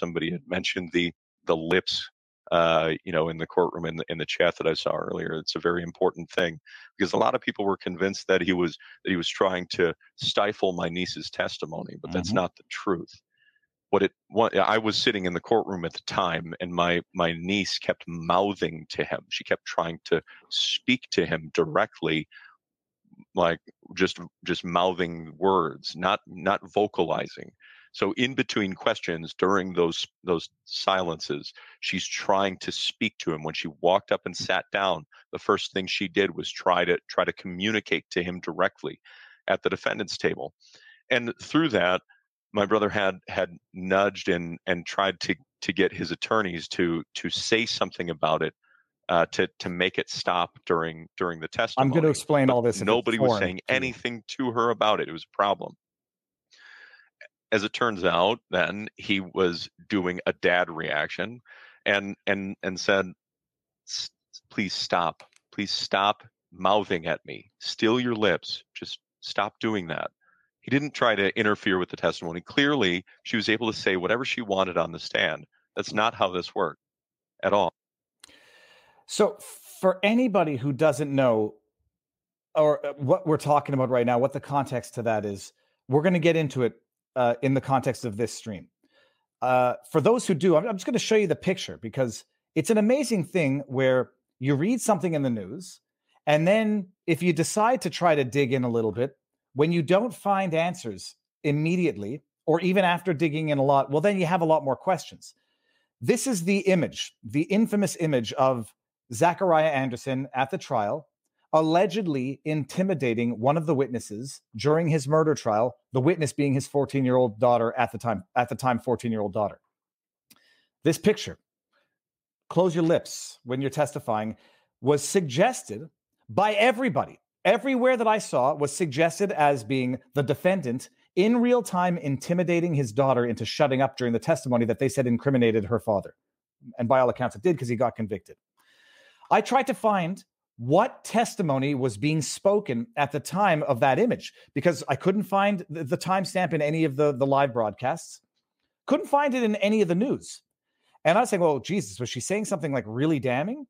somebody had mentioned the lips, in the courtroom in the chat that I saw earlier. It's a very important thing because a lot of people were convinced that he was trying to stifle my niece's testimony, but that's not the truth. I was sitting in the courtroom at the time, and my niece kept mouthing to him. She kept trying to speak to him directly, like just mouthing words, not vocalizing. So in between questions, during those silences, she's trying to speak to him. When she walked up and sat down, the first thing she did was try to communicate to him directly at the defendant's table. And through that, my brother had nudged and tried to get his attorneys to say something about it, to make it stop during the testimony. I'm going to explain all this. Nobody was saying anything to her about it. It was a problem. As it turns out, then he was doing a dad reaction, and said, "Please stop mouthing at me. Still your lips. Just stop doing that." He didn't try to interfere with the testimony. Clearly, she was able to say whatever she wanted on the stand. That's not how this worked at all. So for anybody who doesn't know or what we're talking about right now, what the context to that is, we're going to get into it in the context of this stream. For those who do, I'm just going to show you the picture, because it's an amazing thing where you read something in the news, and then if you decide to try to dig in a little bit, when you don't find answers immediately, or even after digging in a lot, well, then you have a lot more questions. This is the image, the infamous image of Zachariah Anderson at the trial, allegedly intimidating one of the witnesses during his murder trial, the witness being his 14-year-old daughter at the time 14-year-old daughter. This picture, "Close your lips when you're testifying," was suggested by everybody. Everywhere that I saw was suggested as being the defendant in real time intimidating his daughter into shutting up during the testimony that they said incriminated her father. And by all accounts it did, because he got convicted. I tried to find what testimony was being spoken at the time of that image, because I couldn't find the timestamp in any of the live broadcasts. Couldn't find it in any of the news. And I was saying, well, Jesus, was she saying something like really damning?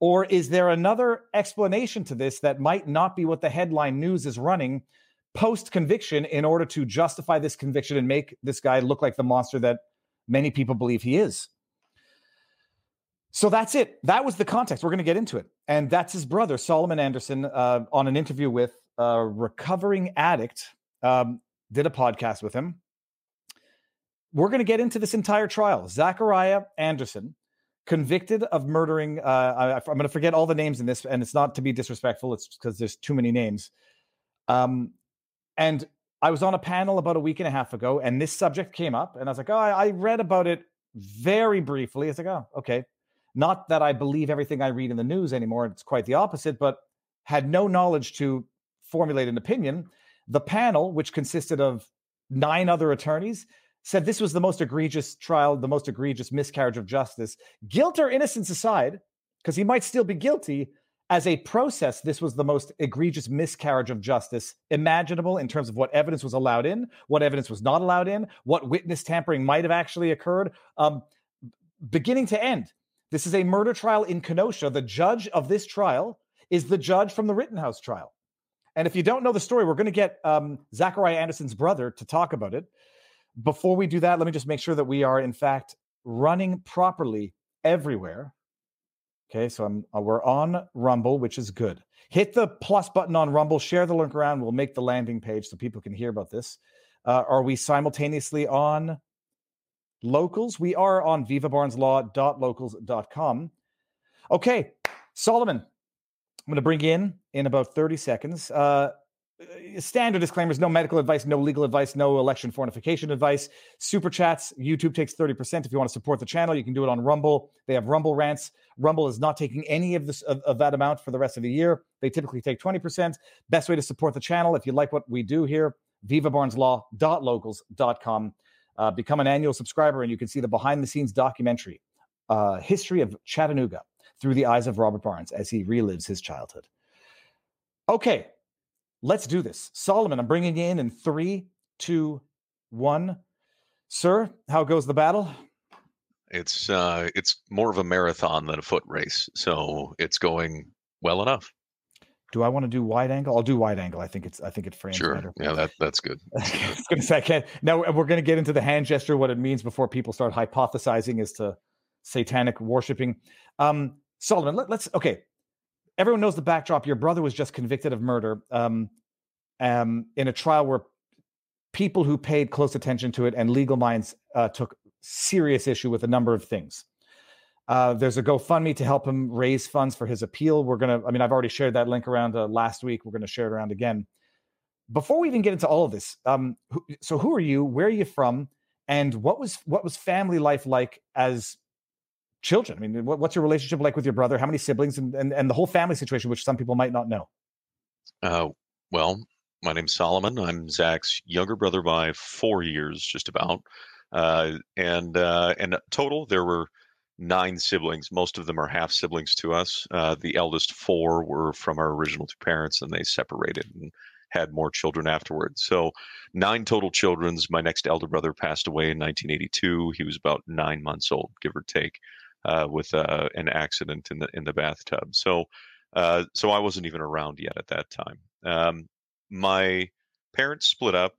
Or is there another explanation to this that might not be what the headline news is running post-conviction in order to justify this conviction and make this guy look like the monster that many people believe he is? So that's it. That was the context. We're going to get into it. And that's his brother, Solomon Anderson, on an interview with a recovering addict, did a podcast with him. We're going to get into this entire trial. Zachariah Anderson, convicted of murdering, I'm going to forget all the names in this, and it's not to be disrespectful, it's because there's too many names. And I was on a panel about a week and a half ago, and this subject came up, and I was like, oh, I read about it very briefly. It's like, oh, okay. Not that I believe everything I read in the news anymore, it's quite the opposite, but had no knowledge to formulate an opinion. The panel, which consisted of 9 other attorneys, said this was the most egregious trial, the most egregious miscarriage of justice. Guilt or innocence aside, because he might still be guilty, as a process, this was the most egregious miscarriage of justice imaginable in terms of what evidence was allowed in, what evidence was not allowed in, what witness tampering might have actually occurred. Beginning to end, this is a murder trial in Kenosha. The judge of this trial is the judge from the Rittenhouse trial. And if you don't know the story, we're going to get Zachariah Anderson's brother to talk about it. Before we do that, let me just make sure that we are, in fact, running properly everywhere. Okay, so we're on Rumble, which is good. Hit the plus button on Rumble, share the link around. We'll make the landing page so people can hear about this. Are we simultaneously on Locals? We are on vivabarnslaw.locals.com. Okay, Solomon, I'm going to bring you in about 30 seconds. Standard disclaimers, no medical advice, no legal advice, no election fortification advice. Super chats, YouTube takes 30%. If you want to support the channel, you can do it on Rumble. They have Rumble rants. Rumble is not taking any of that amount for the rest of the year. They typically take 20%. Best way to support the channel, if you like what we do here, vivabarnslaw.locals.com. Become an annual subscriber, and you can see the behind-the-scenes documentary, History of Chattanooga, through the eyes of Robert Barnes as he relives his childhood. Okay. Let's do this. Solomon, I'm bringing you in 3, 2, 1. Sir, how goes the battle? It's more of a marathon than a foot race, so it's going well enough. Do I want to do wide angle? I'll do wide angle. I think it frames better. Yeah, that's good. Now we're going to get into the hand gesture, what it means before people start hypothesizing as to satanic worshiping. Solomon, let's okay. Everyone knows the backdrop. Your brother was just convicted of murder in a trial where people who paid close attention to it and legal minds took serious issue with a number of things. There's a GoFundMe to help him raise funds for his appeal. I've already shared that link around last week. We're going to share it around again. Before we even get into all of this, so who are you? Where are you from? And what was family life like as children? I mean, what's your relationship like with your brother? How many siblings and the whole family situation, which some people might not know? Well, my name's Solomon. I'm Zach's younger brother by 4 years, just about. And total, there were 9 siblings. Most of them are half siblings to us. The eldest 4 were from our original 2 parents, and they separated and had more children afterwards. So 9 total children. My next elder brother passed away in 1982. He was about 9 months old, give or take, with an accident in the bathtub. So I wasn't even around yet at that time. My parents split up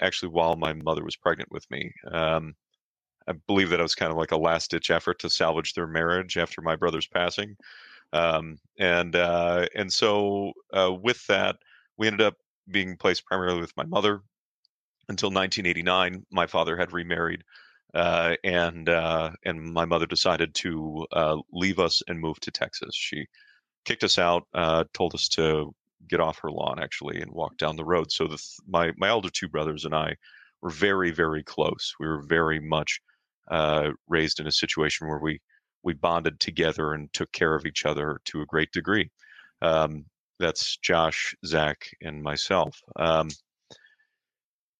actually while my mother was pregnant with me. I believe that it was kind of like a last-ditch effort to salvage their marriage after my brother's passing. And so with that, we ended up being placed primarily with my mother until 1989. My father had remarried, and my mother decided to leave us and move to Texas. She kicked us out, told us to get off her lawn, actually, and walk down the road. So my elder 2 brothers and I were very, very close. We were very much raised in a situation where we bonded together and took care of each other to a great degree. That's Josh, Zach, and myself.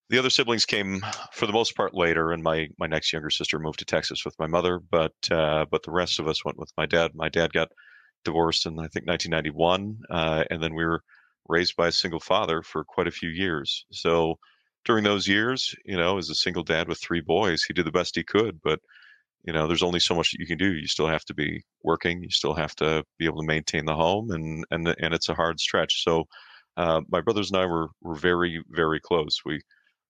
The other siblings came for the most part later, and my next younger sister moved to Texas with my mother, but the rest of us went with my dad. My dad got divorced in, I think, 1991, and then we were raised by a single father for quite a few years. So during those years, as a single dad with 3 boys, he did the best he could, but there's only so much that you can do. You still have to be working. You still have to be able to maintain the home, and it's a hard stretch. So my brothers and I were very, very close. We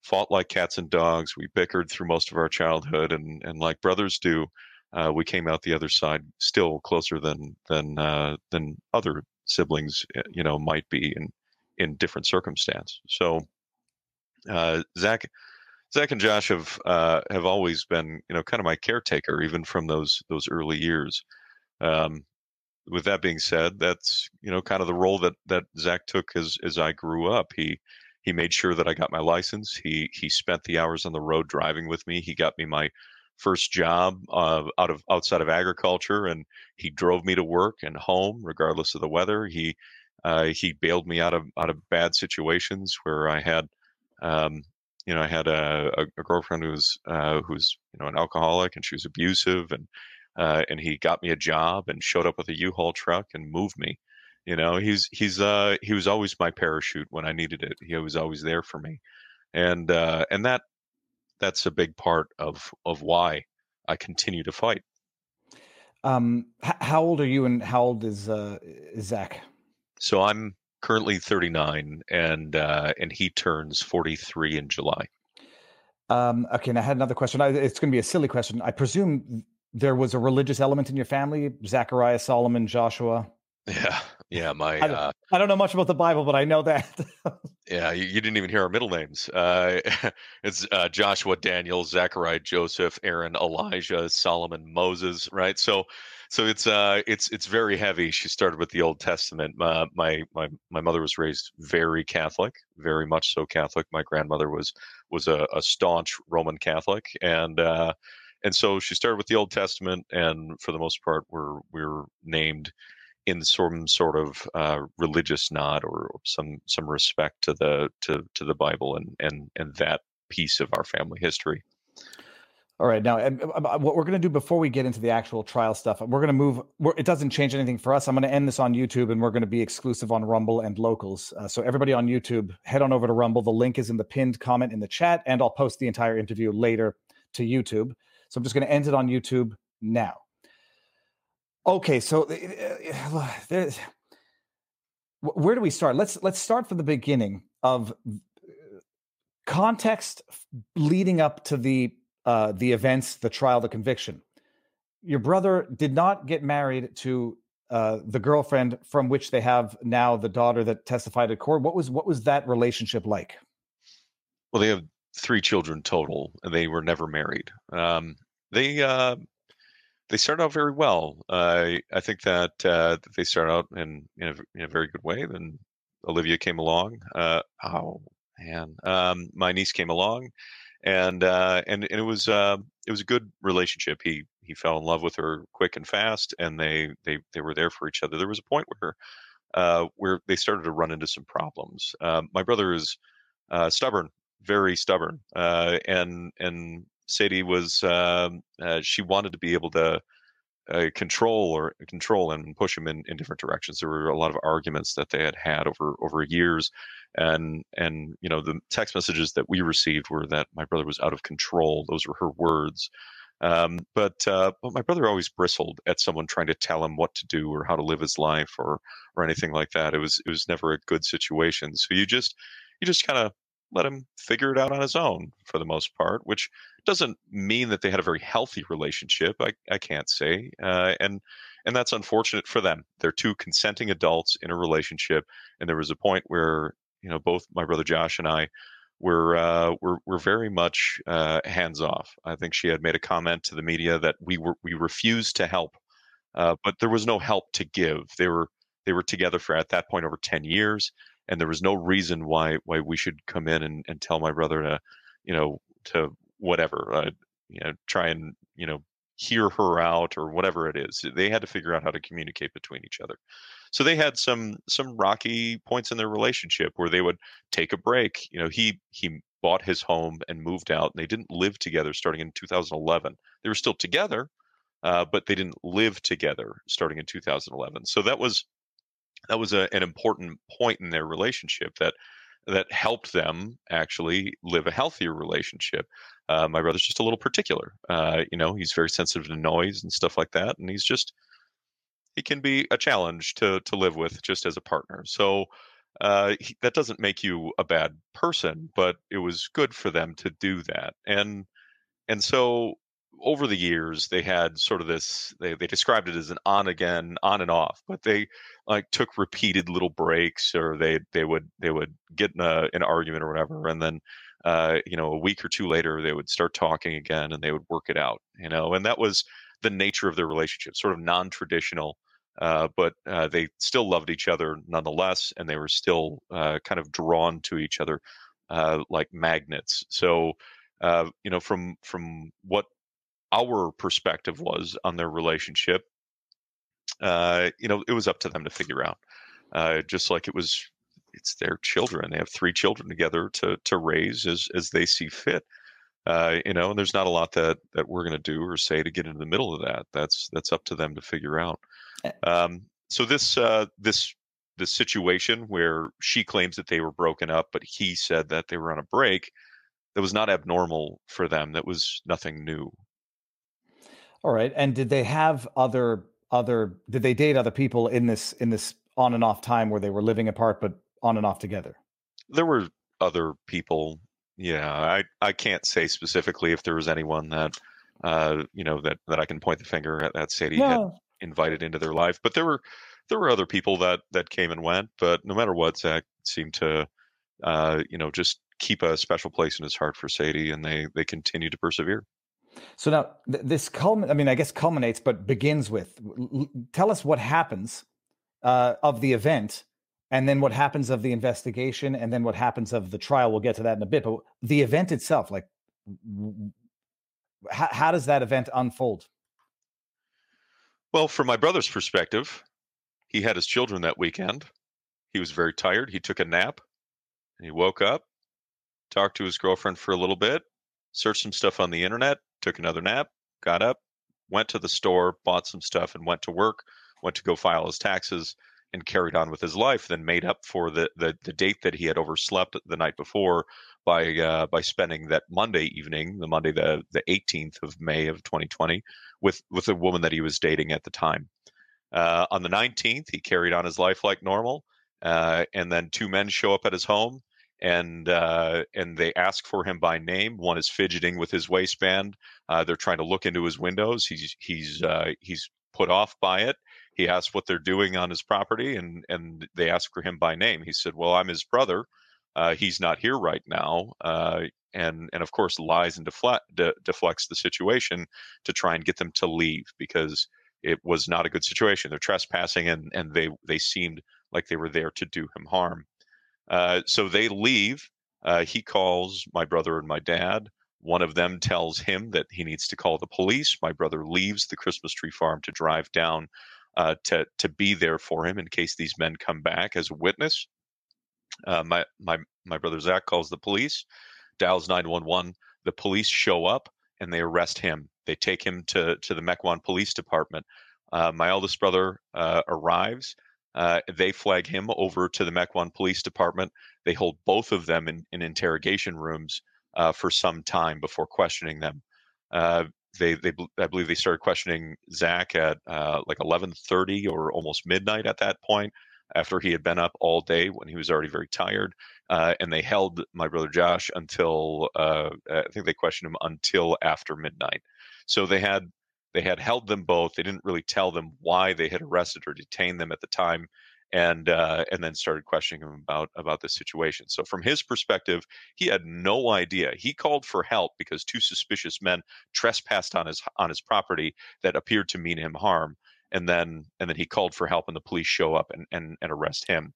fought like cats and dogs. We bickered through most of our childhood, and like brothers do, we came out the other side still closer than other siblings, might be in different circumstance. So Zach and Josh have always been, kind of my caretaker, even from those early years. With that being said, that's, kind of the role that Zach took as I grew up. He made sure that I got my license. He spent the hours on the road driving with me. He got me my first job outside of agriculture, and he drove me to work and home regardless of the weather. He bailed me out of bad situations where I had I had a girlfriend who's an alcoholic, and she was abusive, and he got me a job and showed up with a U-Haul truck and moved me. He was always my parachute when I needed it. He was always there for me, and that's a big part of why I continue to fight. How old are you, and how old is Zach? So I'm currently 39, and he turns 43 in July. Okay, and I had another question. It's going to be a silly question. I presume there was a religious element in your family, Zachariah, Solomon, Joshua. Yeah. I don't know much about the Bible, but I know that. Yeah, you didn't even hear our middle names. It's Joshua, Daniel, Zachariah, Joseph, Aaron, Elijah, Solomon, Moses. Right, so it's very heavy. She started with the Old Testament. My mother was raised very Catholic, very much so Catholic. My grandmother was a staunch Roman Catholic, and so she started with the Old Testament, and for the most part, we're named in some sort of religious nod or some respect to the Bible and that piece of our family history. All right, now what we're going to do before we get into the actual trial stuff, we're going to move. It doesn't change anything for us. I'm going to end this on YouTube, and we're going to be exclusive on Rumble and Locals. So everybody on YouTube, head on over to Rumble. The link is in the pinned comment in the chat, and I'll post the entire interview later to YouTube. So I'm just going to end it on YouTube now. Okay, so where do we start? Let's start from the beginning of context leading up to the events, the trial, the conviction. Your brother did not get married to the girlfriend from which they have now the daughter that testified at court. What was that relationship like? Well, they have 3 children total, and they were never married. They started out very well. I think that they started out in a very good way. Then Olivia came along. My niece came along, and it was a good relationship. He fell in love with her quick and fast, and they were there for each other. There was a point where they started to run into some problems. My brother is stubborn, very stubborn, and Sadie was she wanted to be able to control him and push him in different directions. There were a lot of arguments that they had over years, and you know, the text messages that we received were that my brother was out of control. Those were her words. But my brother always bristled at someone trying to tell him what to do or how to live his life or anything like that. It was never a good situation. So you just kind of let him figure it out on his own for the most part, which doesn't mean that they had a very healthy relationship. I can't say. And that's unfortunate for them. They're 2 consenting adults in a relationship. And there was a point where, you know, both my brother Josh and I were very much hands off. I think she had made a comment to the media that we refused to help, but there was no help to give. They were together for, at that point, over 10 years. And there was no reason why we should come in and tell my brother to, you know, to whatever, you know, try and, you know, hear her out or whatever it is. They had to figure out how to communicate between each other. So they had some rocky points in their relationship where they would take a break. You know, he bought his home and moved out, and they didn't live together starting in 2011. They were still together, but they didn't live together starting in 2011. So that was an important point in their relationship that helped them actually live a healthier relationship. My brother's just a little particular. You know, he's very sensitive to noise and stuff like that. And he can be a challenge to live with just as a partner. So that doesn't make you a bad person, but it was good for them to do that. And so over the years, they had sort of this, they described it as an on again, on and off, but they like took repeated little breaks, or they would get in an argument or whatever. And then, you know, a week or 2 later, they would start talking again and they would work it out, you know, and that was the nature of their relationship, sort of non-traditional, but they still loved each other nonetheless. And they were still kind of drawn to each other like magnets. So, you know, from what our perspective was on their relationship, you know, it was up to them to figure out, just like it's their children. They have 3 children together to raise as they see fit. You know, and there's not a lot that we're going to do or say to get into the middle of that. That's up to them to figure out. So this situation where she claims that they were broken up, but he said that they were on a break, that was not abnormal for them. That was nothing new. All right. And did they have did they date other people in this on and off time where they were living apart, but on and off together? There were other people. Yeah. I can't say specifically if there was anyone that, you know, that I can point the finger at that Sadie had invited into their life, but there were other people that came and went, but no matter what, Zach seemed to, you know, just keep a special place in his heart for Sadie, and they continue to persevere. So now culminates, but begins with, tell us what happens of the event, and then what happens of the investigation, and then what happens of the trial. We'll get to that in a bit, but the event itself, like how does that event unfold? Well, from my brother's perspective, he had his children that weekend. He was very tired. He took a nap and he woke up, talked to his girlfriend for a little bit, searched some stuff on the internet, took another nap, got up, went to the store, bought some stuff, and went to work, went to go file his taxes, and carried on with his life, then made up for the date that he had overslept the night before by spending that Monday evening, the Monday, the 18th of May of 2020, with a woman that he was dating at the time. On the 19th, he carried on his life like normal. And then two men show up at his home, and they ask for him by name. One is fidgeting with his waistband. They're trying to look into his windows. He's put off by it. He asks what they're doing on his property, and they ask for him by name. He said, "Well, I'm his brother. He's not here right now." And of course lies and deflects the situation to try and get them to leave, because it was not a good situation. They're trespassing, and they seemed like they were there to do him harm. So they leave. He calls my brother and my dad. One of them tells him that he needs to call the police. My brother leaves the Christmas tree farm to drive down to be there for him in case these men come back as a witness. My brother Zach calls the police, dials 911. The police show up and they arrest him. They take him to the Mequon Police Department. My eldest brother arrives. They flag him over to the Mequon Police Department. They hold both of them in interrogation rooms for some time before questioning them. I believe they started questioning Zach at like 11:30 or almost midnight at that point, after he had been up all day when he was already very tired. And they held my brother Josh until, I think they questioned him until after midnight. So they had held them both. They didn't really tell them why they had arrested or detained them at the time, and then started questioning him about the situation. So from his perspective, he had no idea. He called for help because two suspicious men trespassed on his property that appeared to mean him harm. And then he called for help, and the police show up and arrest him.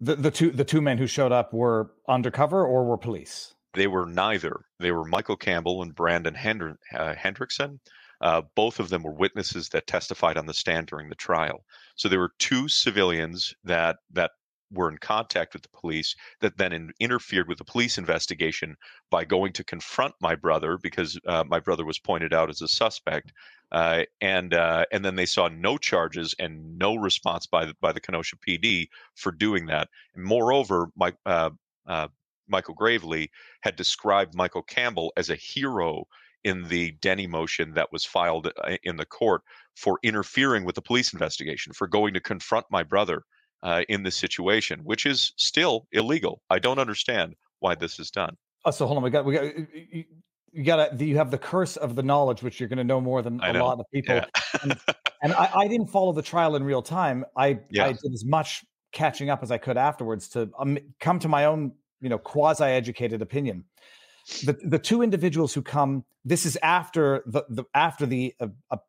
The two men who showed up were undercover or were police? They were neither. They were Michael Campbell and Brandon Hendrickson. Both of them were witnesses that testified on the stand during the trial. So there were two civilians that were in contact with the police that then interfered with the police investigation by going to confront my brother, because my brother was pointed out as a suspect. And then they saw no charges and no response by the Kenosha PD for doing that. And moreover, Michael Gravely had described Michael Campbell as a hero in the Denny motion that was filed in the court for interfering with the police investigation, for going to confront my brother in this situation, which is still illegal. I don't understand why this is done. So hold on, you have the curse of the knowledge, which you're going to know more than a lot of people. Yeah. And I didn't follow the trial in real time. I did as much catching up as I could afterwards to come to my own, quasi-educated opinion. The two individuals who come, this is after the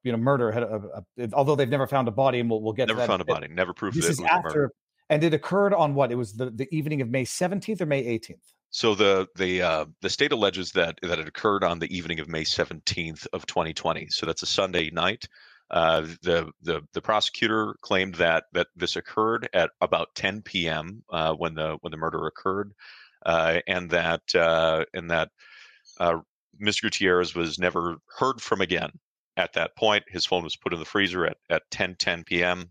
murder had, although they've never found a body, and we'll get to that. Never found a body, never proved this is after murder. And it occurred on what? It was the evening of May 17th or May 18th. So the state alleges that it occurred on the evening of May 17th of 2020. So that's a Sunday night. The prosecutor claimed that this occurred at about 10 p.m. When the murder occurred, and that Mr. Gutierrez was never heard from again. At that point, his phone was put in the freezer at 10:10 p.m.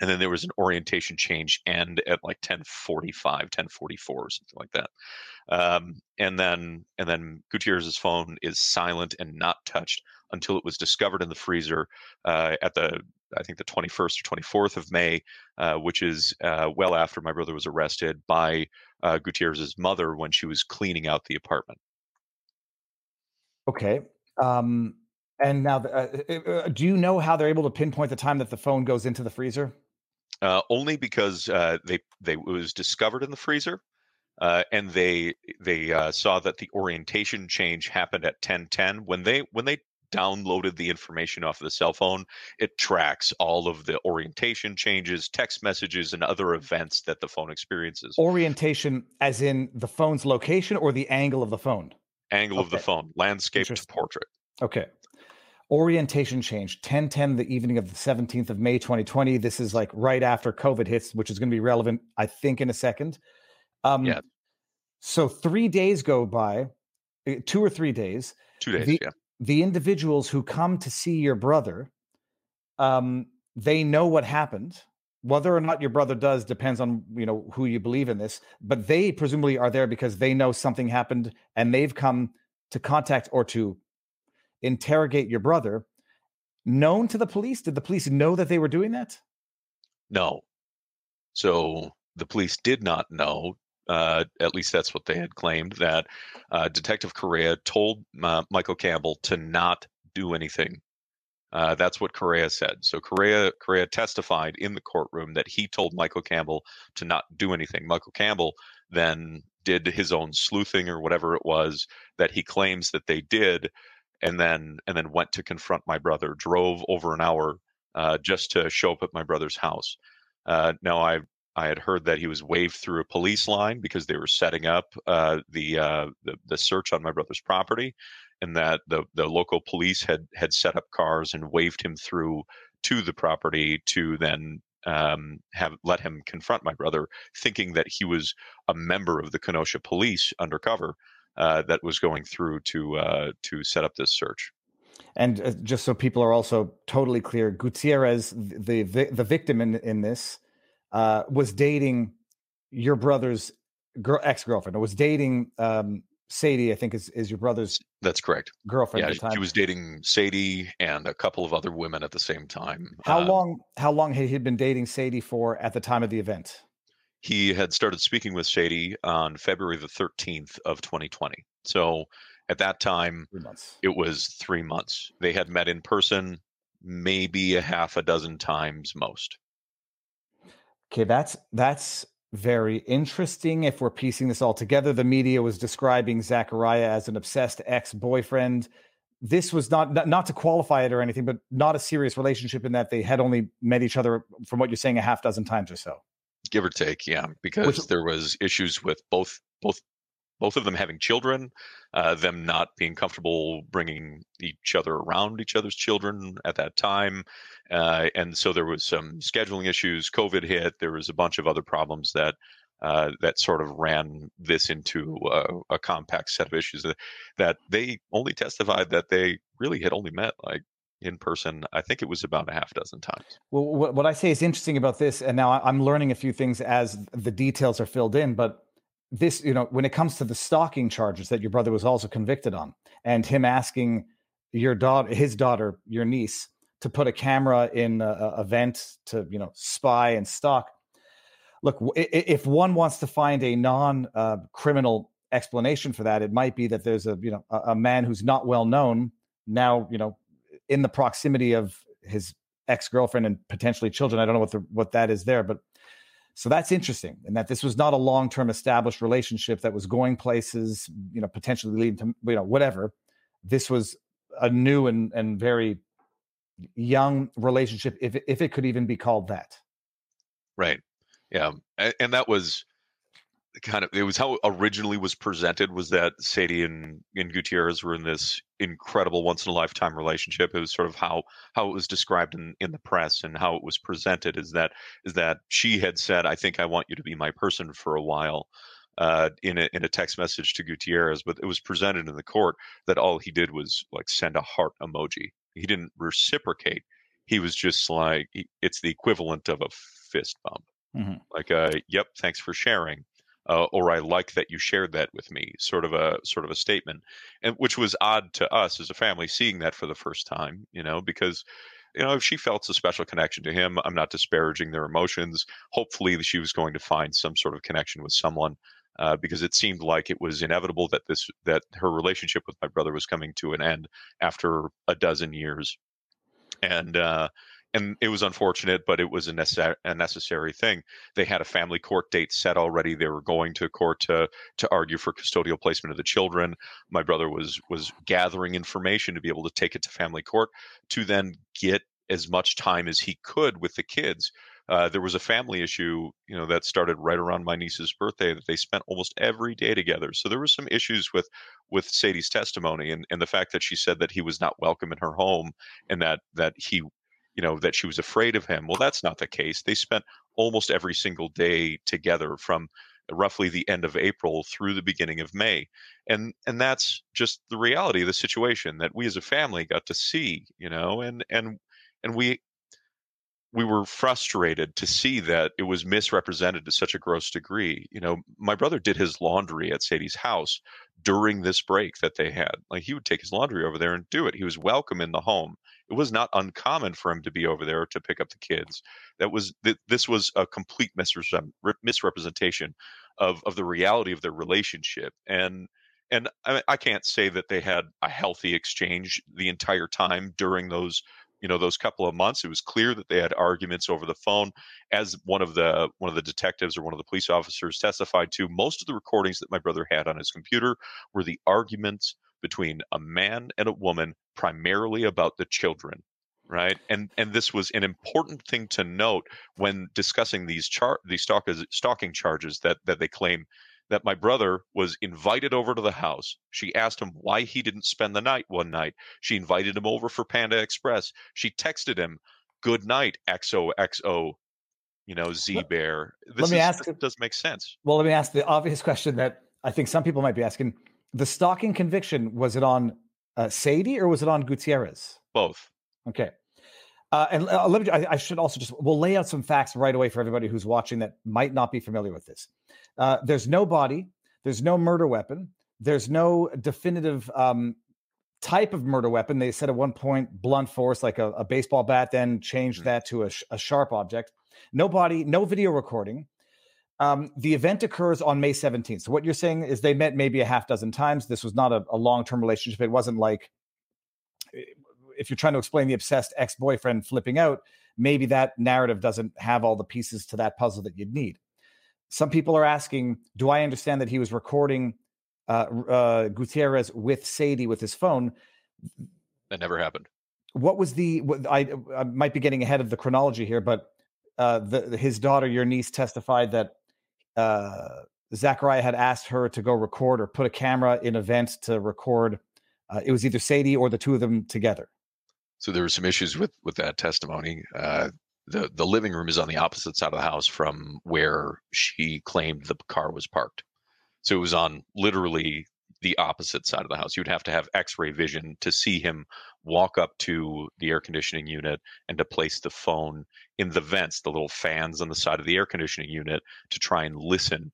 And then there was an orientation change end at like 10:45, 10:44 or something like that. And then Gutierrez's phone is silent and not touched until it was discovered in the freezer at the 21st or 24th of May, which is well after my brother was arrested by Gutierrez's mother when she was cleaning out the apartment. Okay. And now, do you know how they're able to pinpoint the time that the phone goes into the freezer? Only because it was discovered in the freezer, and they saw that the orientation change happened at 10:10. When they downloaded the information off of the cell phone, it tracks all of the orientation changes, text messages, and other events that the phone experiences. Orientation, as in the phone's location or the angle of the phone? Angle of the phone, landscape to portrait. Okay. Orientation change, 10:10, the evening of the 17th of May, 2020. This is like right after COVID hits, which is going to be relevant, I think, in a second. Yeah. So 3 days go by, 2 or 3 days. 2 days, The individuals who come to see your brother, they know what happened. whether or not your brother does depends on, you know, who you believe in this, but they presumably are there because they know something happened and they've come to contact or to interrogate your brother. Known to the police? Did the police know that they were doing that? No. So the police did not know. At least that's what they had claimed, that Detective Correa told Michael Campbell to not do anything. That's what Correa said. So Correa testified in the courtroom that he told Michael Campbell to not do anything. Michael Campbell then did his own sleuthing or whatever it was that he claims that they did, and then went to confront my brother, drove over an hour just to show up at my brother's house. Now, I had heard that he was waved through a police line because they were setting up the search on my brother's property, and that the local police had set up cars and waved him through to the property to then let him confront my brother, thinking that he was a member of the Kenosha police undercover that was going through to set up this search. And just so people are also totally clear, Gutierrez, the victim in this, was dating your brother's ex-girlfriend, or was dating Sadie, I think is your brother's. That's correct. Girlfriend. Yeah, at the time. She was dating Sadie and a couple of other women at the same time. How long had he been dating Sadie for at the time of the event? He had started speaking with Sadie on February the 13th of 2020. So at that time, it was 3 months. They had met in person maybe a half a dozen times most. Okay, that's very interesting. If we're piecing this all together, the media was describing Zachariah as an obsessed ex-boyfriend. This was not to qualify it or anything, but not a serious relationship in that they had only met each other, from what you're saying, a half dozen times or so. Give or take, yeah, because there was issues with both of them having children, them not being comfortable bringing each other around each other's children at that time. And so there was some scheduling issues. COVID hit. There was a bunch of other problems that sort of ran this into a compact set of issues that they only testified that they really had only met like in person. I think it was about a half dozen times. Well, what I say is interesting about this, and now I'm learning a few things as the details are filled in, but this, you know, when it comes to the stalking charges that your brother was also convicted on, and him asking his daughter, your niece, to put a camera in a vent to, you know, spy and stalk. Look, if one wants to find a non-criminal explanation for that, it might be that there's a man who's not well known now, you know, in the proximity of his ex-girlfriend and potentially children. I don't know what that is there, but. So that's interesting, and that this was not a long-term established relationship that was going places, you know, potentially leading to, you know, whatever. This was a new and very young relationship, if it could even be called that. Right. Yeah, and that was kind of, it was how originally was presented, was that Sadie and Gutierrez were in this incredible once-in-a-lifetime relationship. It was sort of how it was described in the press and how it was presented, is that she had said, I think I want you to be my person for a while, in a text message to Gutierrez. But it was presented in the court that all he did was like send a heart emoji. He didn't reciprocate. He was just like, it's the equivalent of a fist bump. Mm-hmm. Like, yep, thanks for sharing. Or I like that you shared that with me, sort of a statement, and which was odd to us as a family seeing that for the first time, you know, because, you know, if she felt a special connection to him, I'm not disparaging their emotions. Hopefully she was going to find some sort of connection with someone, because it seemed like it was inevitable that her relationship with my brother was coming to an end after a dozen years. And it was unfortunate, but it was a necessary thing. They had a family court date set already. They were going to court to argue for custodial placement of the children. My brother was gathering information to be able to take it to family court to then get as much time as he could with the kids. There was a family issue, you know, that started right around my niece's birthday that they spent almost every day together. So there were some issues with Sadie's testimony and the fact that she said that he was not welcome in her home and that he, you know, that she was afraid of him. Well, that's not the case. They spent almost every single day together from roughly the end of April through the beginning of May. And that's just the reality of the situation that we as a family got to see, you know, and we we were frustrated to see that it was misrepresented to such a gross degree. You know, my brother did his laundry at Sadie's house during this break that they had. Like, he would take his laundry over there and do it. He was welcome in the home. It was not uncommon for him to be over there to pick up the kids. That was this was a complete misrepresentation of the reality of their relationship. And I can't say that they had a healthy exchange the entire time during those, you know, those couple of months. It was clear that they had arguments over the phone. As one of the detectives or one of the police officers testified to, most of the recordings that my brother had on his computer were the arguments between a man and a woman, primarily about the children, right? And this was an important thing to note when discussing these stalking charges that they claim that my brother was invited over to the house. She asked him why he didn't spend the night one night. She invited him over for Panda Express. She texted him, "Good night, XOXO, you know, Z Bear." This doesn't make sense. Well, let me ask the obvious question that I think some people might be asking. The stalking conviction, was it on Sadie or was it on Gutierrez? Both. Okay. And let me, I should also just, we'll lay out some facts right away for everybody who's watching that might not be familiar with this. There's no body. There's no murder weapon. There's no definitive type of murder weapon. They said at one point blunt force, like a baseball bat, then changed that to a sharp object. No body, no video recording. The event occurs on May 17th. So what you're saying is they met maybe a half dozen times. This was not a long-term relationship. It wasn't like, if you're trying to explain the obsessed ex-boyfriend flipping out, maybe that narrative doesn't have all the pieces to that puzzle that you'd need. Some people are asking, do I understand that he was recording Gutierrez with Sadie with his phone? That never happened. What was the, I might be getting ahead of the chronology here, but his daughter, your niece, testified that Zachariah had asked her to go record or put a camera in events to record. It was either Sadie or the two of them together. So there were some issues with that testimony. The living room is on the opposite side of the house from where she claimed the car was parked. So it was on literally the opposite side of the house. You'd have to have x-ray vision to see him walk up to the air conditioning unit and to place the phone in the vents, the little fans on the side of the air conditioning unit, to try and listen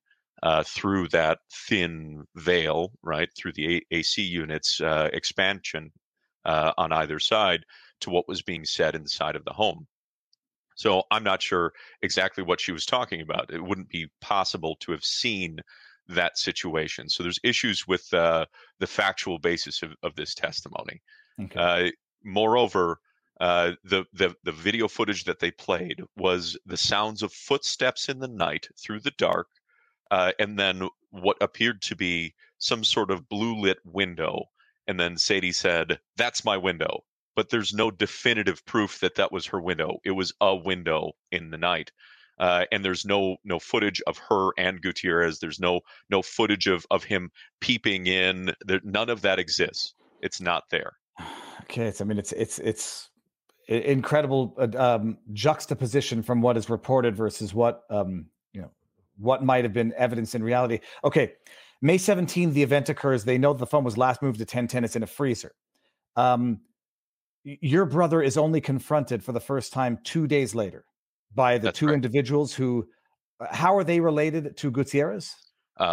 through that thin veil, right, through the AC unit's expansion on either side, to what was being said inside of the home. So I'm not sure exactly what she was talking about. It wouldn't be possible to have seen that situation. So there's issues with the factual basis of this testimony. Okay. Moreover, the video footage that they played was the sounds of footsteps in the night through the dark, and then what appeared to be some sort of blue lit window. And then Sadie said, "That's my window." But there's no definitive proof that that was her window. It was a window in the night. And there's no footage of her and Gutierrez. There's no footage of him peeping in. None of that exists. It's not there. Okay. It's incredible juxtaposition from what is reported versus what, what might've been evidence in reality. Okay. May 17, the event occurs. They know the phone was last moved to 1010. It's in a freezer. Your brother is only confronted for the first time 2 days later by the two individuals who, how are they related to Gutierrez?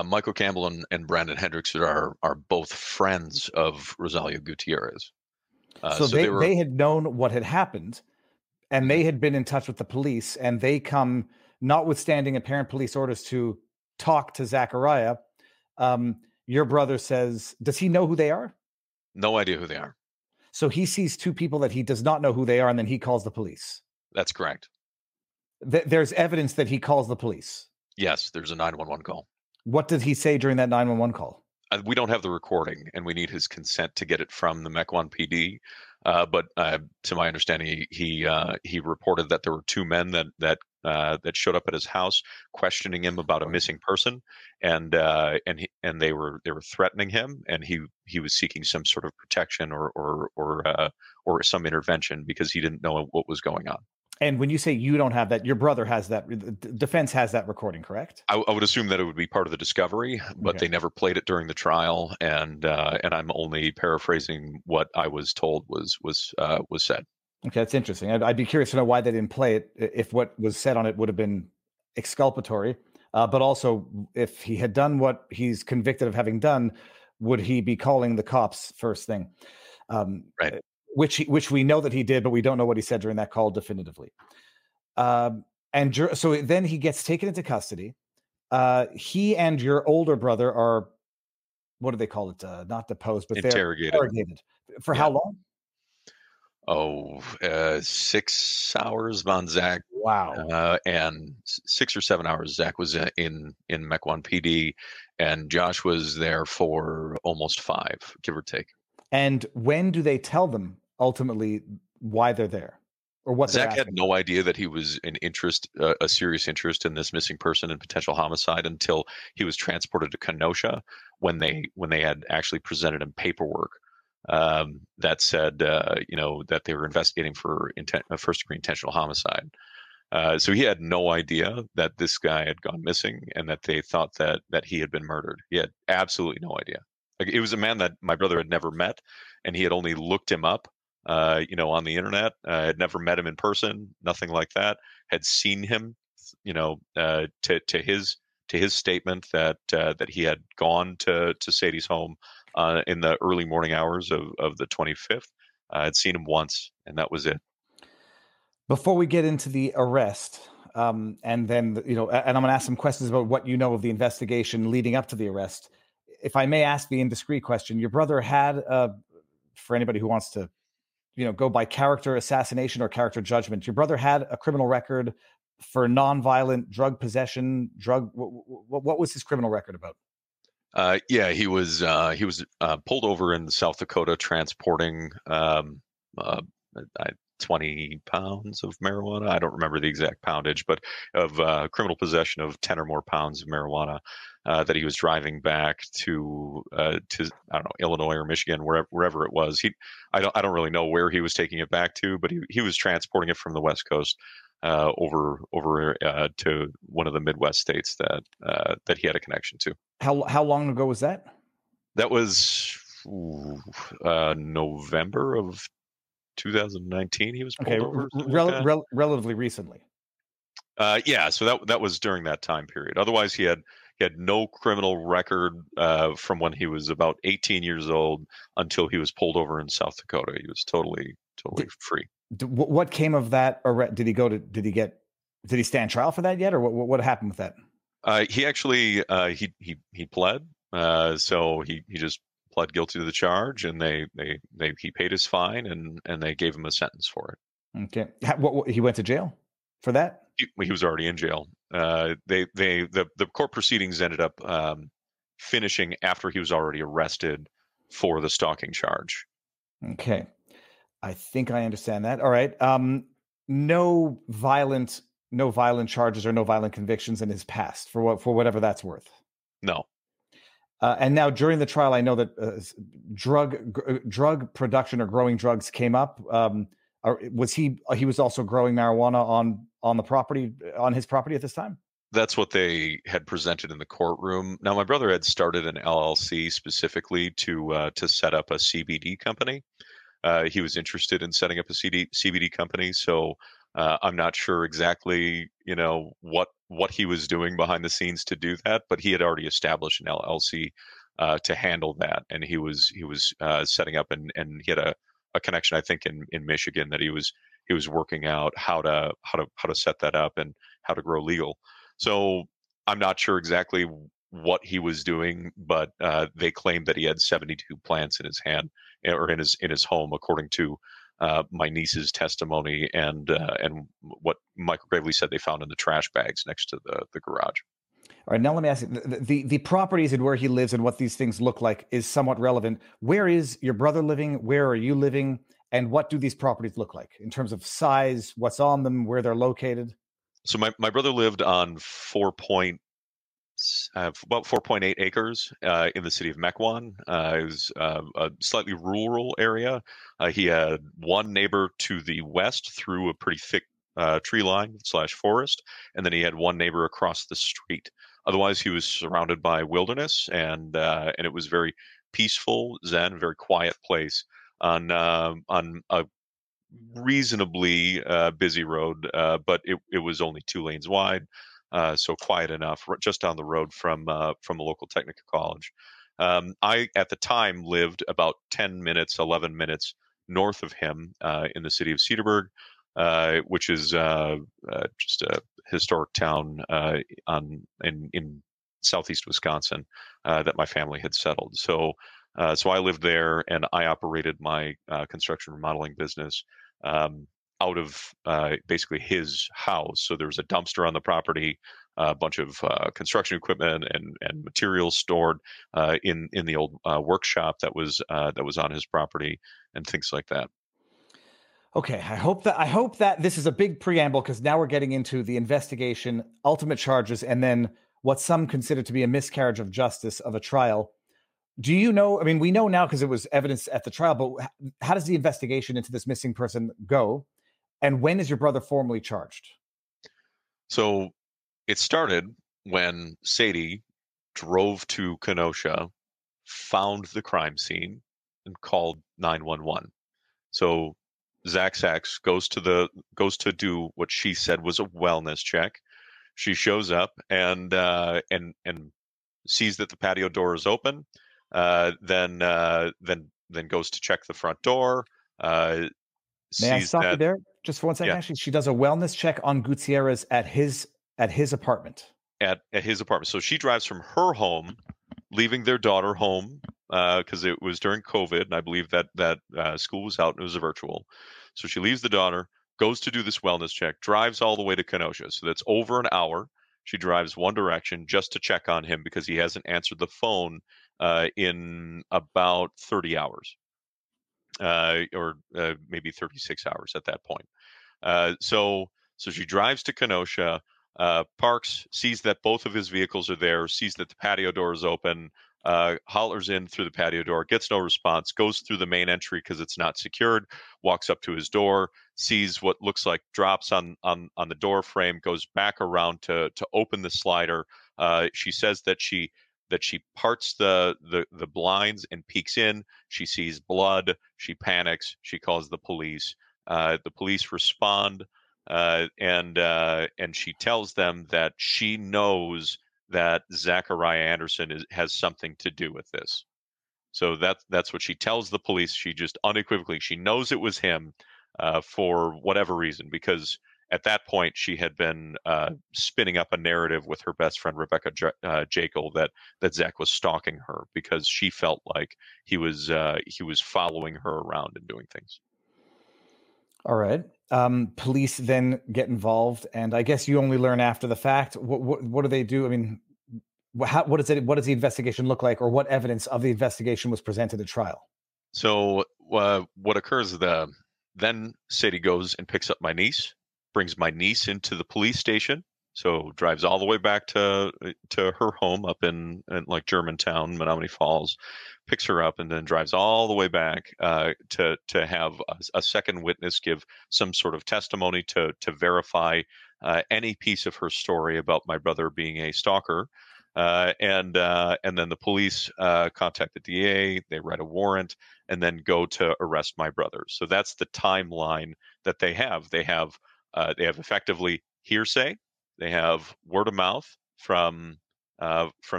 Michael Campbell and Brandon Hendrickson are both friends of Rosalia Gutierrez. So they had known what had happened, and they had been in touch with the police, and they come, notwithstanding apparent police orders, to talk to Zachariah. Your brother says, does he know who they are? No idea who they are. So he sees two people that he does not know who they are, and then he calls the police. That's correct. There's evidence that he calls the police. Yes, there's a 911 call. What did he say during that 911 call? We don't have the recording, and we need his consent to get it from the Mequon PD. But to my understanding, he reported that there were two men that showed up at his house questioning him about a missing person, and they were threatening him, and he was seeking some sort of protection or some intervention because he didn't know what was going on. And when you say you don't have that, your brother has that, the defense has that recording, correct? I would assume that it would be part of the discovery, but okay. They never played it during the trial, and I'm only paraphrasing what I was told was said. Okay, that's interesting. I'd be curious to know why they didn't play it, if what was said on it would have been exculpatory, but also if he had done what he's convicted of having done, would he be calling the cops first thing? Right. Which we know that he did, but we don't know what he said during that call definitively. So then he gets taken into custody. He and your older brother are, what do they call it? Not deposed, but interrogated. They're interrogated. For how long? 6 hours on Zach. Wow. And 6 or 7 hours, Zach was in Mequon PD, and Josh was there for almost 5, give or take. And when do they tell them ultimately why they're there or what? Zach had no idea that he was an interest, a serious interest in this missing person and potential homicide, until he was transported to Kenosha when they had actually presented him paperwork that said, that they were investigating for first-degree intentional homicide. So he had no idea that this guy had gone missing and that they thought that he had been murdered. He had absolutely no idea. Like, it was a man that my brother had never met, and he had only looked him up, on the internet. Had never met him in person, nothing like that. Had seen him, to his statement that he had gone to Sadie's home in the early morning hours of the 25th. I'd seen him once, and that was it. Before we get into the arrest, and then, and I'm going to ask some questions about what you know of the investigation leading up to the arrest. If I may ask the indiscreet question, your brother had, for anybody who wants to, go by character assassination or character judgment, your brother had a criminal record for nonviolent drug possession, what was his criminal record about? He was pulled over in South Dakota transporting 20 pounds of marijuana. I don't remember the exact poundage, but of criminal possession of 10 or more pounds of marijuana that he was driving back to I don't know, Illinois or Michigan, wherever it was. I don't really know where he was taking it back to, but he was transporting it from the West Coast over to one of the Midwest states that he had a connection to. How long ago was that? That was November of 2019. He was pulled over. Relatively recently. So that was during that time period. Otherwise, he had no criminal record from when he was about 18 years old until he was pulled over in South Dakota. He was totally free. What came of that arrest? Did he stand trial for that yet, or what happened with that? He actually he pled. So he just pled guilty to the charge, and he paid his fine, and they gave him a sentence for it. Okay, he went to jail for that? He was already in jail. The court proceedings ended up finishing after he was already arrested for the stalking charge. Okay. I think I understand that. All right. No violent charges or no violent convictions in his past, for whatever that's worth. No. And now during the trial, I know that drug production or growing drugs came up. He was also growing marijuana on his property at this time? That's what they had presented in the courtroom. Now, my brother had started an LLC specifically to set up a CBD company. He was interested in setting up a CBD company, so I'm not sure exactly, what he was doing behind the scenes to do that. But he had already established an LLC to handle that, and he was setting up, and he had a connection, I think, in Michigan, that he was working out how to set that up and how to grow legal. So I'm not sure exactly what he was doing, but they claimed that he had 72 plants in his hand or in his home, according to my niece's testimony and what Michael Gravely said they found in the trash bags next to the garage. All right, now let me ask you, the properties and where he lives and what these things look like is somewhat relevant. Where is your brother living? Where are you living? And what do these properties look like in terms of size, what's on them, where they're located? So my brother lived on about 4.8 acres in the city of Mequon. It was a slightly rural area. He had one neighbor to the west through a pretty thick tree line / forest, and then he had one neighbor across the street. Otherwise, he was surrounded by wilderness, and it was very peaceful, zen, very quiet place on a reasonably busy road, but it was only 2 lanes wide, so quiet enough, just down the road from a local technical college. I, at the time, lived about 10 minutes, 11 minutes north of him in the city of Cedarburg, which is just a historic town in southeast Wisconsin that my family had settled. So I lived there, and I operated my construction remodeling business out of basically his house. So there was a dumpster on the property, a bunch of construction equipment and materials stored in the old workshop that was on his property and things like that. Okay, I hope that this is a big preamble, because now we're getting into the investigation, ultimate charges, and then what some consider to be a miscarriage of justice of a trial. Do you know, I mean, we know now because it was evidence at the trial, but how does the investigation into this missing person go? And when is your brother formally charged? So it started when Sadie drove to Kenosha, found the crime scene, and called 911. So Zach Sachs goes to do what she said was a wellness check. She shows up and sees that the patio door is open. Then goes to check the front door. May I stop you there just for 1 second? Yeah. Actually, she does a wellness check on Gutierrez at his apartment. At his apartment. So she drives from her home, leaving their daughter home because it was during COVID, and I believe that school was out and it was a virtual. So she leaves the daughter, goes to do this wellness check, drives all the way to Kenosha. So that's over an hour. She drives one direction just to check on him because he hasn't answered the phone in about 30 hours or maybe 36 hours at that point. So she drives to Kenosha, parks, sees that both of his vehicles are there, sees that the patio door is open, hollers in through the patio door, gets no response, goes through the main entry because it's not secured, walks up to his door, sees what looks like drops on the door frame, goes back around to open the slider. She says that she parts the blinds and peeks in. She sees blood. She panics. She calls the police. The police respond, and she tells them that she knows that Zachariah Anderson has something to do with this. So that's what she tells the police. She just unequivocally, she knows it was him for whatever reason, because at that point, she had been spinning up a narrative with her best friend, Rebecca Jekyll, that Zach was stalking her because she felt like he was following her around and doing things. All right. Police then get involved, and I guess you only learn after the fact. What do they do? I mean, what does the investigation look like, or what evidence of the investigation was presented at trial? So what occurs, then Sadie goes and picks up my niece, brings my niece into the police station, so drives all the way back to her home up in like Germantown, Menominee Falls, picks her up, and then drives all the way back to have a second witness give some sort of testimony to verify any piece of her story about my brother being a stalker. And then the police contact the DA, they write a warrant, and then go to arrest my brother. So that's the timeline that they have. They have effectively hearsay. They have word of mouth from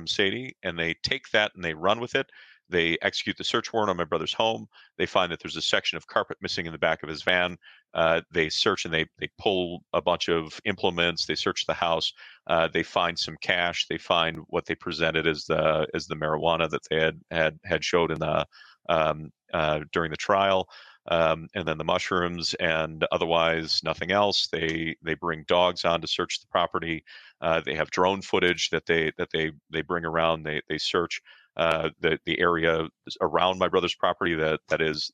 Sadie, and they take that and they run with it. They execute the search warrant on my brother's home. They find that there's a section of carpet missing in the back of his van. They search and they pull a bunch of implements. They search the house. They find some cash. They find what they presented as the marijuana that they had showed in the during the trial. And then the mushrooms, and otherwise nothing else. They bring dogs on to search the property. They have drone footage that they bring around. They search the area around my brother's property that is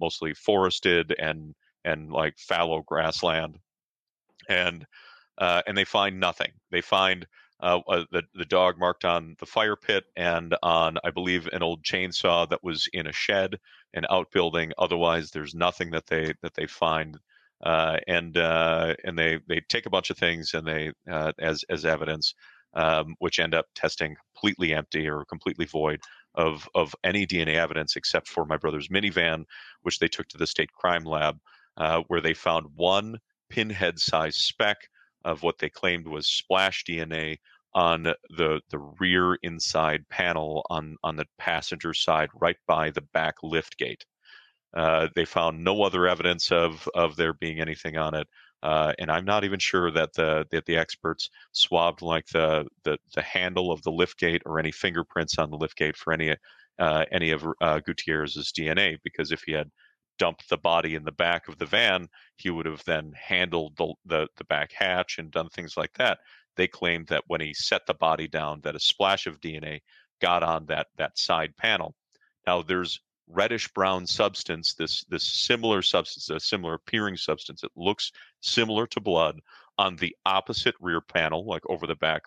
mostly forested and like fallow grassland, and they find nothing. They find the dog marked on the fire pit and on, I believe, an old chainsaw that was in a shed, an outbuilding. Otherwise, there's nothing that they find, and they take a bunch of things and they as evidence, which end up testing completely empty or completely void of any DNA evidence except for my brother's minivan, which they took to the state crime lab. where they found one pinhead-sized speck of what they claimed was splash DNA on the rear inside panel on the passenger side, right by the back lift gate. They found no other evidence of there being anything on it. And I'm not even sure that the experts swabbed like the handle of the lift gate or any fingerprints on the lift gate for any of Gutierrez's DNA, because if he had dumped the body in the back of the van, he would have then handled the back hatch and done things like that. They claimed that when he set the body down, that a splash of DNA got on that side panel. Now there's reddish brown substance, this similar substance, a similar appearing substance. It looks similar to blood on the opposite rear panel, like over the back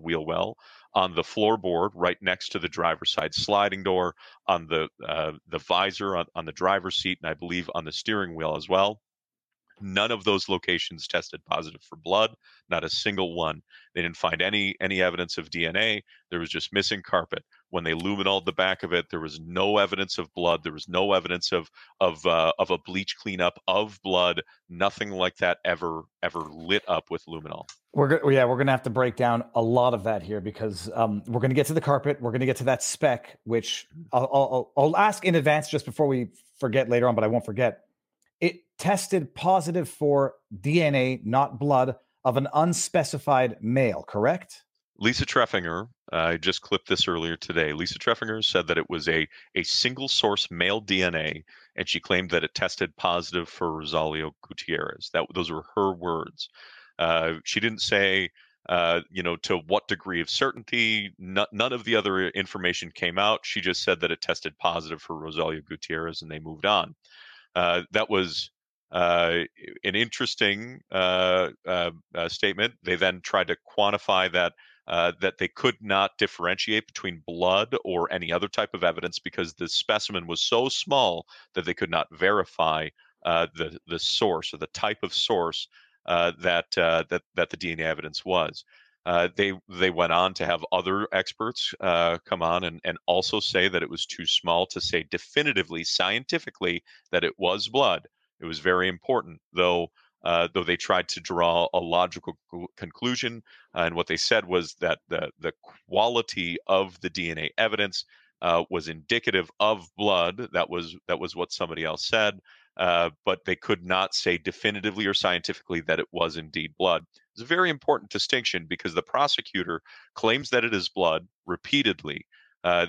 wheel well, on the floorboard right next to the driver's side sliding door, on the visor on the driver's seat, and I believe on the steering wheel as well. None of those locations tested positive for blood, not a single one. They didn't find any evidence of DNA. There was just missing carpet. When they luminoled the back of it, there was no evidence of blood. There was no evidence of a bleach cleanup of blood. Nothing like that ever lit up with luminol. We're going to have to break down a lot of that here, because we're going to get to the carpet. We're going to get to that speck, which I'll ask in advance just before we forget later on, but I won't forget. It tested positive for DNA, not blood, of an unspecified male, correct? Lisa Treffinger, I just clipped this earlier today. Lisa Treffinger said that it was a single source male DNA, and she claimed that it tested positive for Rosalia Gutierrez. Those were her words. She didn't say, to what degree of certainty. None of the other information came out. She just said that it tested positive for Rosalia Gutierrez, and they moved on. That was an interesting statement. They then tried to quantify that they could not differentiate between blood or any other type of evidence because the specimen was so small that they could not verify the source or the type of source that the DNA evidence was. They went on to have other experts come on and also say that it was too small to say definitively, scientifically, that it was blood. It was very important, though they tried to draw a logical conclusion, and what they said was that the quality of the DNA evidence was indicative of blood. That was what somebody else said, but they could not say definitively or scientifically that it was indeed blood. It's a very important distinction because the prosecutor claims that it is blood repeatedly.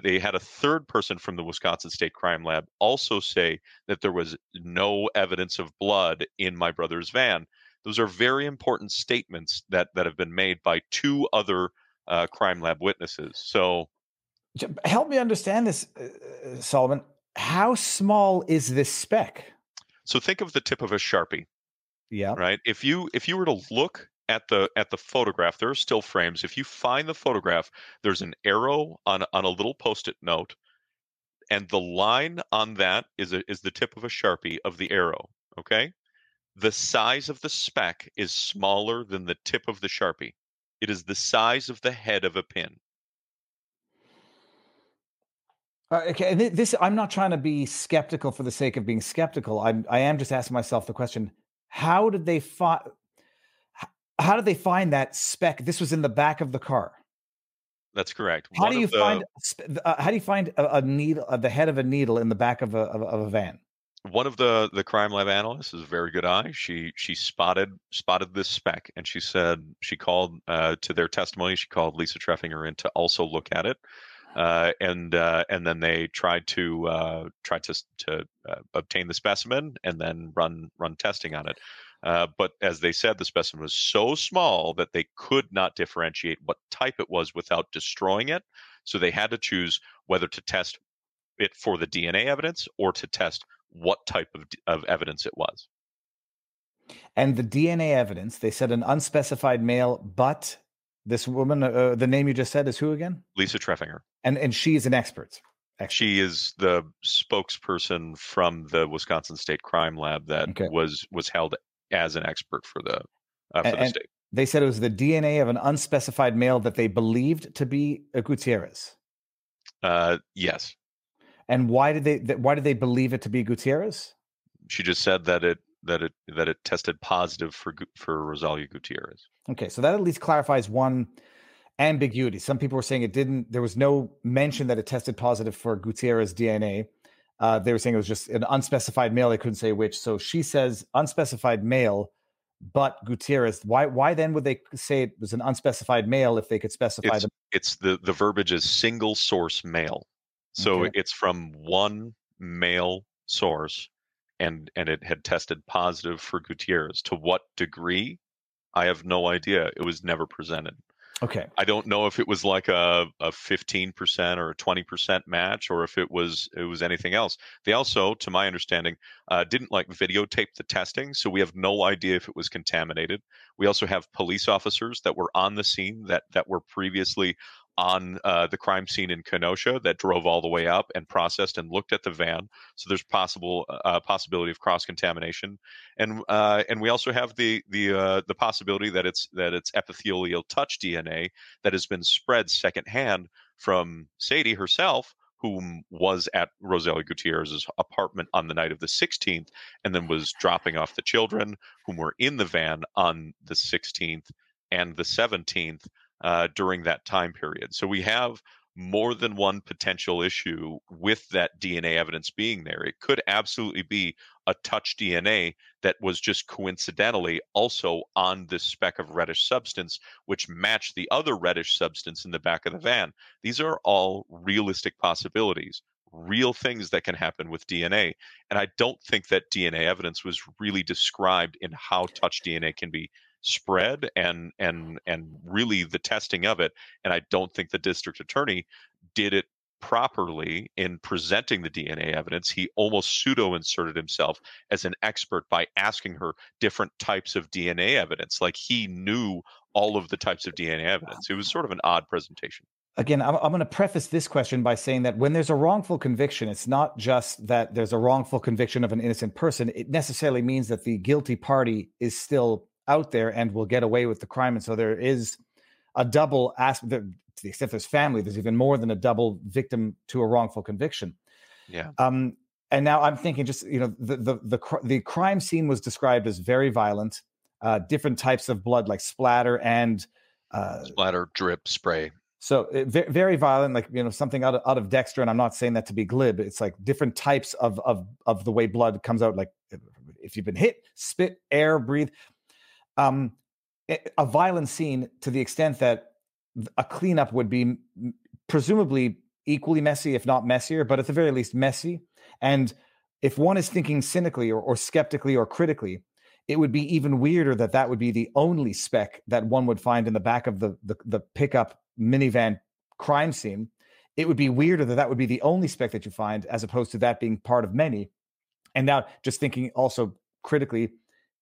They had a third person from the Wisconsin State Crime Lab also say that there was no evidence of blood in my brother's van. Those are very important statements that have been made by two other crime lab witnesses. So help me understand this, Solomon. How small is this speck? So think of the tip of a Sharpie. Yeah. Right. If you were to look at the photograph, there are still frames. If you find the photograph, there's an arrow on a little Post-it note, and the line on that is the tip of a Sharpie of the arrow. Okay, the size of the speck is smaller than the tip of the Sharpie. It is the size of the head of a pin. Okay, and this I'm not trying to be skeptical for the sake of being skeptical. I am just asking myself the question: how did they find? How did they find that speck? This was in the back of the car. That's correct. How do you find a needle, the head of a needle, in the back of a van? One of the crime lab analysts has a very good eye. She spotted this speck, and she said she called to their testimony. She called Lisa Treffinger in to also look at it, and then they tried to obtain the specimen and then run testing on it. But as they said, the specimen was so small that they could not differentiate what type it was without destroying it. So they had to choose whether to test it for the DNA evidence or to test what type of evidence it was. And the DNA evidence, they said an unspecified male, but this woman, the name you just said is who again? Lisa Treffinger. And she is an expert. She is the spokesperson from the Wisconsin State Crime Lab that was held as an expert for the state. They said it was the DNA of an unspecified male that they believed to be Gutierrez. Yes. And why did they believe it to be Gutierrez? She just said that it that it tested positive for Rosalia Gutierrez. Okay, so that at least clarifies one ambiguity. Some people were saying it didn't. There was no mention that it tested positive for Gutierrez DNA. They were saying it was just an unspecified male. They couldn't say which. So she says unspecified male, but Gutierrez. Why then would they say it was an unspecified male if they could specify them? It's the verbiage is single source male. So okay. It's from one male source, and it had tested positive for Gutierrez. To what degree? I have no idea. It was never presented. Okay. I don't know if it was like a 15% or a 20% match, or if it was anything else. They also, to my understanding, didn't like videotape the testing, so we have no idea if it was contaminated. We also have police officers that were on the scene that were previously on the crime scene in Kenosha that drove all the way up and processed and looked at the van. So there's possibility of cross contamination, and we also have the possibility that it's epithelial touch DNA that has been spread secondhand from Sadie herself, who was at Rosalia Gutierrez's apartment on the night of the 16th, and then was dropping off the children whom were in the van on the 16th and the 17th. During that time period. So we have more than one potential issue with that DNA evidence being there. It could absolutely be a touch DNA that was just coincidentally also on this speck of reddish substance, which matched the other reddish substance in the back of the van. These are all realistic possibilities, real things that can happen with DNA. And I don't think that DNA evidence was really described in how touch DNA can be spread and really the testing of it. And I don't think the district attorney did it properly in presenting the DNA evidence. He almost pseudo-inserted himself as an expert by asking her different types of DNA evidence. Like he knew all of the types of DNA evidence. It was sort of an odd presentation. Again, I'm going to preface this question by saying that when there's a wrongful conviction, it's not just that there's a wrongful conviction of an innocent person. It necessarily means that the guilty party is still out there and will get away with the crime. And so there is a double aspect. To the extent there's family, there's even more than a double victim to a wrongful conviction. Yeah. And now I'm thinking, just, you know, the crime scene was described as very violent, different types of blood, like splatter and splatter, drip, spray. So very violent, like, you know, something out of Dexter. And I'm not saying that to be glib. It's like different types of the way blood comes out. Like if you've been hit, spit, air, breathe. A violent scene to the extent that a cleanup would be presumably equally messy, if not messier, but at the very least messy. And if one is thinking cynically or skeptically or critically, it would be even weirder that would be the only speck that one would find in the back of the pickup minivan crime scene. It would be weirder that would be the only speck that you find, as opposed to that being part of many. And now just thinking also critically,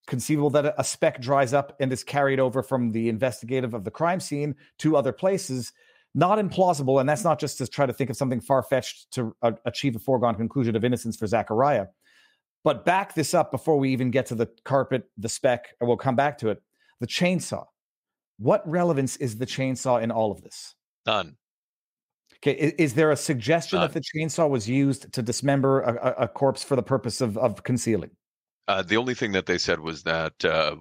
conceivable that a speck dries up and is carried over from the investigative of the crime scene to other places. Not implausible, and that's not just to try to think of something far-fetched to achieve a foregone conclusion of innocence for Zachariah. But back this up before we even get to the carpet, the speck, and we'll come back to it. The chainsaw. What relevance is the chainsaw in all of this? None. Okay, is there a suggestion that the chainsaw was used to dismember a corpse for the purpose of concealing? The only thing that they said was that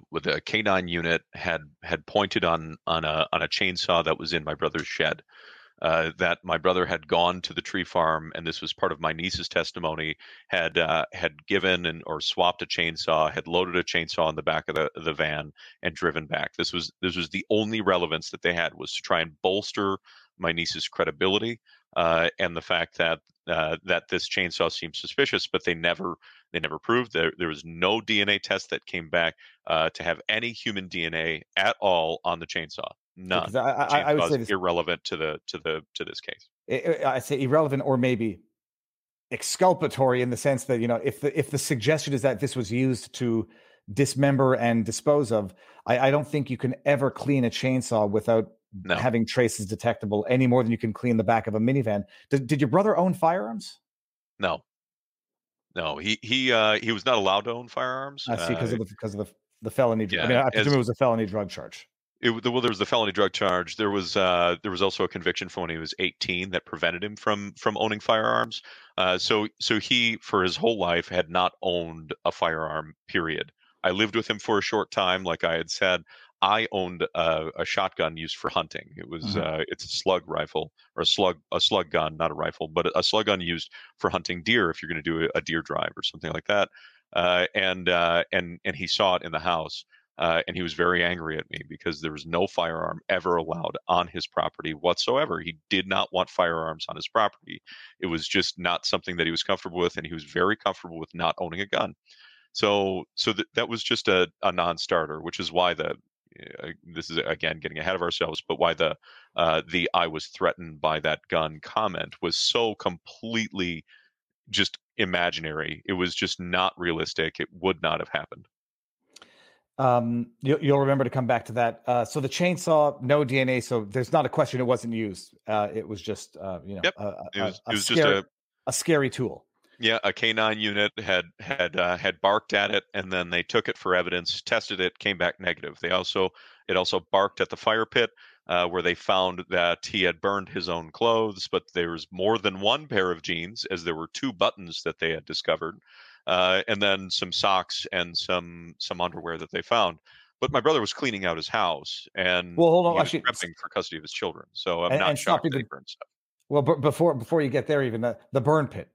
with a K9 unit had pointed on a chainsaw that was in my brother's shed, that my brother had gone to the tree farm, and this was part of my niece's testimony, had given or swapped a chainsaw, had loaded a chainsaw in the back of the van and driven back. This was the only relevance that they had, was to try and bolster my niece's credibility and the fact that this chainsaw seemed suspicious, but they never proved. There was no DNA test that came back to have any human DNA at all on the chainsaw. None. I would say this, irrelevant to this case. I'd say irrelevant, or maybe exculpatory, in the sense that, you know, if the suggestion is that this was used to dismember and dispose of, I don't think you can ever clean a chainsaw without. No. Having traces detectable any more than you can clean the back of a minivan. Did your brother own firearms? No. He was not allowed to own firearms. I see, because of the felony. Yeah, I mean, I presume it was a felony drug charge. Well, there was the felony drug charge. There was also a conviction for when he was 18 that prevented him from owning firearms. So he, for his whole life, had not owned a firearm, period. I lived with him for a short time, like I had said. I owned a shotgun used for hunting. It was it's a slug rifle, or a slug gun, not a rifle, but a slug gun used for hunting deer if you're going to do a deer drive or something like that. And he saw it in the house, and he was very angry at me because there was no firearm ever allowed on his property whatsoever. He did not want firearms on his property. It was just not something that he was comfortable with, and he was very comfortable with not owning a gun. So that was just a non-starter, which is why this is again getting ahead of ourselves, but why the I was threatened by that gun comment was so completely just imaginary. It was just not realistic. It would not have happened. You'll remember to come back to that. So the chainsaw, no DNA. So there's not a question it wasn't used. It was just it was just a scary tool. Yeah, a K9 unit had barked at it, and then they took it for evidence, tested it, came back negative. It also barked at the fire pit, where they found that he had burned his own clothes, but there was more than one pair of jeans, as there were two buttons that they had discovered, and then some socks and some underwear that they found. But my brother was cleaning out his house, and he was prepping for custody of his children. So I'm not shocked that he burned stuff. Well, before you get there, even the burn pit.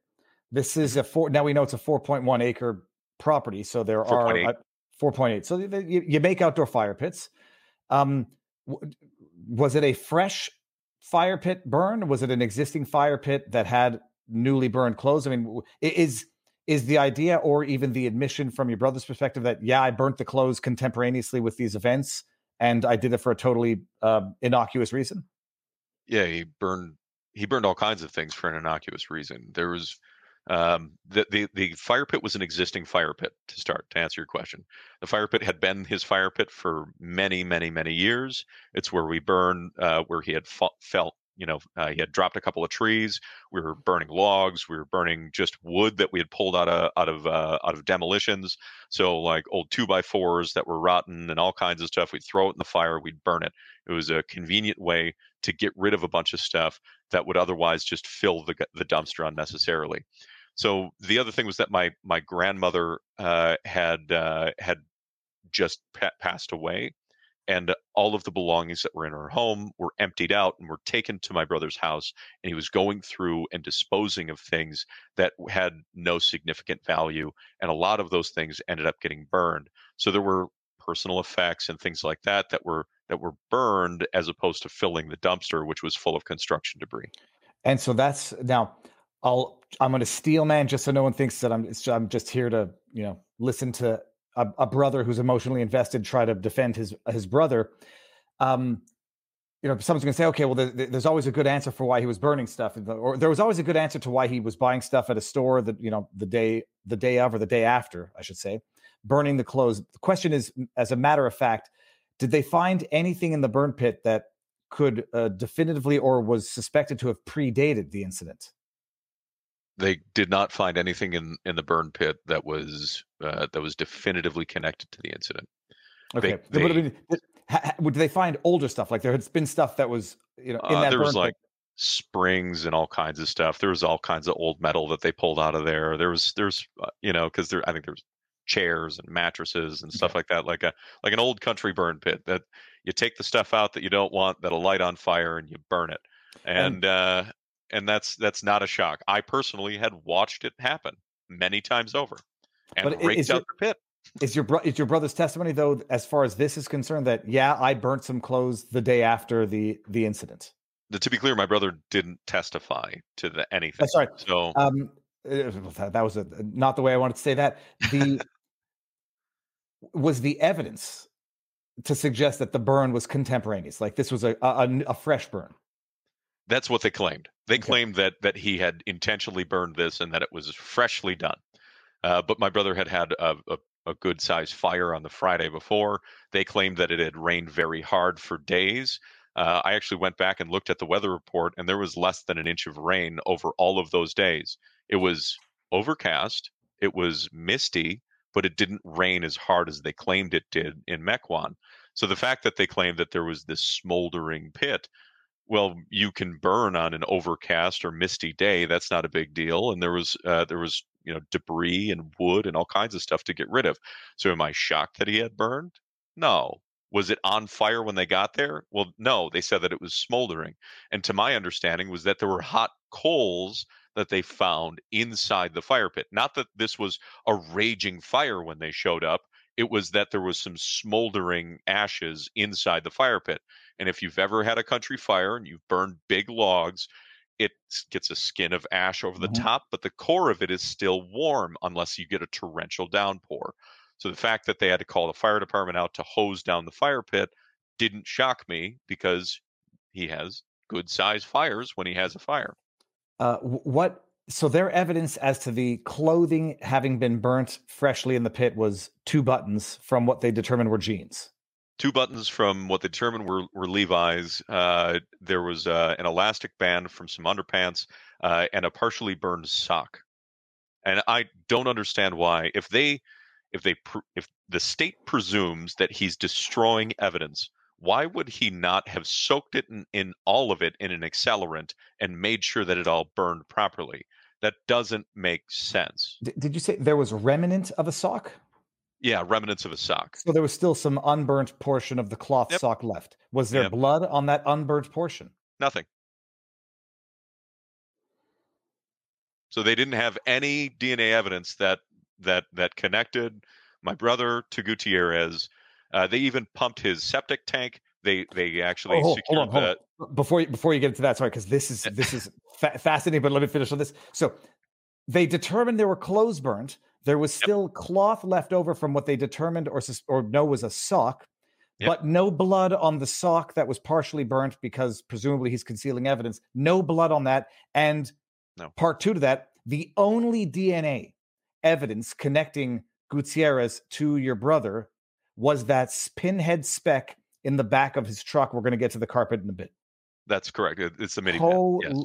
This is now we know it's a 4.1 acre property. So there are 4.8. So you make outdoor fire pits. Was it a fresh fire pit burn? Was it an existing fire pit that had newly burned clothes? I mean, is the idea, or even the admission from your brother's perspective, that, yeah, I burnt the clothes contemporaneously with these events and I did it for a totally innocuous reason? Yeah, he burned all kinds of things for an innocuous reason. There was... The fire pit was an existing fire pit to answer your question. The fire pit had been his fire pit for many, many, many years. It's where we burn, where he had he had dropped a couple of trees. We were burning logs. We were burning just wood that we had pulled out of demolitions. So like old 2x4s that were rotten and all kinds of stuff. We'd throw it in the fire. We'd burn it. It was a convenient way to get rid of a bunch of stuff that would otherwise just fill the dumpster unnecessarily. So the other thing was that my grandmother had just passed away, and all of the belongings that were in her home were emptied out and were taken to my brother's house, and he was going through and disposing of things that had no significant value, and a lot of those things ended up getting burned. So there were personal effects and things like that that were burned, as opposed to filling the dumpster, which was full of construction debris. And so that's now. I'm going to steel man, just so no one thinks that I'm just here to, listen to a brother who's emotionally invested try to defend his brother. Someone's going to say, okay, well, there's always a good answer for why he was burning stuff, or there was always a good answer to why he was buying stuff at a store that the day of, or the day after, I should say, burning the clothes. The question is, as a matter of fact, did they find anything in the burn pit that could definitively or was suspected to have predated the incident? They did not find anything in the burn pit that was definitively connected to the incident. Okay. Would they find older stuff? Like there had been stuff that was, in that there burn was like pit. Springs and all kinds of stuff. There was all kinds of old metal that they pulled out of there. I think there's chairs and mattresses and stuff like that, like an old country burn pit that you take the stuff out that you don't want, that'll light on fire, and you burn it. And that's not a shock. I personally had watched it happen many times over, and raked out the pit. Is your brother's testimony, though, as far as this is concerned, that I burnt some clothes the day after the incident? To be clear, my brother didn't testify to anything. That's right. So that was not the way I wanted to say that. Was the evidence to suggest that the burn was contemporaneous? Like this was a fresh burn. That's what they claimed. They claimed that he had intentionally burned this and that it was freshly done. But my brother had a good sized fire on the Friday before. They claimed that it had rained very hard for days. I actually went back and looked at the weather report, and there was less than an inch of rain over all of those days. It was overcast. It was misty, but it didn't rain as hard as they claimed it did in Mequon. So the fact that they claim that there was this smoldering pit, well, you can burn on an overcast or misty day. That's not a big deal. And there was debris and wood and all kinds of stuff to get rid of. So am I shocked that he had burned? No. Was it on fire when they got there? Well, no, they said that it was smoldering. And to my understanding was that there were hot coals that they found inside the fire pit. Not that this was a raging fire when they showed up. It was that there was some smoldering ashes inside the fire pit. And if you've ever had a country fire and you've burned big logs, it gets a skin of ash over the top, but the core of it is still warm unless you get a torrential downpour. So the fact that they had to call the fire department out to hose down the fire pit didn't shock me because he has good-sized fires when he has a fire. So their evidence as to the clothing having been burnt freshly in the pit was two buttons from what they determined were jeans. Two buttons from what they determined were Levi's. There was an elastic band from some underpants and a partially burned sock. And I don't understand why. If the state presumes that he's destroying evidence, why would he not have soaked it in all of it in an accelerant and made sure that it all burned properly? That doesn't make sense. Did you say there was remnant of a sock? Yeah, remnants of a sock. So there was still some unburnt portion of the cloth sock left. Was there blood on that unburnt portion? Nothing. So they didn't have any DNA evidence that connected my brother to Gutierrez. They even pumped his septic tank. They actually secured that. Before you get into that, sorry, because this is fascinating, but let me finish on this. So they determined there were clothes burnt. There was still cloth left over from what they determined or know was a sock, but no blood on the sock that was partially burnt because presumably he's concealing evidence. No blood on that. And part two to that, the only DNA evidence connecting Gutierrez to your brother was that pinhead speck in the back of his truck. We're going to get to the carpet in a bit. That's correct. It's a minivan.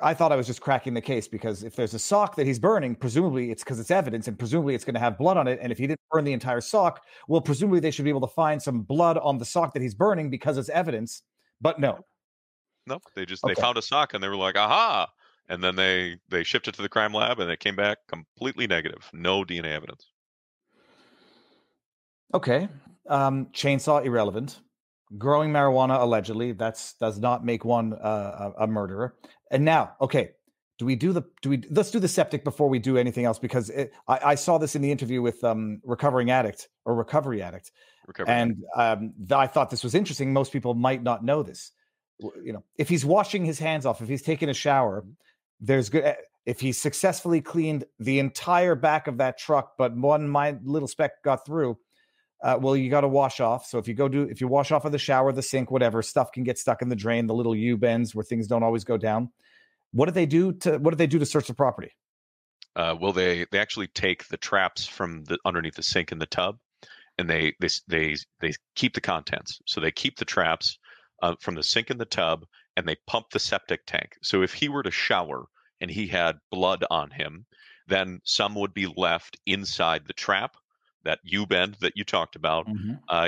I thought I was just cracking the case because if there's a sock that he's burning, presumably it's because it's evidence and presumably it's going to have blood on it. And if he didn't burn the entire sock, well, presumably they should be able to find some blood on the sock that he's burning because it's evidence. But no, they found a sock and they were like, aha. And then they shipped it to the crime lab and it came back completely negative. No DNA evidence. Okay. Chainsaw irrelevant. Growing marijuana allegedly. That does not make one a murderer. And now, okay, let's do the septic before we do anything else because I saw this in the interview with Recovery Addict. I thought this was interesting. Most people might not know this. If he's washing his hands off, if he's taking a shower, if he successfully cleaned the entire back of that truck, but my little speck got through, you got to wash off. So if you wash off of the shower, the sink, whatever, stuff can get stuck in the drain, the little U-bends where things don't always go down. What did they do to search the property? They actually take the traps from underneath the sink in the tub and they keep the contents. So they keep the traps from the sink in the tub and they pump the septic tank. So if he were to shower and he had blood on him, then some would be left inside the trap, that U-bend that you talked about,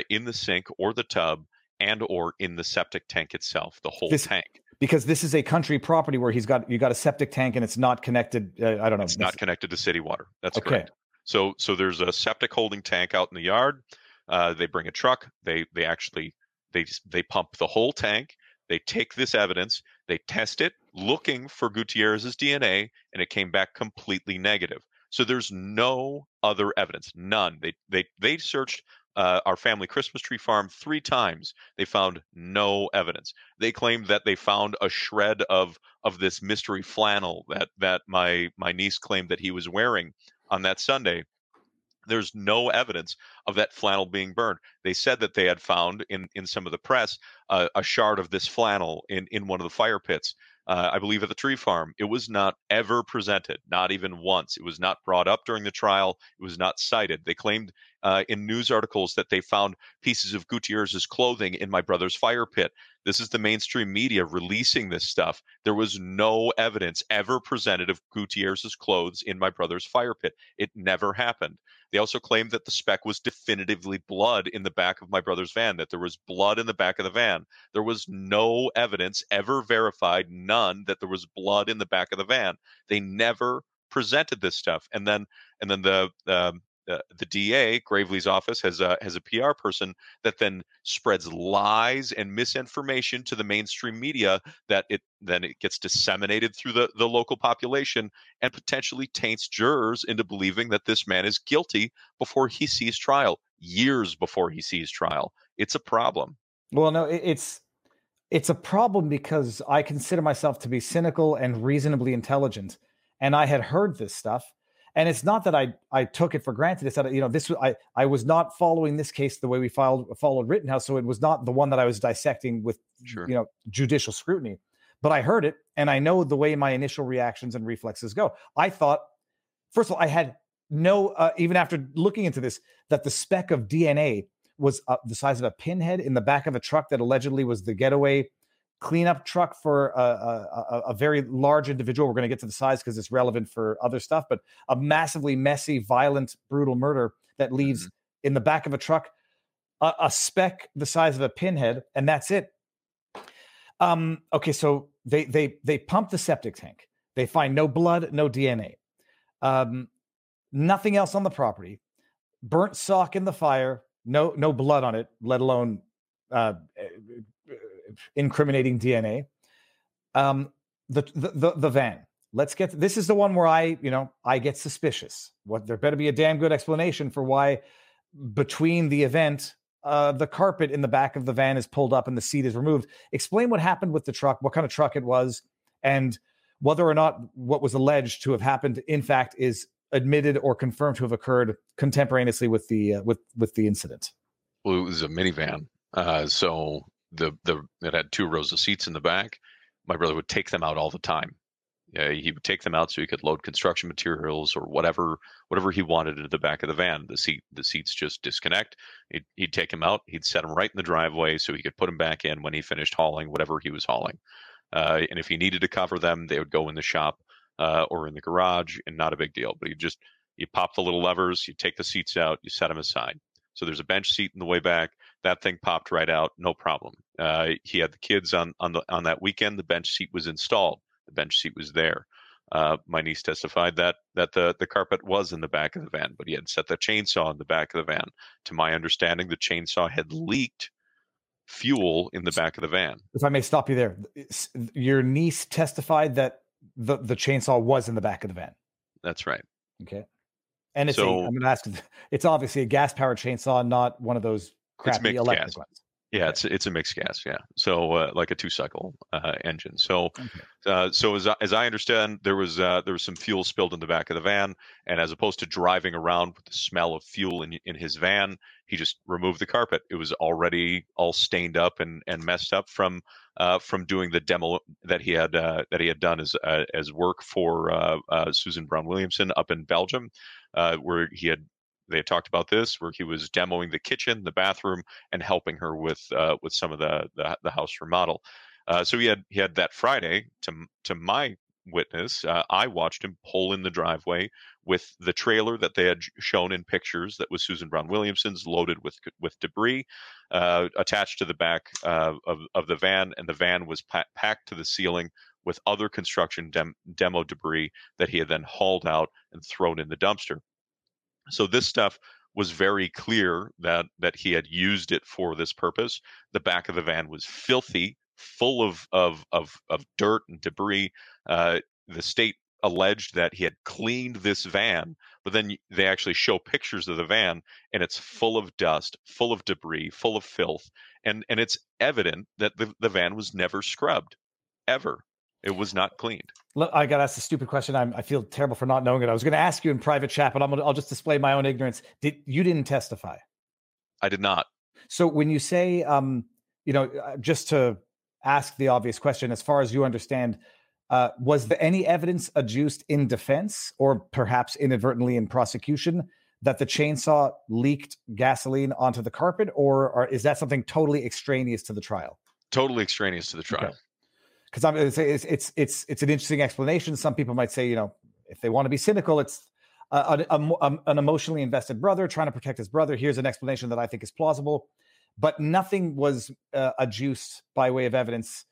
in the sink or the tub and or in the septic tank itself, the whole tank. Because this is a country property where you got a septic tank and it's not connected. I don't know. It's not connected to city water. That's correct. So there's a septic holding tank out in the yard. They bring a truck. They pump the whole tank. They take this evidence. They test it looking for Gutierrez's DNA and it came back completely negative. So there's no other evidence, none. They searched our family Christmas tree farm 3 times. They found no evidence. They claimed that they found a shred of this mystery flannel that my niece claimed that he was wearing on that Sunday. There's no evidence of that flannel being burned. They said that they had found in some of the press a shard of this flannel in one of the fire pits. I believe at the tree farm. It was not ever presented, not even once. It was not brought up during the trial. It was not cited. They claimed in news articles that they found pieces of Gutierrez's clothing in my brother's fire pit. This is the mainstream media releasing this stuff. There was no evidence ever presented of Gutierrez's clothes in my brother's fire pit. It never happened. They also claimed that the speck was definitively blood in the back of my brother's van, that there was blood in the back of the van. There was no evidence ever verified, none, that there was blood in the back of the van. They never presented this stuff. And then the DA, Gravely's office, has a PR person that then spreads lies and misinformation to the mainstream media that it gets disseminated through the local population and potentially taints jurors into believing that this man is guilty before he sees trial, years before he sees trial. It's a problem. Well, no, it's a problem because I consider myself to be cynical and reasonably intelligent, and I had heard this stuff. And it's not that I took it for granted. It's that, you know, this I was not following this case the way we followed Rittenhouse, so it was not the one that I was dissecting with, sure, you know, judicial scrutiny. But I heard it, and I know the way my initial reactions and reflexes go. I thought, first of all, I had no, even after looking into this, that the speck of DNA was the size of a pinhead in the back of a truck that allegedly was the getaway cleanup truck for a very large individual. We're going to get to the size because it's relevant for other stuff, but a massively messy, violent, brutal murder that leaves in the back of a truck a speck the size of a pinhead, and that's it. Okay, so they pump the septic tank. They find no blood, no DNA, nothing else on the property. Burnt sock in the fire, no blood on it, let alone incriminating DNA. The van. Let's get to, this is the one where I get suspicious. What, there better be a damn good explanation for why between the event, the carpet in the back of the van is pulled up and the seat is removed. Explain what happened with the truck, what kind of truck it was, and whether or not what was alleged to have happened in fact is admitted or confirmed to have occurred contemporaneously with the with the incident. Well, it was a minivan, so. It had two rows of seats in the back. My brother would take them out all the time. Yeah, he would take them out so he could load construction materials or whatever he wanted into the back of the van. The seats just disconnect. He'd take them out. He'd set them right in the driveway so he could put them back in when he finished hauling whatever he was hauling. And if he needed to cover them, they would go in the shop or in the garage, and not a big deal. But you pop the little levers. You take the seats out. You set them aside. So there's a bench seat in the way back. That thing popped right out, no problem. He had the kids on that weekend. The bench seat was installed. The bench seat was there. My niece testified that the carpet was in the back of the van, but he had set the chainsaw in the back of the van. To my understanding, the chainsaw had leaked fuel in the back of the van. If I may stop you there, your niece testified that the chainsaw was in the back of the van. That's right. Okay, and I'm going to ask. It's obviously a gas-powered chainsaw, not one of those. It's mixed gas. Ones. Yeah, it's a mixed gas. Yeah, so like a two-cycle engine. So, so as I understand, there was some fuel spilled in the back of the van, and as opposed to driving around with the smell of fuel in his van, he just removed the carpet. It was already all stained up and messed up from doing the demo that he had done as work for Susan Braun-Williamson up in Belgium, where he had. They talked about this, where he was demoing the kitchen, the bathroom, and helping her with some of the house remodel. So he had that Friday. To my witness, I watched him pull in the driveway with the trailer that they had shown in pictures. That was Susan Braun-Williamson's, loaded with debris, attached to the back of the van, and the van was packed to the ceiling with other construction demo debris that he had then hauled out and thrown in the dumpster. So this stuff was very clear that he had used it for this purpose. The back of the van was filthy, full of dirt and debris. The state alleged that he had cleaned this van, but then they actually show pictures of the van, and it's full of dust, full of debris, full of filth, and it's evident that the van was never scrubbed, ever. It was not cleaned. Look, I got asked a stupid question. I feel terrible for not knowing it. I was going to ask you in private chat, but I'll just display my own ignorance. You didn't testify? I did not. So when you say, just to ask the obvious question, as far as you understand, was there any evidence adduced in defense or perhaps inadvertently in prosecution that the chainsaw leaked gasoline onto the carpet, or is that something totally extraneous to the trial? Totally extraneous to the trial. Okay. Because I'm going to say it's an interesting explanation. Some people might say, you know, if they want to be cynical, it's an emotionally invested brother trying to protect his brother. Here's an explanation that I think is plausible, but nothing was adduced by way of evidence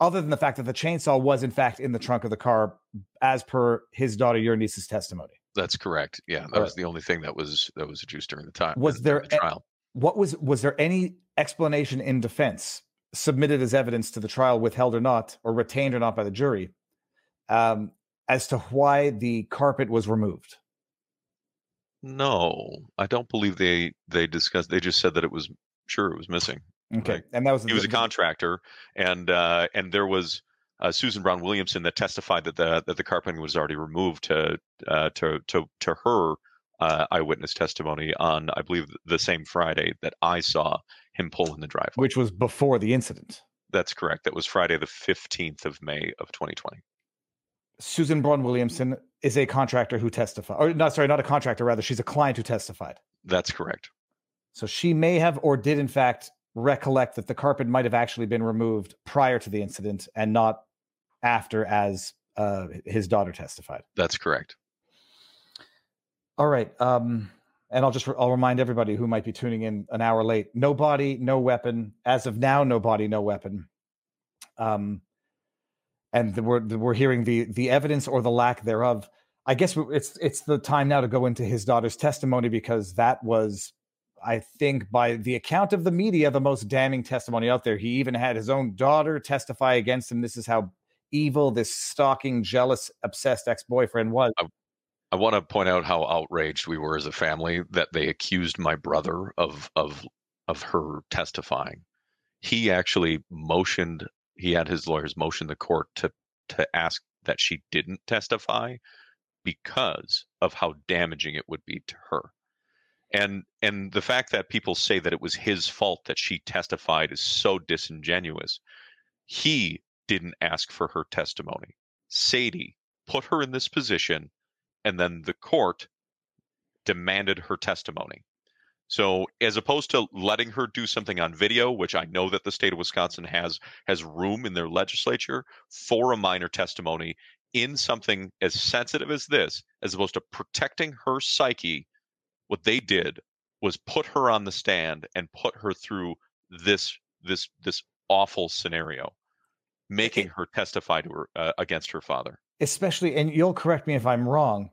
other than the fact that the chainsaw was in fact in the trunk of the car, as per his daughter Eurnice's testimony. That's correct. Yeah, that was the only thing that was adduced during the time. Was there the trial? Was there any explanation in defense submitted as evidence to the trial, withheld or not, or retained or not by the jury, as to why the carpet was removed? No, I don't believe they discussed. They just said that it was sure it was missing. Okay, like, and that was he was a contractor, and there was Susan Braun-Williamson that testified that the carpeting was already removed to her eyewitness testimony on, I believe, the same Friday that I saw him pull in the driveway, which was before the incident. That's correct. That was Friday, the 15th of May of 2020. Susan Braun-Williamson is a contractor who testified. Or no, sorry, not a contractor. Rather, she's a client who testified. That's correct. So she may have, or did in fact, recollect that the carpet might have actually been removed prior to the incident and not after, as his daughter testified. That's correct. All right. And I'll remind everybody who might be tuning in an hour late, no body, no weapon. As of now, no body, no weapon. And we're hearing the evidence or the lack thereof. I guess it's the time now to go into his daughter's testimony, because that was, I think, by the account of the media, the most damning testimony out there. He even had his own daughter testify against him. This is how evil this stalking, jealous, obsessed ex-boyfriend was. I want to point out how outraged we were as a family that they accused my brother of her testifying. He actually motioned. He had his lawyers motion the court to ask that she didn't testify because of how damaging it would be to her. And the fact that people say that it was his fault that she testified is so disingenuous. He didn't ask for her testimony. Sadie put her in this position, and then the court demanded her testimony. So as opposed to letting her do something on video, which I know that the state of Wisconsin has room in their legislature for a minor testimony in something as sensitive as this, as opposed to protecting her psyche, what they did was put her on the stand and put her through this awful scenario, making her testify to her against her father. Especially, and you'll correct me if I'm wrong,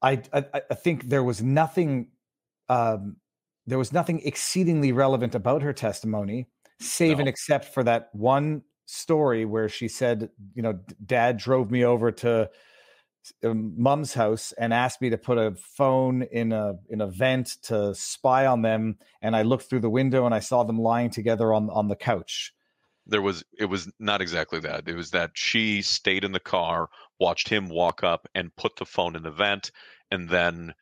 I think there was nothing exceedingly relevant about her testimony, save and except for that one story where she said, you know, Dad drove me over to Mom's house and asked me to put a phone in a vent to spy on them, and I looked through the window and I saw them lying together on the couch. It was not exactly that. It was that she stayed in the car, watched him walk up and put the phone in the vent, and then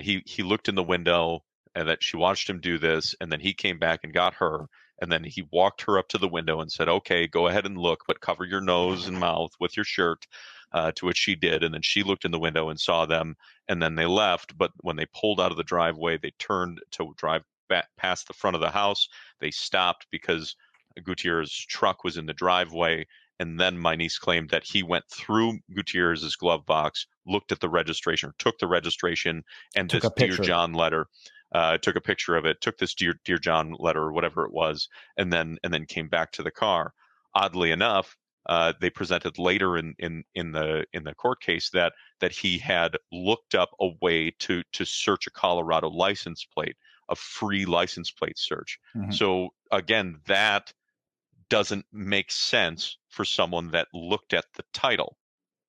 he looked in the window, and that she watched him do this, and then he came back and got her, and then he walked her up to the window and said, "Okay, go ahead and look, but cover your nose and mouth with your shirt." To which she did, and then she looked in the window and saw them, and then they left. But when they pulled out of the driveway, they turned to drive back past the front of the house. They stopped because Gutierrez's truck was in the driveway, and then my niece claimed that he went through Gutierrez's glove box, looked at the registration, took the registration, and this Dear John letter, took a picture of it, took this Dear John letter or whatever it was, and then came back to the car. Oddly enough, they presented later in the court case that he had looked up a way to search a Colorado license plate, a free license plate search. Mm-hmm. So again, that doesn't make sense for someone that looked at the title.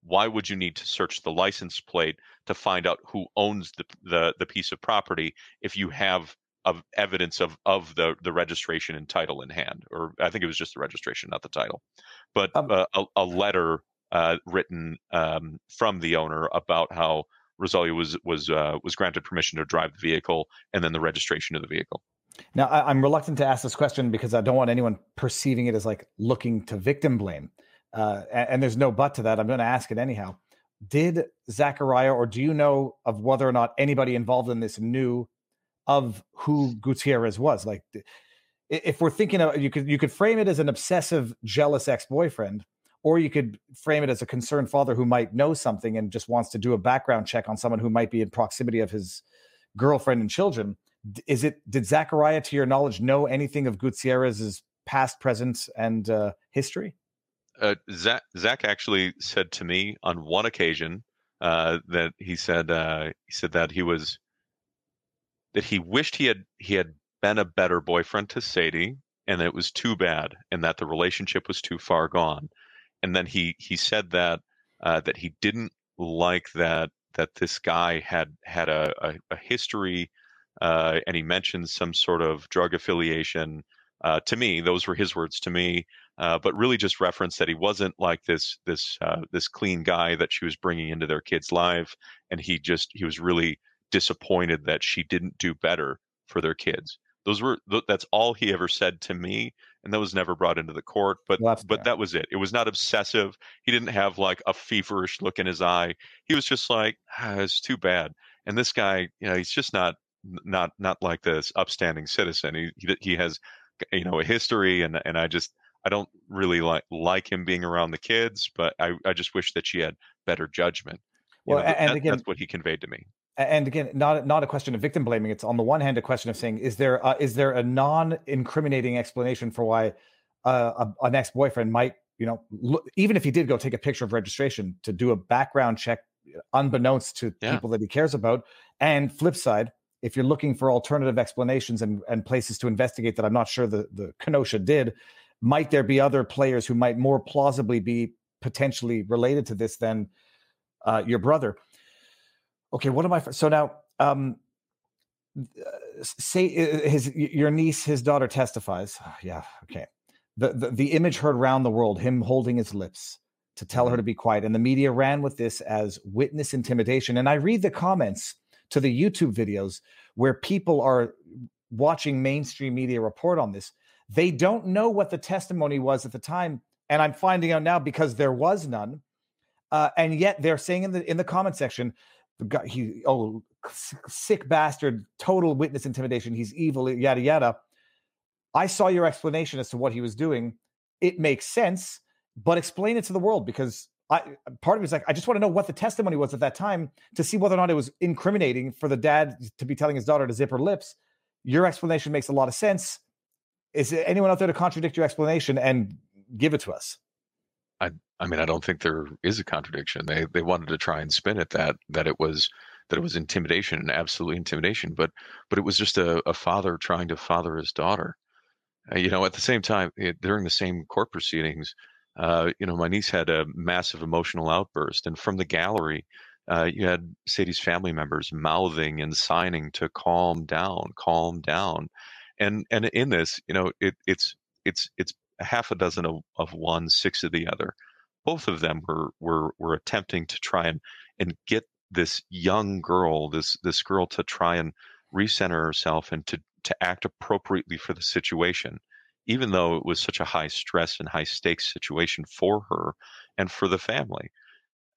Why would you need to search the license plate to find out who owns the piece of property if you have of evidence of the registration and title in hand, or I think it was just the registration, not the title, but a letter written from the owner about how Rosalia was granted permission to drive the vehicle, and then the registration of the vehicle. Now, I'm reluctant to ask this question because I don't want anyone perceiving it as like looking to victim blame, and there's no but to that. I'm going to ask it anyhow. Did Zachariah, or do you know of whether or not anybody involved in this knew of who Gutierrez was? Like, if we're thinking of, you could frame it as an obsessive, jealous ex-boyfriend, or you could frame it as a concerned father who might know something and just wants to do a background check on someone who might be in proximity of his girlfriend and children. Did Zachariah, to your knowledge, know anything of Gutierrez's past, present, and history? Zach actually said to me on one occasion that he said that he wished he had been a better boyfriend to Sadie, and it was too bad, and that the relationship was too far gone. And then he said that that he didn't like that this guy had a history, and he mentioned some sort of drug affiliation. To me, those were his words to me. But really just referenced that he wasn't like this clean guy that she was bringing into their kid's life, and he was really disappointed that she didn't do better for their kids. That's all he ever said to me, and that was never brought into the court. But that was it. It was not obsessive. He didn't have like a feverish look in his eye. He was just like, it's too bad. And this guy, he's just not like this upstanding citizen. He has a history, and I don't really like him being around the kids, but I just wish that she had better judgment. That's what he conveyed to me. And again, not a question of victim blaming. It's on the one hand a question of saying, is there a non-incriminating explanation for why an ex-boyfriend might, look, even if he did go take a picture of registration, to do a background check unbeknownst to people that he cares about. And flip side, if you're looking for alternative explanations and places to investigate that I'm not sure the Kenosha did, might there be other players who might more plausibly be potentially related to this than your brother? Okay, what am I? So now, say your daughter testifies. Yeah, okay. The image heard around the world, him holding his lips to tell her to be quiet, and the media ran with this as witness intimidation. And I read the comments to the YouTube videos where people are watching mainstream media report on this. They don't know what the testimony was at the time, and I'm finding out now because there was none. And yet they're saying in the comment section, the guy, sick bastard, total witness intimidation. He's evil, yada yada. I saw your explanation as to what he was doing. It makes sense, but explain it to the world, because part of me is like, I just want to know what the testimony was at that time to see whether or not it was incriminating for the dad to be telling his daughter to zip her lips. Your explanation makes a lot of sense. Is there anyone out there to contradict your explanation and give it to us? I mean, I don't think there is a contradiction. They wanted to try and spin it that it was intimidation, and absolutely intimidation, but it was just a father trying to father his daughter. At the same time, during the same court proceedings, my niece had a massive emotional outburst, and from the gallery, you had Sadie's family members mouthing and signing to calm down. And in this, it's half a dozen of one, six of the other. Both of them were attempting to try and get this young girl, this girl, to try and recenter herself and to act appropriately for the situation, even though it was such a high stress and high stakes situation for her and for the family.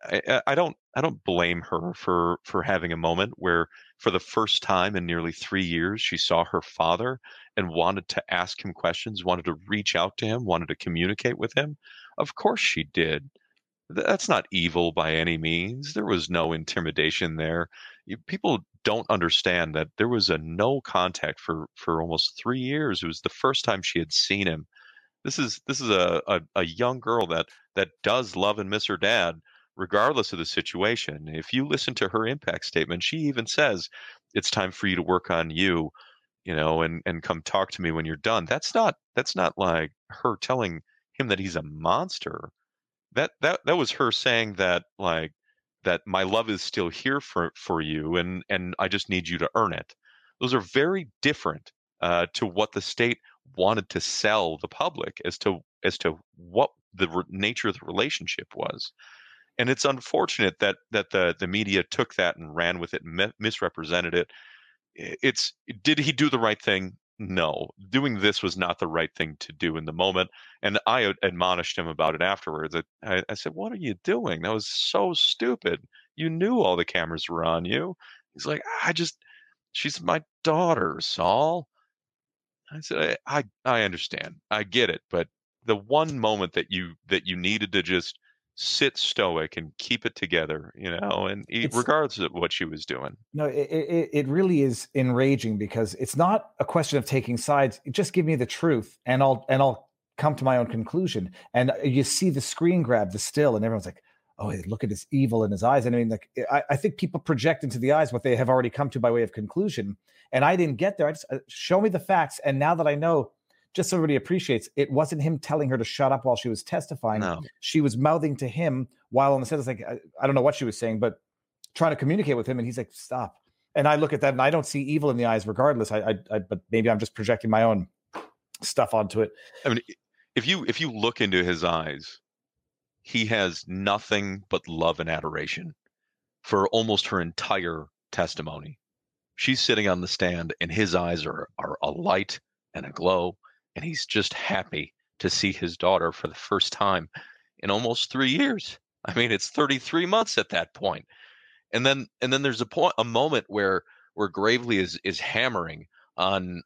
I don't blame her for having a moment where, for the first time in nearly 3 years, she saw her father and wanted to ask him questions, wanted to reach out to him, wanted to communicate with him. Of course she did. That's not evil by any means. There was no intimidation there. People don't understand that there was a no contact for almost 3 years. It was the first time she had seen him. This is a young girl that does love and miss her dad, regardless of the situation. If you listen to her impact statement, she even says, it's time for you to work on you, and come talk to me when you're done. That's not like her telling him that he's a monster. That was her saying that my love is still here for you, and I just need you to earn it. Those are very different to what the state wanted to sell the public as to what the nature of the relationship was. And it's unfortunate that the media took that and ran with it, and misrepresented it. Did he do the right thing? no, doing this was not the right thing to do in the moment. And I admonished him about it afterwards. I said, what are you doing? That was so stupid. You knew all the cameras were on you. He's like, she's my daughter, Saul. I said, I understand. I get it. But the one moment that you needed to just sit stoic and keep it together, and regardless of what she was doing. No, it really is enraging, because it's not a question of taking sides. Just give me the truth and I'll come to my own conclusion. And you see the screen grab, the still, and everyone's like, oh, look at his evil in his eyes. And I mean, like, I think people project into the eyes what they have already come to by way of conclusion. And I didn't get there. I just show me the facts. And now that I know, just so everybody appreciates, it wasn't him telling her to shut up while she was testifying. No. She was mouthing to him while on the set. It's like, I don't know what she was saying, but trying to communicate with him. And he's like, stop. And I look at that and I don't see evil in the eyes regardless. But maybe I'm just projecting my own stuff onto it. I mean, if you look into his eyes, he has nothing but love and adoration for almost her entire testimony. She's sitting on the stand and his eyes are alight and aglow, and he's just happy to see his daughter for the first time in almost 3 years. I mean, it's 33 months at that point. And then there's a moment where Gravely is hammering on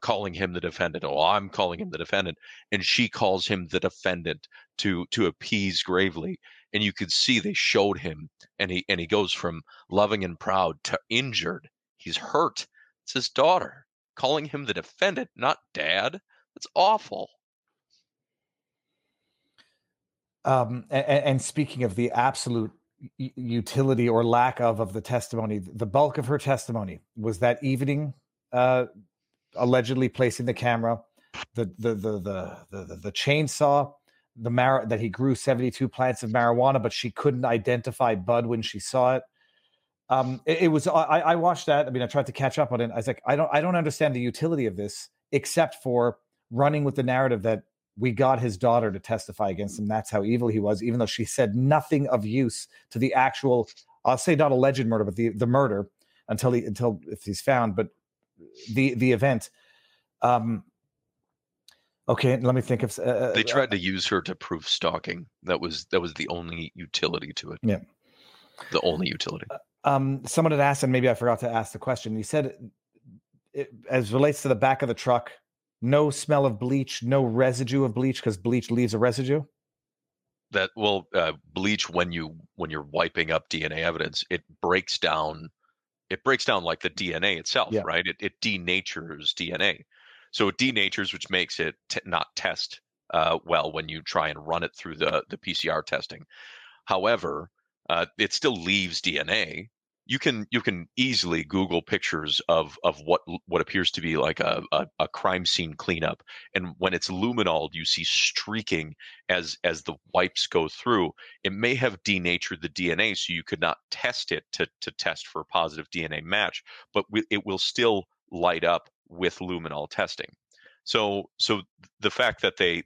calling him the defendant. Oh, I'm calling him the defendant. And she calls him the defendant to appease Gravely. And you could see they showed him, and he goes from loving and proud to injured. He's hurt. It's his daughter calling him the defendant, not dad. That's awful. And speaking of the absolute utility or lack of the testimony, the bulk of her testimony was that evening, allegedly placing the camera, the chainsaw, that he grew 72 plants of marijuana, but she couldn't identify bud when she saw it. I watched that. I mean, I tried to catch up on it. I was like, I don't understand the utility of this, except for running with the narrative that we got his daughter to testify against him. That's how evil he was, even though she said nothing of use to the actual, I'll say not alleged murder, but the murder until if he's found, but the event. Okay, let me think of. They tried to use her to prove stalking. That was the only utility to it. Yeah, the only utility. Someone had asked, and maybe I forgot to ask the question. He said, as relates to the back of the truck, no smell of bleach, no residue of bleach, because bleach leaves a residue. That bleach when you're wiping up DNA evidence, it breaks down. It breaks down like the DNA itself, yeah. Right? It denatures DNA. So it denatures, which makes it not test well when you try and run it through the PCR testing. However, it still leaves DNA. You can easily Google pictures of what appears to be like a crime scene cleanup. And when it's luminol, you see streaking as the wipes go through. It may have denatured the DNA, so you could not test it to test for a positive DNA match, but it will still light up with luminol testing. So the fact that they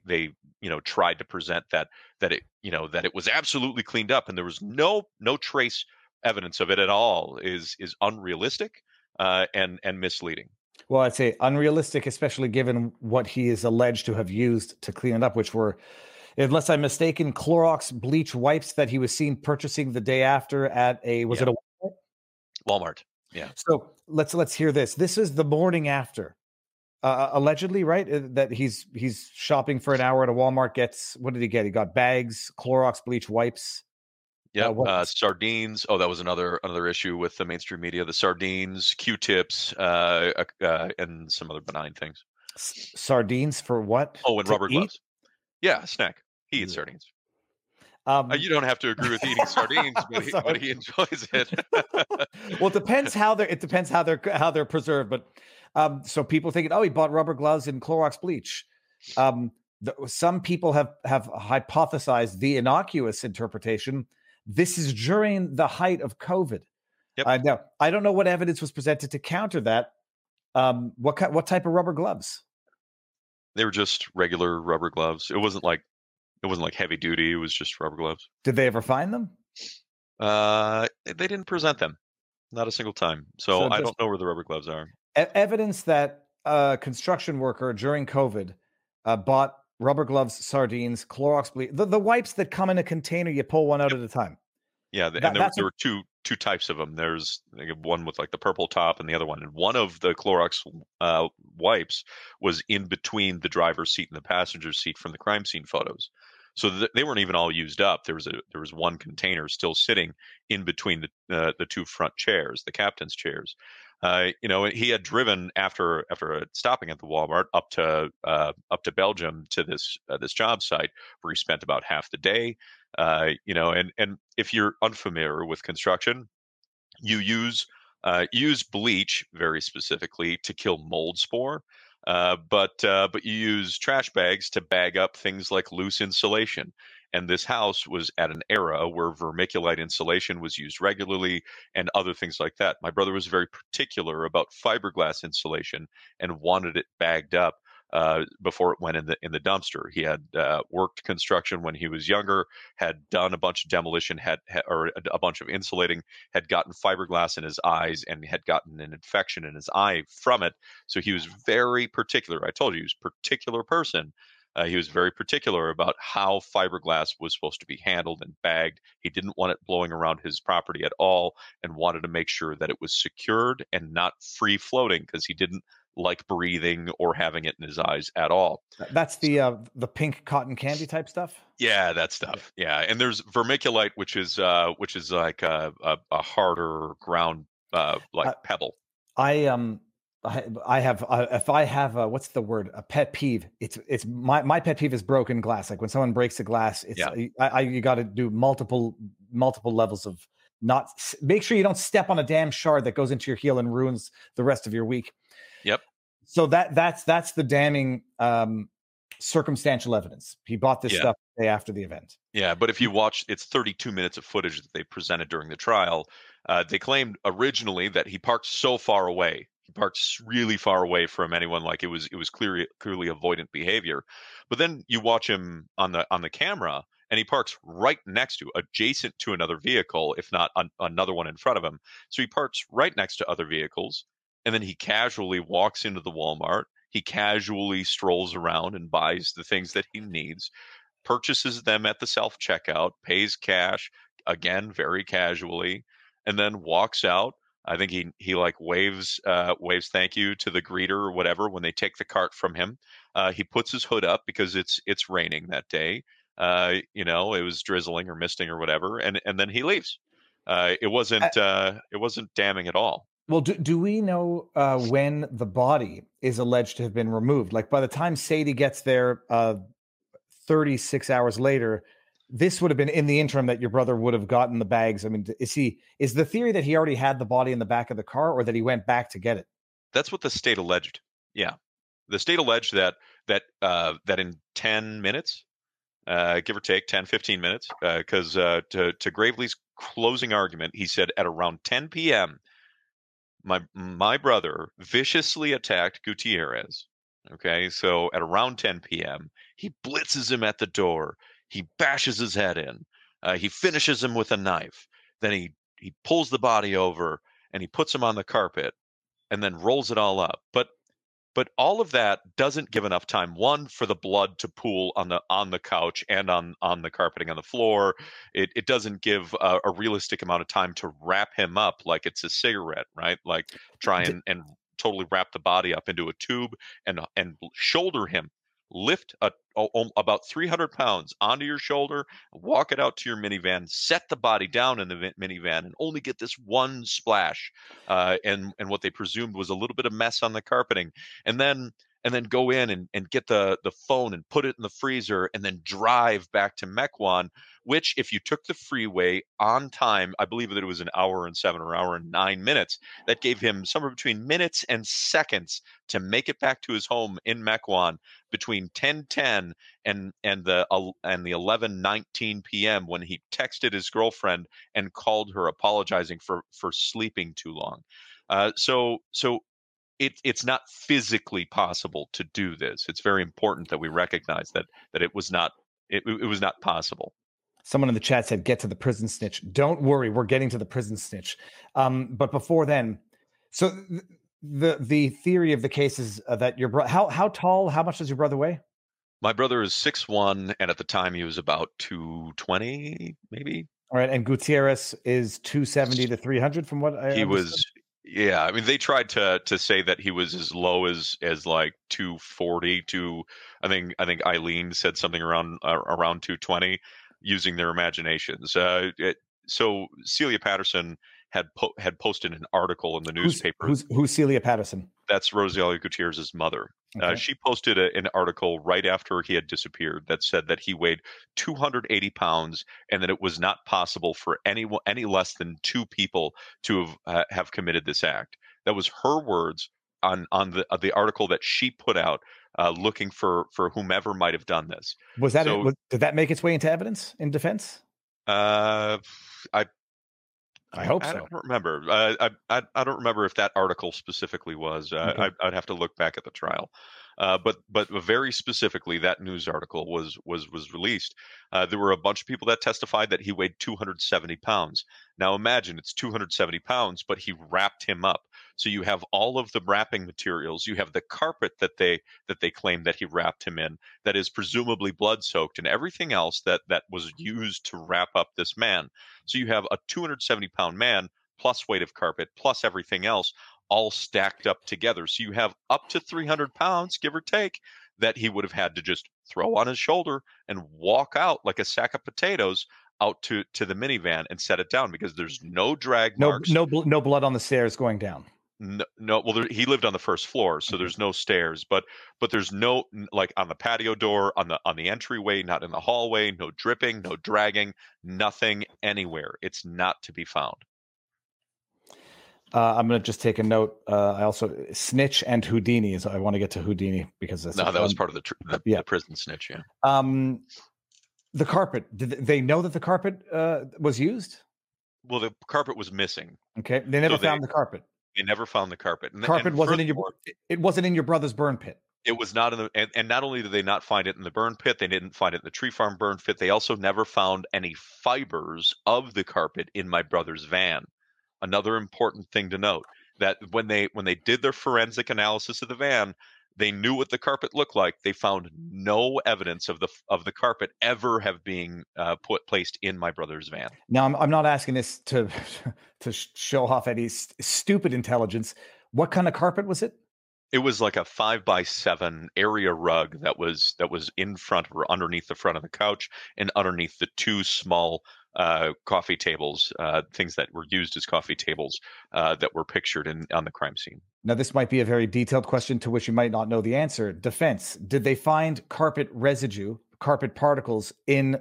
tried to present that it was absolutely cleaned up and there was no trace evidence of it at all is unrealistic and misleading. Well, I'd say unrealistic, especially given what he is alleged to have used to clean it up, which were, unless I'm mistaken, Clorox bleach wipes that he was seen purchasing the day after at it a Walmart? Yeah. So let's hear this. This is the morning after, allegedly, right? That he's shopping for an hour at a Walmart. What did he get? He got bags, Clorox bleach wipes. Yeah, sardines. Oh, that was another issue with the mainstream media. The sardines, Q-tips, and some other benign things. Sardines for what? Oh, and rubber gloves. Yeah, a snack. He eats sardines. You don't have to agree with eating sardines, but he enjoys it. Well, it depends how they're preserved. But so people thinking, oh, he bought rubber gloves and Clorox bleach. Some people have hypothesized the innocuous interpretation. This is during the height of COVID. Yep. Now, I don't know what evidence was presented to counter that. What type of rubber gloves? They were just regular rubber gloves. It wasn't like heavy duty. It was just rubber gloves. Did they ever find them? They didn't present them, not a single time. So I don't know where the rubber gloves are. Evidence that construction worker during COVID bought rubber gloves, sardines, Clorox bleach, the wipes that come in a container. You pull one out at a time. Yeah, and there were two types of them. There's one with like the purple top, and the other one. And one of the Clorox wipes was in between the driver's seat and the passenger's seat from the crime scene photos. So they weren't even all used up. There was one container still sitting in between the two front chairs, the captain's chairs. He had driven after stopping at the Walmart up to Belgium to this job site where he spent about half the day. And if you're unfamiliar with construction, you use bleach very specifically to kill mold spore. But you use trash bags to bag up things like loose insulation. And this house was at an era where vermiculite insulation was used regularly and other things like that. My brother was very particular about fiberglass insulation and wanted it bagged up before it went in the dumpster. He had worked construction when he was younger, had done a bunch of demolition, or a bunch of insulating, had gotten fiberglass in his eyes, and had gotten an infection in his eye from it. So he was very particular. I told you he was a particular person. He was very particular about how fiberglass was supposed to be handled and bagged. He didn't want it blowing around his property at all, and wanted to make sure that it was secured and not free floating, because he didn't like breathing or having it in his eyes at all. That's the pink cotton candy type stuff. Yeah, that stuff. Yeah, and there's vermiculite, which is like a harder ground, like pebble. I have if I have what's the word, a pet peeve. It's my pet peeve is broken glass. Like when someone breaks a glass, you got to do multiple levels of not make sure you don't step on a damn shard that goes into your heel and ruins the rest of your week. Yep. So that's the damning circumstantial evidence. He bought this stuff the day after the event. Yeah, but if you watch, it's 32 minutes of footage that they presented during the trial. They claimed originally that he parked so far away. He parked really far away from anyone, like it was clearly avoidant behavior. But then you watch him on the camera, and he parks right next to, adjacent to another vehicle, if not another one in front of him. So he parks right next to other vehicles. And then he casually walks into the Walmart. He casually strolls around and buys the things that he needs, purchases them at the self-checkout, pays cash, again, very casually, and then walks out. I think he like waves thank you to the greeter or whatever when they take the cart from him. He puts his hood up because it's raining that day. It was drizzling or misting or whatever, and then he leaves. It wasn't damning at all. Well, do we know when the body is alleged to have been removed? Like by the time Sadie gets there 36 hours later, this would have been in the interim that your brother would have gotten the bags. I mean, is the theory that he already had the body in the back of the car, or that he went back to get it? That's what the state alleged. Yeah. The state alleged that in 10 minutes, give or take 10, 15 minutes, because to Gravely's closing argument, he said at around 10 p.m., my brother viciously attacked Gutierrez. Okay, so at around 10 p.m., he blitzes him at the door. He bashes his head in. He finishes him with a knife. Then he pulls the body over and he puts him on the carpet and then rolls it all up. But all of that doesn't give enough time, one, for the blood to pool on the couch and on the carpeting on the floor. It doesn't give a realistic amount of time to wrap him up like it's a cigarette, right? Like try and totally wrap the body up into a tube and shoulder him, lift about 300 pounds onto your shoulder, walk it out to your minivan, set the body down in the minivan, and only get this one splash and what they presumed was a little bit of mess on the carpeting, and then go in and get the phone and put it in the freezer, and then drive back to Mequon, which if you took the freeway on time, I believe that it was an hour and 7 or hour and 9 minutes, that gave him somewhere between minutes and seconds to make it back to his home in Mequon between 10:10 and the 11:19 p.m. when he texted his girlfriend and called her apologizing for sleeping too long. So It's not physically possible to do this. It's very important that we recognize that it was not possible. Someone in the chat said, "Get to the prison snitch." Don't worry, we're getting to the prison snitch. But before then, so the theory of the case is that your brother, how tall, how much does your brother weigh? My brother is 6'1", and at the time he was about 220, maybe. All right, and Gutierrez is 270 to 300 from what I understand. He was, yeah. I mean, they tried to say that he was as low as like 240 to, I think Eileen said something around 220, using their imaginations. So Celia Patterson had posted an article in the newspaper. Who's Celia Patterson? That's Rosalia Gutierrez's mother. Okay. She posted an article right after he had disappeared that said that he weighed 280 pounds and that it was not possible for any less than two people to have committed this act. That was her words on the article that she put out, looking for whomever might have done this. Was that did that make its way into evidence in defense? I hope so. I don't remember. I don't remember if that article specifically was. Okay. I'd have to look back at the trial. But very specifically, that news article was released. There were a bunch of people that testified that he weighed 270 pounds. Now imagine it's 270 pounds, but he wrapped him up. So you have all of the wrapping materials. You have the carpet that they claim that he wrapped him in, that is presumably blood soaked, and everything else that was used to wrap up this man. So you have a 270 pound man plus weight of carpet plus everything else all stacked up together. So you have up to 300 pounds, give or take, that he would have had to just throw on his shoulder and walk out like a sack of potatoes out to the minivan and set it down, because there's no drag marks. No blood on the stairs going down. No, well, he lived on the first floor, so there's no stairs, but there's no, like, on the patio door, on the entryway, not in the hallway, no dripping, no dragging, nothing anywhere. It's not to be found. I'm going to just take a note. I also, snitch and Houdini is, I want to get to Houdini because that's that was part of the prison snitch. Yeah. The carpet, did they know that the carpet was used? Well, the carpet was missing. Okay. They never found the carpet. They never found the carpet. And carpet wasn't in your. It wasn't in your brother's burn pit. It was not in the. And not only did they not find it in the burn pit, they didn't find it in the tree farm burn pit. They also never found any fibers of the carpet in my brother's van. Another important thing to note, that when they did their forensic analysis of the van, they knew what the carpet looked like. They found no evidence of the carpet ever have being placed in my brother's van. Now, I'm not asking this to show off Eddie's stupid intelligence. What kind of carpet was it? It was like a 5x7 area rug that was in front or underneath the front of the couch and underneath the two small coffee tables, things that were used as coffee tables that were pictured on the crime scene. Now, this might be a very detailed question to which you might not know the answer. Defense, did they find carpet residue, carpet particles in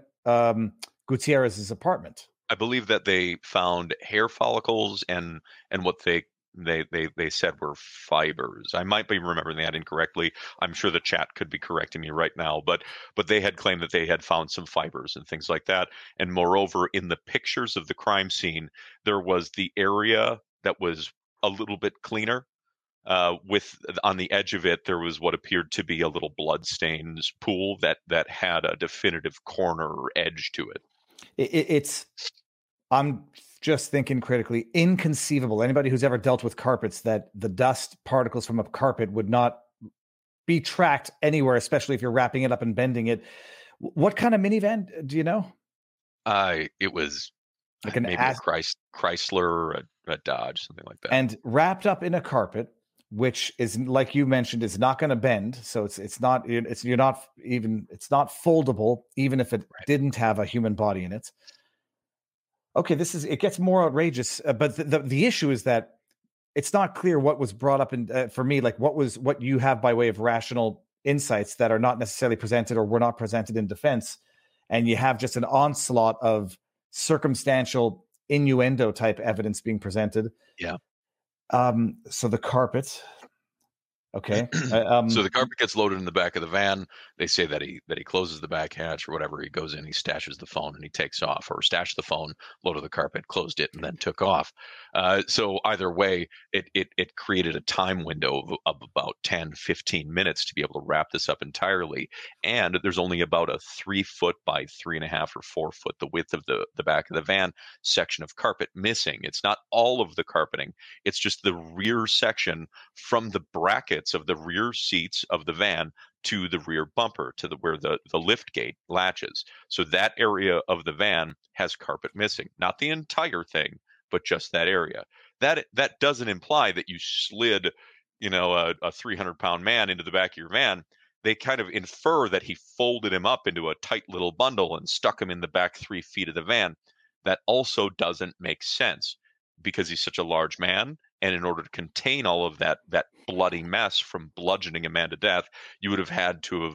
Gutierrez's apartment? I believe that they found hair follicles and what they said were fibers. I might be remembering that incorrectly. I'm sure the chat could be correcting me right now, but they had claimed that they had found some fibers and things like that. And moreover, in the pictures of the crime scene, there was the area that was a little bit cleaner. With on the edge of it, there was what appeared to be a little bloodstains pool that had a definitive corner or edge to it. I'm just thinking critically, inconceivable. Anybody who's ever dealt with carpets, that the dust particles from a carpet would not be tracked anywhere, especially if you're wrapping it up and bending it. What kind of minivan do you know? It was like maybe a Chrysler, a Dodge, something like that. And wrapped up in a carpet, which is, like you mentioned, is not going to bend. So it's not foldable, even if it didn't have a human body in it. Okay, it gets more outrageous, but the issue is that it's not clear what was brought up in for me, like what you have by way of rational insights that are not necessarily presented or were not presented in defense, and you have just an onslaught of circumstantial innuendo type evidence being presented. Yeah. So the carpet, Okay. So the carpet gets loaded in the back of the van. They say that he closes the back hatch or whatever. He goes in, he stashes the phone, and he takes off, or stashed the phone, loaded the carpet, closed it, and then took off. So either way, it created a time window of about 10, 15 minutes to be able to wrap this up entirely. And there's only about a 3 foot by 3.5 or 4 foot, the width of the back of the van, section of carpet missing. It's not all of the carpeting. It's just the rear section from the bracket of the rear seats of the van to the rear bumper to where the lift gate latches. So that area of the van has carpet missing, not the entire thing, but just that area. That doesn't imply that you slid, a 300-pound man into the back of your van. They kind of infer that he folded him up into a tight little bundle and stuck him in the back 3 feet of the van. That also doesn't make sense because he's such a large man. And in order to contain all of that bloody mess from bludgeoning a man to death, you would have had to have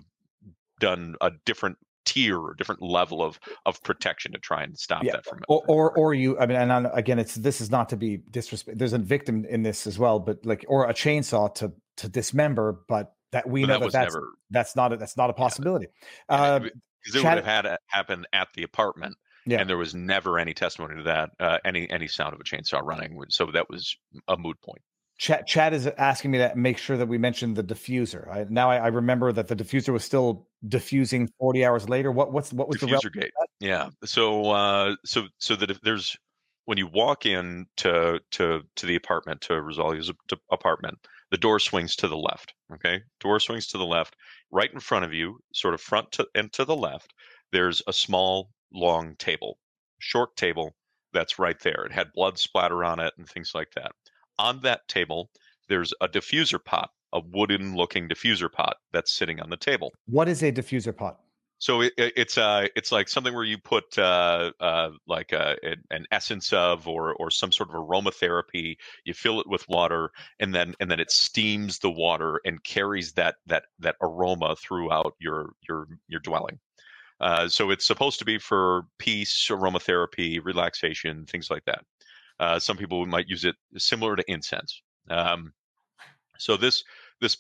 done a different tier or different level of protection to try and stop that from. Or you, I mean, and again, this is not to be disrespectful. There's a victim in this as well, but or a chainsaw to dismember, but that we know that's not a possibility. Because it would have had to happen at the apartment. Yeah. And there was never any testimony to that, any sound of a chainsaw running. So that was a moot point. Chad is asking me to make sure that we mentioned the diffuser. Now I remember that the diffuser was still diffusing 40 hours later. What was diffuser the gate? Yeah. So there's when you walk in to the apartment, to Rosalia's apartment, the door swings to the left. Okay, door swings to the left, right in front of you, sort of front and to the left. There's a small, long table, short table that's right there. It had blood splatter on it and things like that. On that table, there's a diffuser pot, a wooden looking diffuser pot that's sitting on the table. What is a diffuser pot? So it's like something where you put an essence of or some sort of aromatherapy. You fill it with water, and then it steams the water and carries that aroma throughout your dwelling. So it's supposed to be for peace, aromatherapy, relaxation, things like that. Some people might use it similar to incense. So this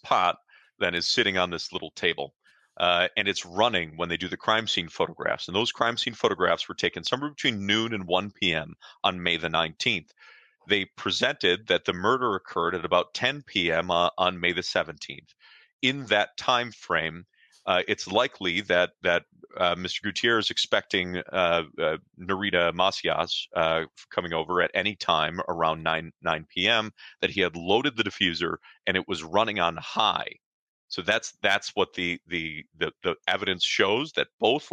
pot then is sitting on this little table, and it's running when they do the crime scene photographs. And those crime scene photographs were taken somewhere between noon and 1 p.m. on May the 19th. They presented that the murder occurred at about 10 p.m. On May the 17th. In that time frame, it's likely that Mr. Gutierrez expecting Narita Macias coming over at any time around 9 p.m., that he had loaded the diffuser and it was running on high. So that's what the evidence shows, that both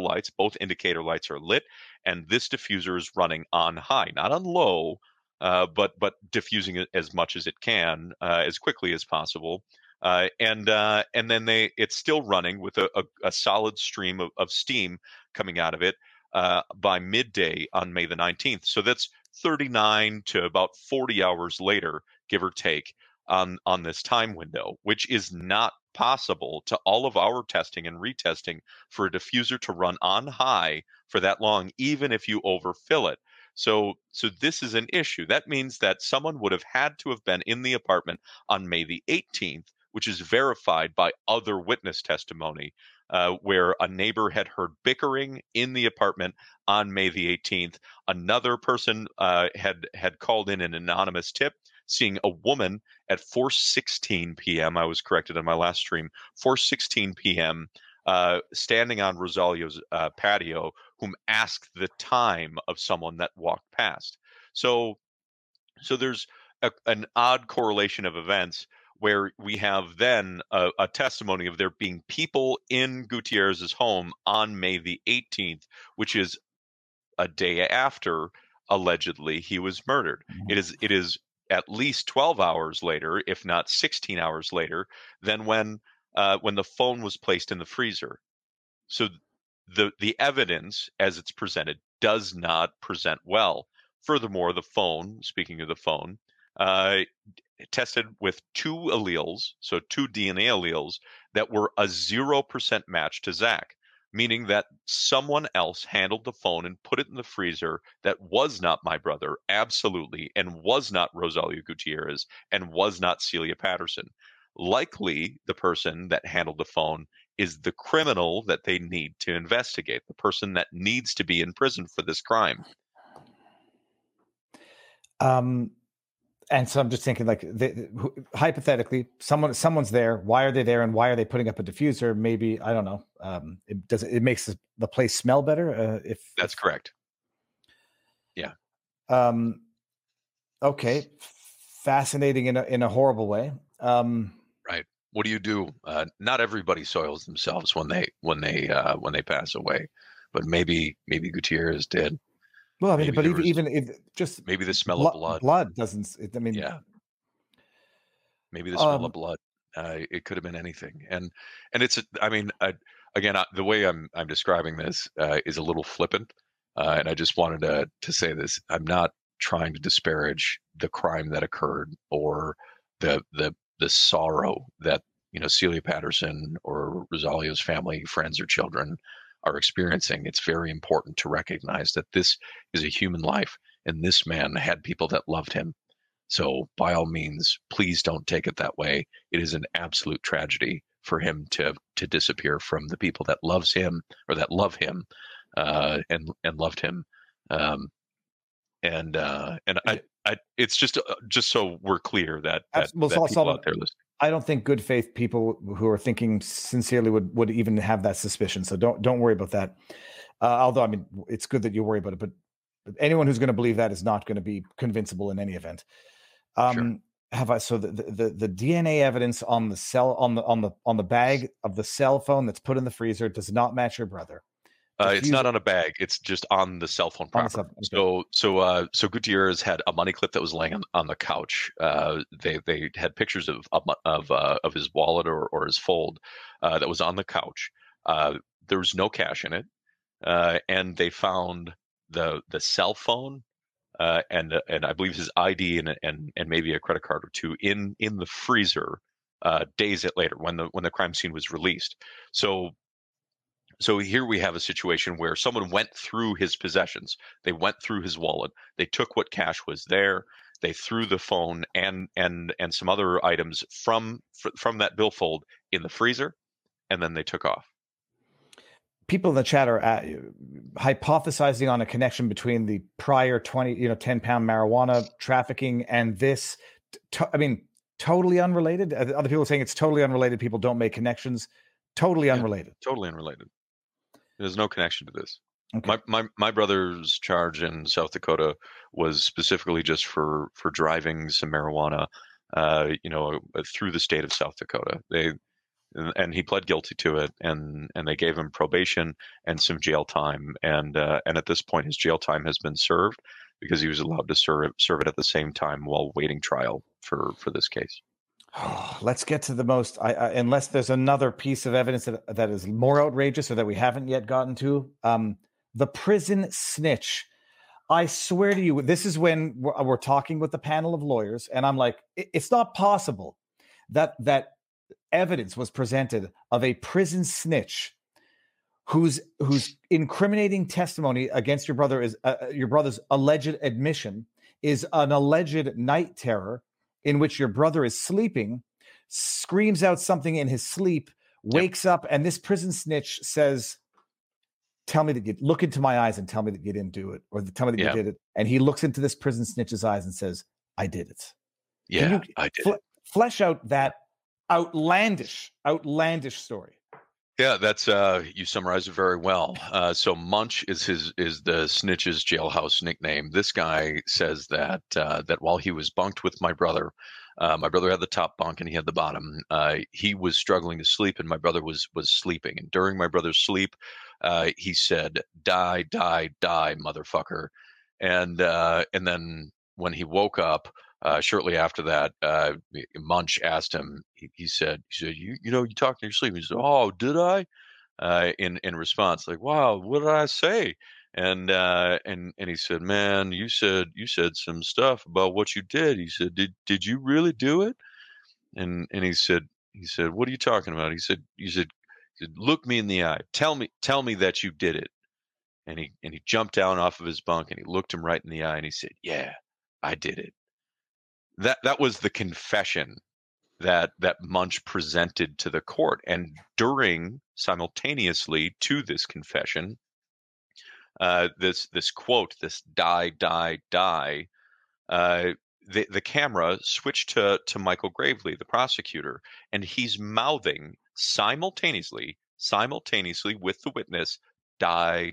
indicator lights are lit, and this diffuser is running on high, not on low, but diffusing it as much as it can, as quickly as possible. And then it's still running with a solid stream of steam coming out of it by midday on May the 19th. So that's 39 to about 40 hours later, give or take, on this time window, which is not possible to all of our testing and retesting for a diffuser to run on high for that long, even if you overfill it. So this is an issue. That means that someone would have had to have been in the apartment on May the 18th, which is verified by other witness testimony, where a neighbor had heard bickering in the apartment on May the 18th. Another person had called in an anonymous tip, seeing a woman at 4:16 p.m. I was corrected on my last stream, 4:16 p.m., standing on Rosalia's patio, whom asked the time of someone that walked past. So there's an odd correlation of events, where we have then a testimony of there being people in Gutierrez's home on May the 18th, which is a day after, allegedly, he was murdered. It is at least 12 hours later, if not 16 hours later, than when the phone was placed in the freezer. So the evidence, as it's presented, does not present well. Furthermore, the phone, speaking of the phone, tested with two alleles, so two DNA alleles, that were a 0% match to Zach, meaning that someone else handled the phone and put it in the freezer that was not my brother, absolutely, and was not Rosalia Gutierrez, and was not Celia Patterson. likely the person that handled the phone is the criminal that they need to investigate, the person that needs to be in prison for this crime. And so I'm just thinking, like, hypothetically, someone's there. Why are they there, and why are they putting up a diffuser? Maybe, I don't know. It makes the place smell better. If that's correct. Yeah. Okay. Fascinating in a horrible way. Right. What do you do? Not everybody soils themselves when they pass away, but maybe Gutierrez did. Well, I mean, maybe, but even if just maybe the smell of blood doesn't. I mean, yeah. Maybe the smell of blood. It could have been anything, and it's. I mean, the way I'm describing this is a little flippant, and I just wanted to say this. I'm not trying to disparage the crime that occurred or the sorrow that Celia Patterson or Rosalia's family, friends, or children are experiencing. It's very important to recognize that this is a human life, and this man had people that loved him. So by all means, please don't take it that way. It is an absolute tragedy for him to disappear from the people that loves him or that love him and loved him. It's just so we're clear that people out there listening. I don't think good faith people who are thinking sincerely would even have that suspicion. So don't worry about that. Although, I mean, it's good that you worry about it, but anyone who's going to believe that is not going to be convincible in any event. Sure. So the DNA evidence on the cell on the bag of the cell phone that's put in the freezer does not match your brother. It's not on a bag. It's just on the cell phone proper. Okay. So Gutierrez had a money clip that was laying on the couch. They had pictures of his wallet or his fold that was on the couch. There was no cash in it, and they found the cell phone and I believe his ID and maybe a credit card or two in the freezer days later when the crime scene was released. So here we have a situation where someone went through his possessions. They went through his wallet. They took what cash was there. They threw the phone and some other items from that billfold in the freezer, and then they took off. People in the chat are hypothesizing on a connection between the prior 10-pound marijuana trafficking and this. Totally unrelated. Other people are saying it's totally unrelated. People don't make connections. Totally unrelated. Yeah, totally unrelated. There's no connection to this. Okay. My brother's charge in South Dakota was specifically just for driving some marijuana, through the state of South Dakota. And he pled guilty to it, and they gave him probation and some jail time. And at this point, his jail time has been served because he was allowed to serve it at the same time while waiting trial for this case. Let's get to the most, unless there's another piece of evidence that is more outrageous or that we haven't yet gotten to. The prison snitch. I swear to you, this is when we're talking with the panel of lawyers, and I'm like, it's not possible that evidence was presented of a prison snitch whose incriminating testimony against your brother is your brother's alleged admission is an alleged night terror, in which your brother is sleeping, screams out something in his sleep, wakes up, and this prison snitch says, "Tell me that you look into my eyes and tell me that you didn't do it, or tell me that you did it." And he looks into this prison snitch's eyes and says, "I did it." Yeah, I did. Flesh out that outlandish story. Yeah, that's you summarized it very well. So Munch is the snitch's jailhouse nickname. This guy says that while he was bunked with my brother had the top bunk and he had the bottom. He was struggling to sleep, and my brother was sleeping. And during my brother's sleep, he said, "Die, die, die, motherfucker!" And then when he woke up, shortly after that, Munch asked him. He said, you talked in your sleep. He said, "Oh, did I?" In response, like, "Wow, what did I say?" And he said, "Man, you said some stuff about what you did." He said, "Did you really do it?" And he said, "What are you talking about?" He said, "Look me in the eye. Tell me that you did it." And he jumped down off of his bunk and he looked him right in the eye and he said, "Yeah, I did it." That was the confession that Munch presented to the court. And simultaneously to this confession, this quote, this die, the camera switched to Michael Gravely, the prosecutor, and he's mouthing simultaneously with the witness, die.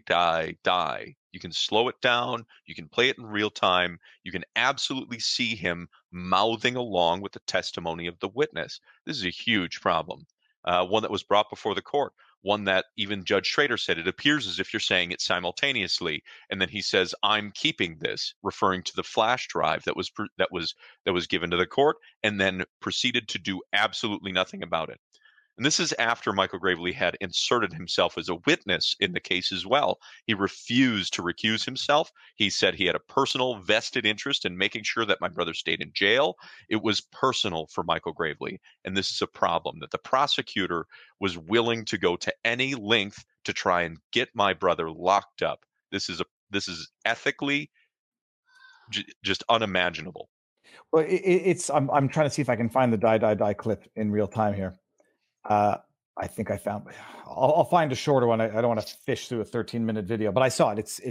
You can slow it down. You can play it in real time. You can absolutely see him mouthing along with the testimony of the witness. This is a huge problem, one that was brought before the court, one that even Judge Schrader said, it appears as if you're saying it simultaneously. And then he says, I'm keeping this, referring to the flash drive that was given to the court, and then proceeded to do absolutely nothing about it. And this is after Michael Gravely had inserted himself as a witness in the case as well. He refused to recuse himself. He said he had a personal vested interest in making sure that my brother stayed in jail. It was personal for Michael Gravely. And this is a problem, that the prosecutor was willing to go to any length to try and get my brother locked up. This is ethically just unimaginable. Well, I'm trying to see if I can find the die clip in real time here. I think I found. I'll find a shorter one. I don't want to fish through a 13-minute video, but I saw it.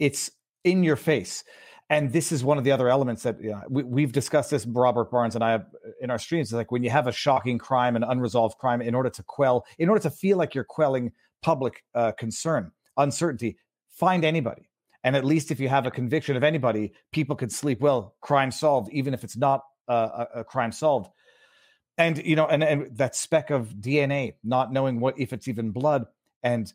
It's in your face, and this is one of the other elements that we've discussed this. Robert Barnes and I have in our streams. It's like when you have a shocking crime, an unresolved crime, in order to feel like you're quelling public concern, uncertainty, find anybody. And at least if you have a conviction of anybody, people could sleep well. Crime solved, even if it's not a crime solved. And, and that speck of DNA, not knowing if it's even blood, and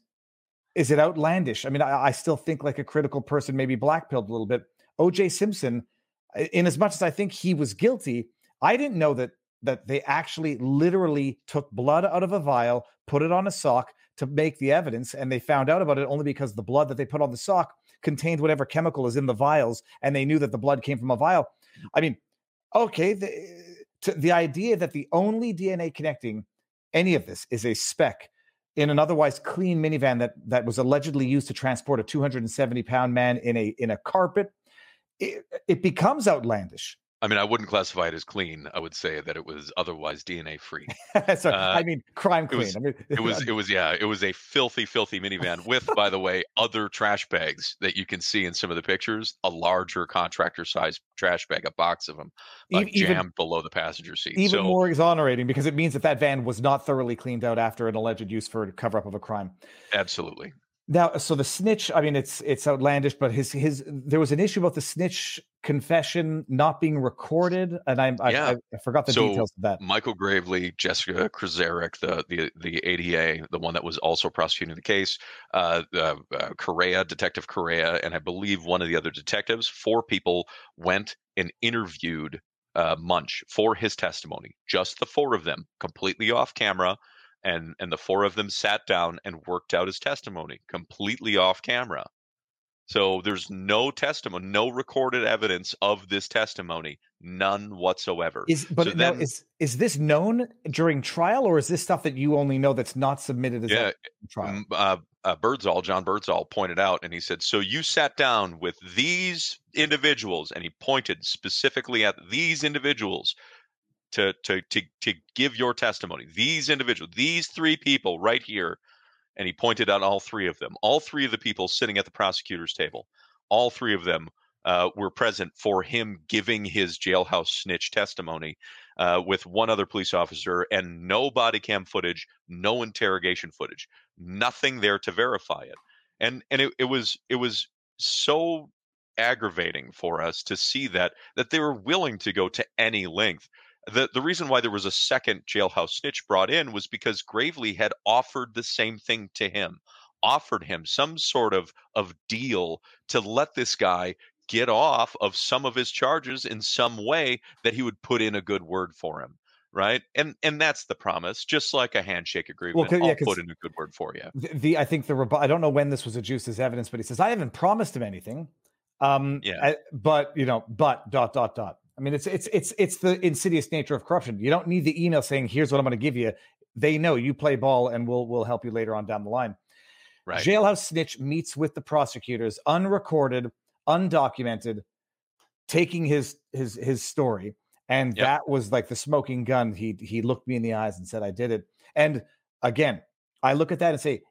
is it outlandish? I mean, I still think like a critical person, maybe blackpilled a little bit. O.J. Simpson, in as much as I think he was guilty, I didn't know that they actually literally took blood out of a vial, put it on a sock to make the evidence, and they found out about it only because the blood that they put on the sock contained whatever chemical is in the vials, and they knew that the blood came from a vial. I mean, okay, the idea that the only DNA connecting any of this is a speck in an otherwise clean minivan that was allegedly used to transport a 270-pound man in a carpet, it becomes outlandish. I mean, I wouldn't classify it as clean. I would say that it was otherwise DNA-free. So, I mean, crime clean. It was a filthy, filthy minivan with, by the way, other trash bags that you can see in some of the pictures. A larger contractor-sized trash bag, a box of them, jammed below the passenger seat. Even more exonerating, because it means that van was not thoroughly cleaned out after an alleged use for a cover-up of a crime. Absolutely. Now, so the snitch, I mean, it's outlandish, but his there was an issue about the snitch confession not being recorded, and I forgot the details of that. Michael Gravely, Jessica Krasarek, the ADA, the one that was also prosecuting the case, Correa, Detective Correa, and I believe one of the other detectives, 4 people went and interviewed Munch for his testimony. Just the 4 of them, completely off camera. And the 4 of them sat down and worked out his testimony completely off camera. So there's no testimony, no recorded evidence of this testimony, none whatsoever. Is this known during trial, or is this stuff that you only know that's not submitted as a trial? John Birdsall pointed out, and he said, so you sat down with these individuals, and he pointed specifically at these individuals to give your testimony, these 3 people right here. And he pointed out all 3 of them, all 3 of the people sitting at the prosecutor's table, all 3 of them were present for him giving his jailhouse snitch testimony with one other police officer, and no body cam footage, no interrogation footage, nothing there to verify it. And it was so aggravating for us to see that they were willing to go to any length. The reason why there was a second jailhouse snitch brought in was because Gravely had offered the same thing to him, offered him some sort of deal to let this guy get off of some of his charges in some way, that he would put in a good word for him, right? And that's the promise, just like a handshake agreement. Well, I'll put in a good word for you. I don't know when this was adduced as evidence, but he says, I haven't promised him anything. But ... I mean, it's the insidious nature of corruption. You don't need the email saying, here's what I'm going to give you. They know you play ball, and we'll help you later on down the line. Right. Jailhouse snitch meets with the prosecutors, unrecorded, undocumented, taking his story. And that was like the smoking gun. He looked me in the eyes and said, I did it. And again, I look at that and say,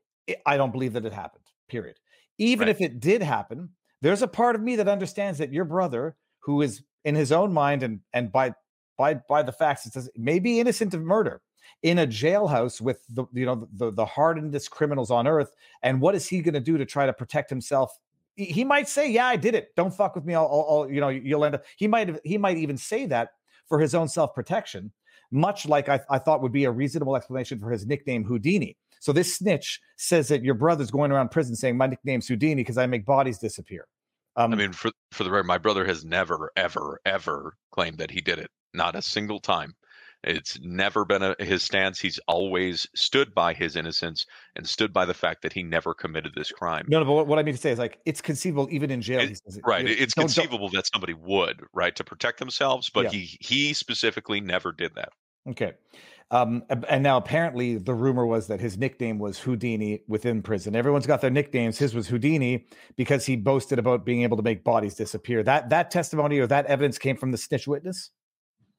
I don't believe that it happened, period. Even if it did happen, there's a part of me that understands that your brother, who is in his own mind and by the facts, it says may be innocent of murder in a jailhouse with the, you know, the hardenedest criminals on earth. And what is he going to do to try to protect himself? He might say, yeah, I did it. Don't fuck with me. I'll you know, you'll end up, he might even say that for his own self-protection, much like I thought would be a reasonable explanation for his nickname, Houdini. So this snitch says that your brother's going around prison saying, my nickname's Houdini because I make bodies disappear. I mean, for the record, my brother has never, ever, ever claimed that he did it. Not a single time. It's never been his stance. He's always stood by his innocence and stood by the fact that he never committed this crime. No, but what I mean to say is, like, it's conceivable even in jail. It's conceivable that somebody would, right, to protect themselves, but he specifically never did that. Okay. And now apparently the rumor was that his nickname was Houdini within prison. Everyone's got their nicknames. His was Houdini because he boasted about being able to make bodies disappear. That testimony or that evidence came from the snitch witness?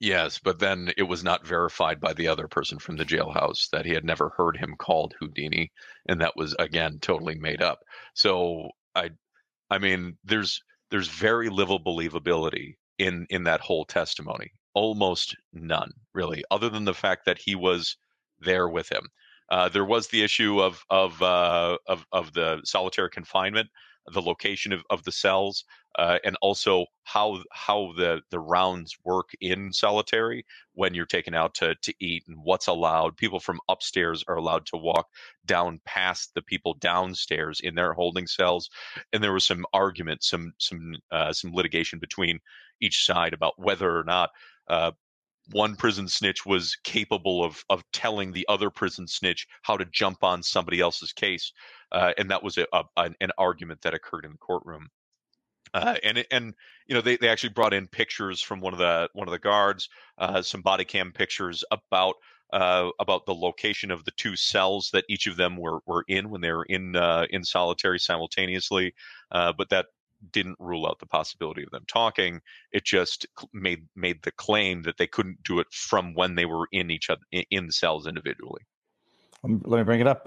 Yes, but then it was not verified by the other person from the jailhouse that he had never heard him called Houdini, and that was, again, totally made up. So, I mean, there's very little believability in that whole testimony. Almost none, really, other than the fact that he was there with him. There was the issue of the solitary confinement, the location of the cells, and also how the rounds work in solitary when you're taken out to eat and what's allowed. People from upstairs are allowed to walk down past the people downstairs in their holding cells. And there was some argument, some litigation between each side about whether or not one prison snitch was capable of telling the other prison snitch how to jump on somebody else's case. And that was an argument that occurred in the courtroom. And you know, they actually brought in pictures from one of the guards, some body cam pictures about the location of the two cells that each of them were in when they were in solitary simultaneously. But that didn't rule out the possibility of them talking. It just made the claim that they couldn't do it from when they were in each other in cells individually. Let me bring it up,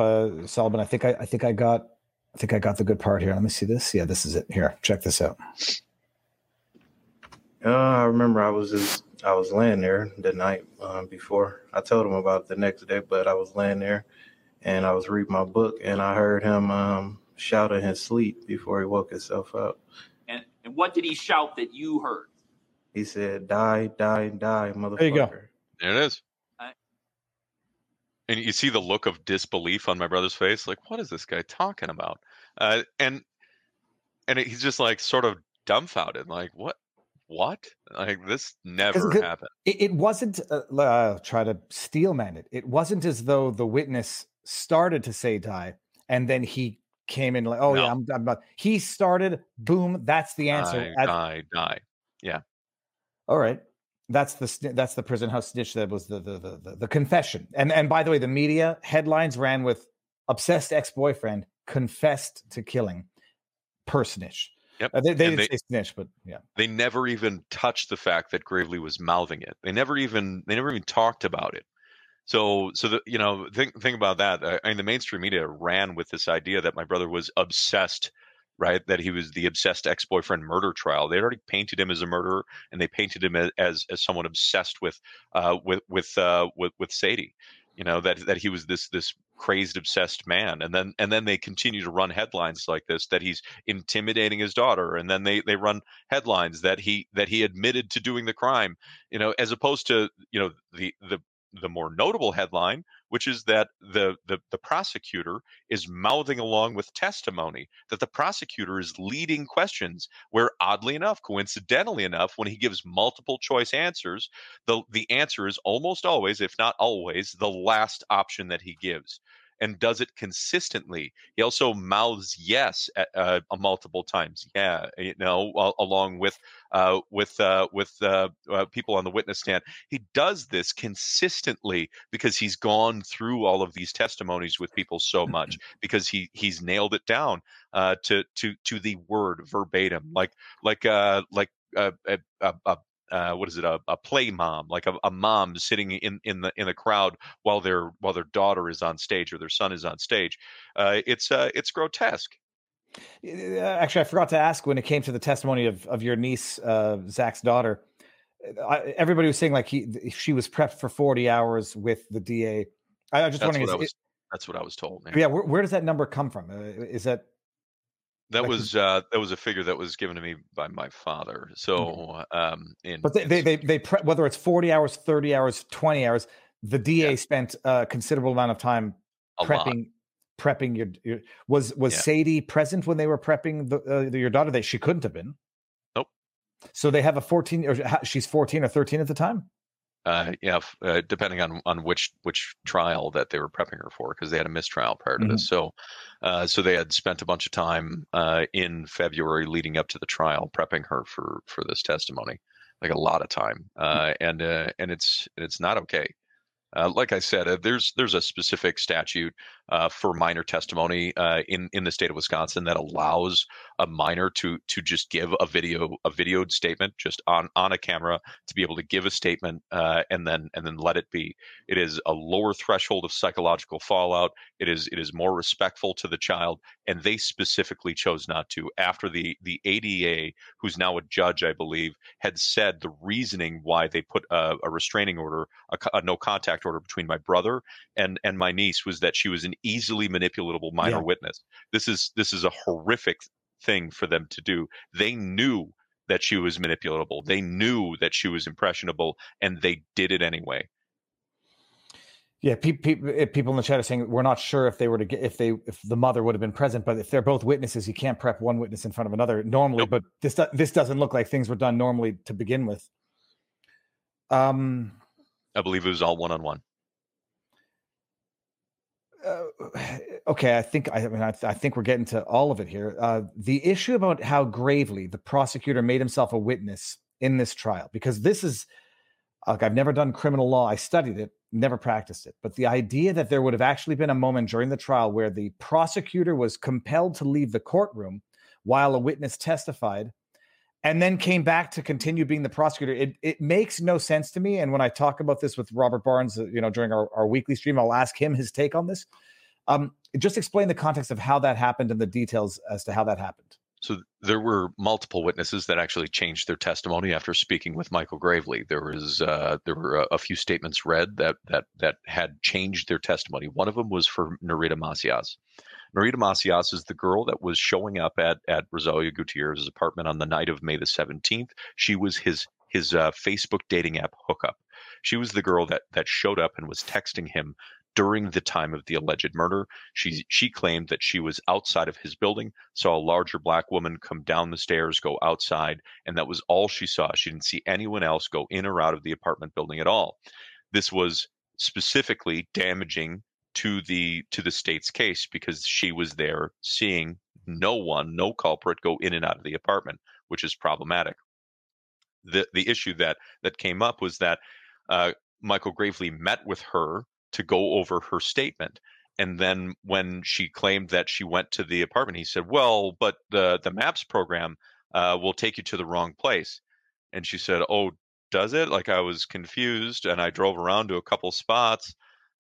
Solomon. I think I got the good part here. Let me see this. Yeah, this is it. Here, check this out. I remember I was laying there the night before. I told him about the next day, but I was laying there and I was reading my book, and I heard him shout in his sleep before he woke himself up. And what did he shout that you heard? He said, "Die, die, die, motherfucker." There you go. There it is. And you see the look of disbelief on my brother's face, like, what is this guy talking about? And he's just like sort of dumbfounded, like, what? Like, this never happened. It wasn't, I'll try to steelman it. It wasn't as though the witness started to say die, and then he came in like, oh, no. Yeah, I'm not. He started, boom, that's the answer. Die. Yeah. All right. That's the prison house snitch. That was the confession. And by the way, the media headlines ran with obsessed ex-boyfriend confessed to killing per snitch. Yep. They didn't say snitch, but yeah. They never even touched the fact that Gravely was mouthing it. They never even talked about it. So think about that. I mean, the mainstream media ran with this idea that my brother was obsessed, right? That he was the obsessed ex-boyfriend murder trial. They already painted him as a murderer, and they painted him as someone obsessed with Sadie. You know, that he was this crazed, obsessed man. And then they continue to run headlines like this, that he's intimidating his daughter. And then they run headlines that he admitted to doing the crime, you know, as opposed to, you know, the more notable headline, which is that the prosecutor is mouthing along with testimony, that the prosecutor is leading questions where, oddly enough, coincidentally enough, when he gives multiple choice answers, the answer is almost always, if not always, the last option that he gives, and does it consistently. He also mouths yes multiple times. Yeah, you know, along with people on the witness stand. He does this consistently because he's gone through all of these testimonies with people so much, because he's nailed it down to the word verbatim, like a play mom, like a mom sitting in the crowd while their daughter is on stage or their son is on stage. It's grotesque. Actually, I forgot to ask when it came to the testimony of your niece, Zach's daughter. Everybody was saying like she was prepped for 40 hours with the DA. I was just wondering. That's what I was told. Yeah. Where does that number come from? Is that? That was a figure that was given to me by my father. So, whether it's 40 hours, 30 hours, 20 hours, the DA spent a considerable amount of time prepping your was Sadie present when they were prepping your daughter? That she couldn't have been. Nope. So they have a 14, or she's 14 or 13 at the time. Depending on which trial that they were prepping her for, because they had a mistrial prior to this. So they had spent a bunch of time in February leading up to the trial prepping her for this testimony, like a lot of time. And it's not okay. Like I said, there's a specific statute for minor testimony in the state of Wisconsin that allows a minor to just give a videoed statement just on a camera, to be able to give a statement and then let it be. It is a lower threshold of psychological fallout. It is more respectful to the child, and they specifically chose not to. After the ADA, who's now a judge, I believe, had said the reasoning why they put a restraining order, a no contact order between my brother and my niece, was that she was an easily manipulatable minor witness. This is a horrific thing for them to do. They knew that she was manipulatable. They knew that she was impressionable, and they did it anyway. Yeah, people in the chat are saying we're not sure if they were to get, if the mother would have been present, but if they're both witnesses, you can't prep one witness in front of another normally. Nope. But this doesn't look like things were done normally to begin with. I believe it was all one-on-one. Okay, I think we're getting to all of it here. The issue about how Gravely, the prosecutor, made himself a witness in this trial, because this is, like, I've never done criminal law. I studied it, never practiced it. But the idea that there would have actually been a moment during the trial where the prosecutor was compelled to leave the courtroom while a witness testified, and then came back to continue being the prosecutor. It makes no sense to me. And when I talk about this with Robert Barnes, during our weekly stream, I'll ask him his take on this. Just explain the context of how that happened and the details as to how that happened. So there were multiple witnesses that actually changed their testimony after speaking with Michael Gravely. There were a few statements read that had changed their testimony. One of them was for Narita Macias. Narita Macias is the girl that was showing up at Rosalia Gutierrez's apartment on the night of May the 17th. She was his Facebook dating app hookup. She was the girl that showed up and was texting him during the time of the alleged murder. She claimed that she was outside of his building, saw a larger black woman come down the stairs, go outside, and that was all she saw. She didn't see anyone else go in or out of the apartment building at all. This was specifically damaging to the state's case, because she was there seeing no one, no culprit, go in and out of the apartment, which is problematic. The issue that came up was that Michael Gravely met with her to go over her statement. And then when she claimed that she went to the apartment, he said, well, but the MAPS program will take you to the wrong place. And she said, oh, does it? Like, I was confused, and I drove around to a couple spots.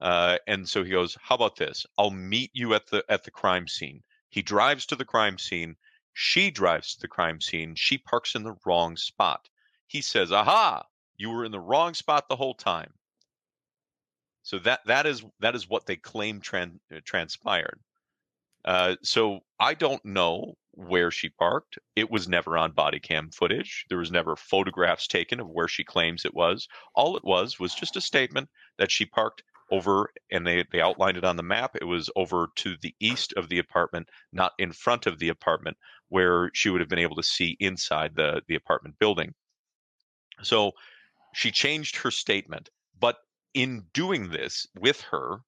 And so he goes, how about this? I'll meet you at the crime scene. He drives to the crime scene. She drives to the crime scene. She parks in the wrong spot. He says, aha, you were in the wrong spot the whole time. So that is what they claim transpired. So I don't know where she parked. It was never on body cam footage. There was never photographs taken of where she claims it was. All it was just a statement that she parked over, and they outlined it on the map. It was over to the east of the apartment, not in front of the apartment, where she would have been able to see inside the apartment building. So she changed her statement, but in doing this with her,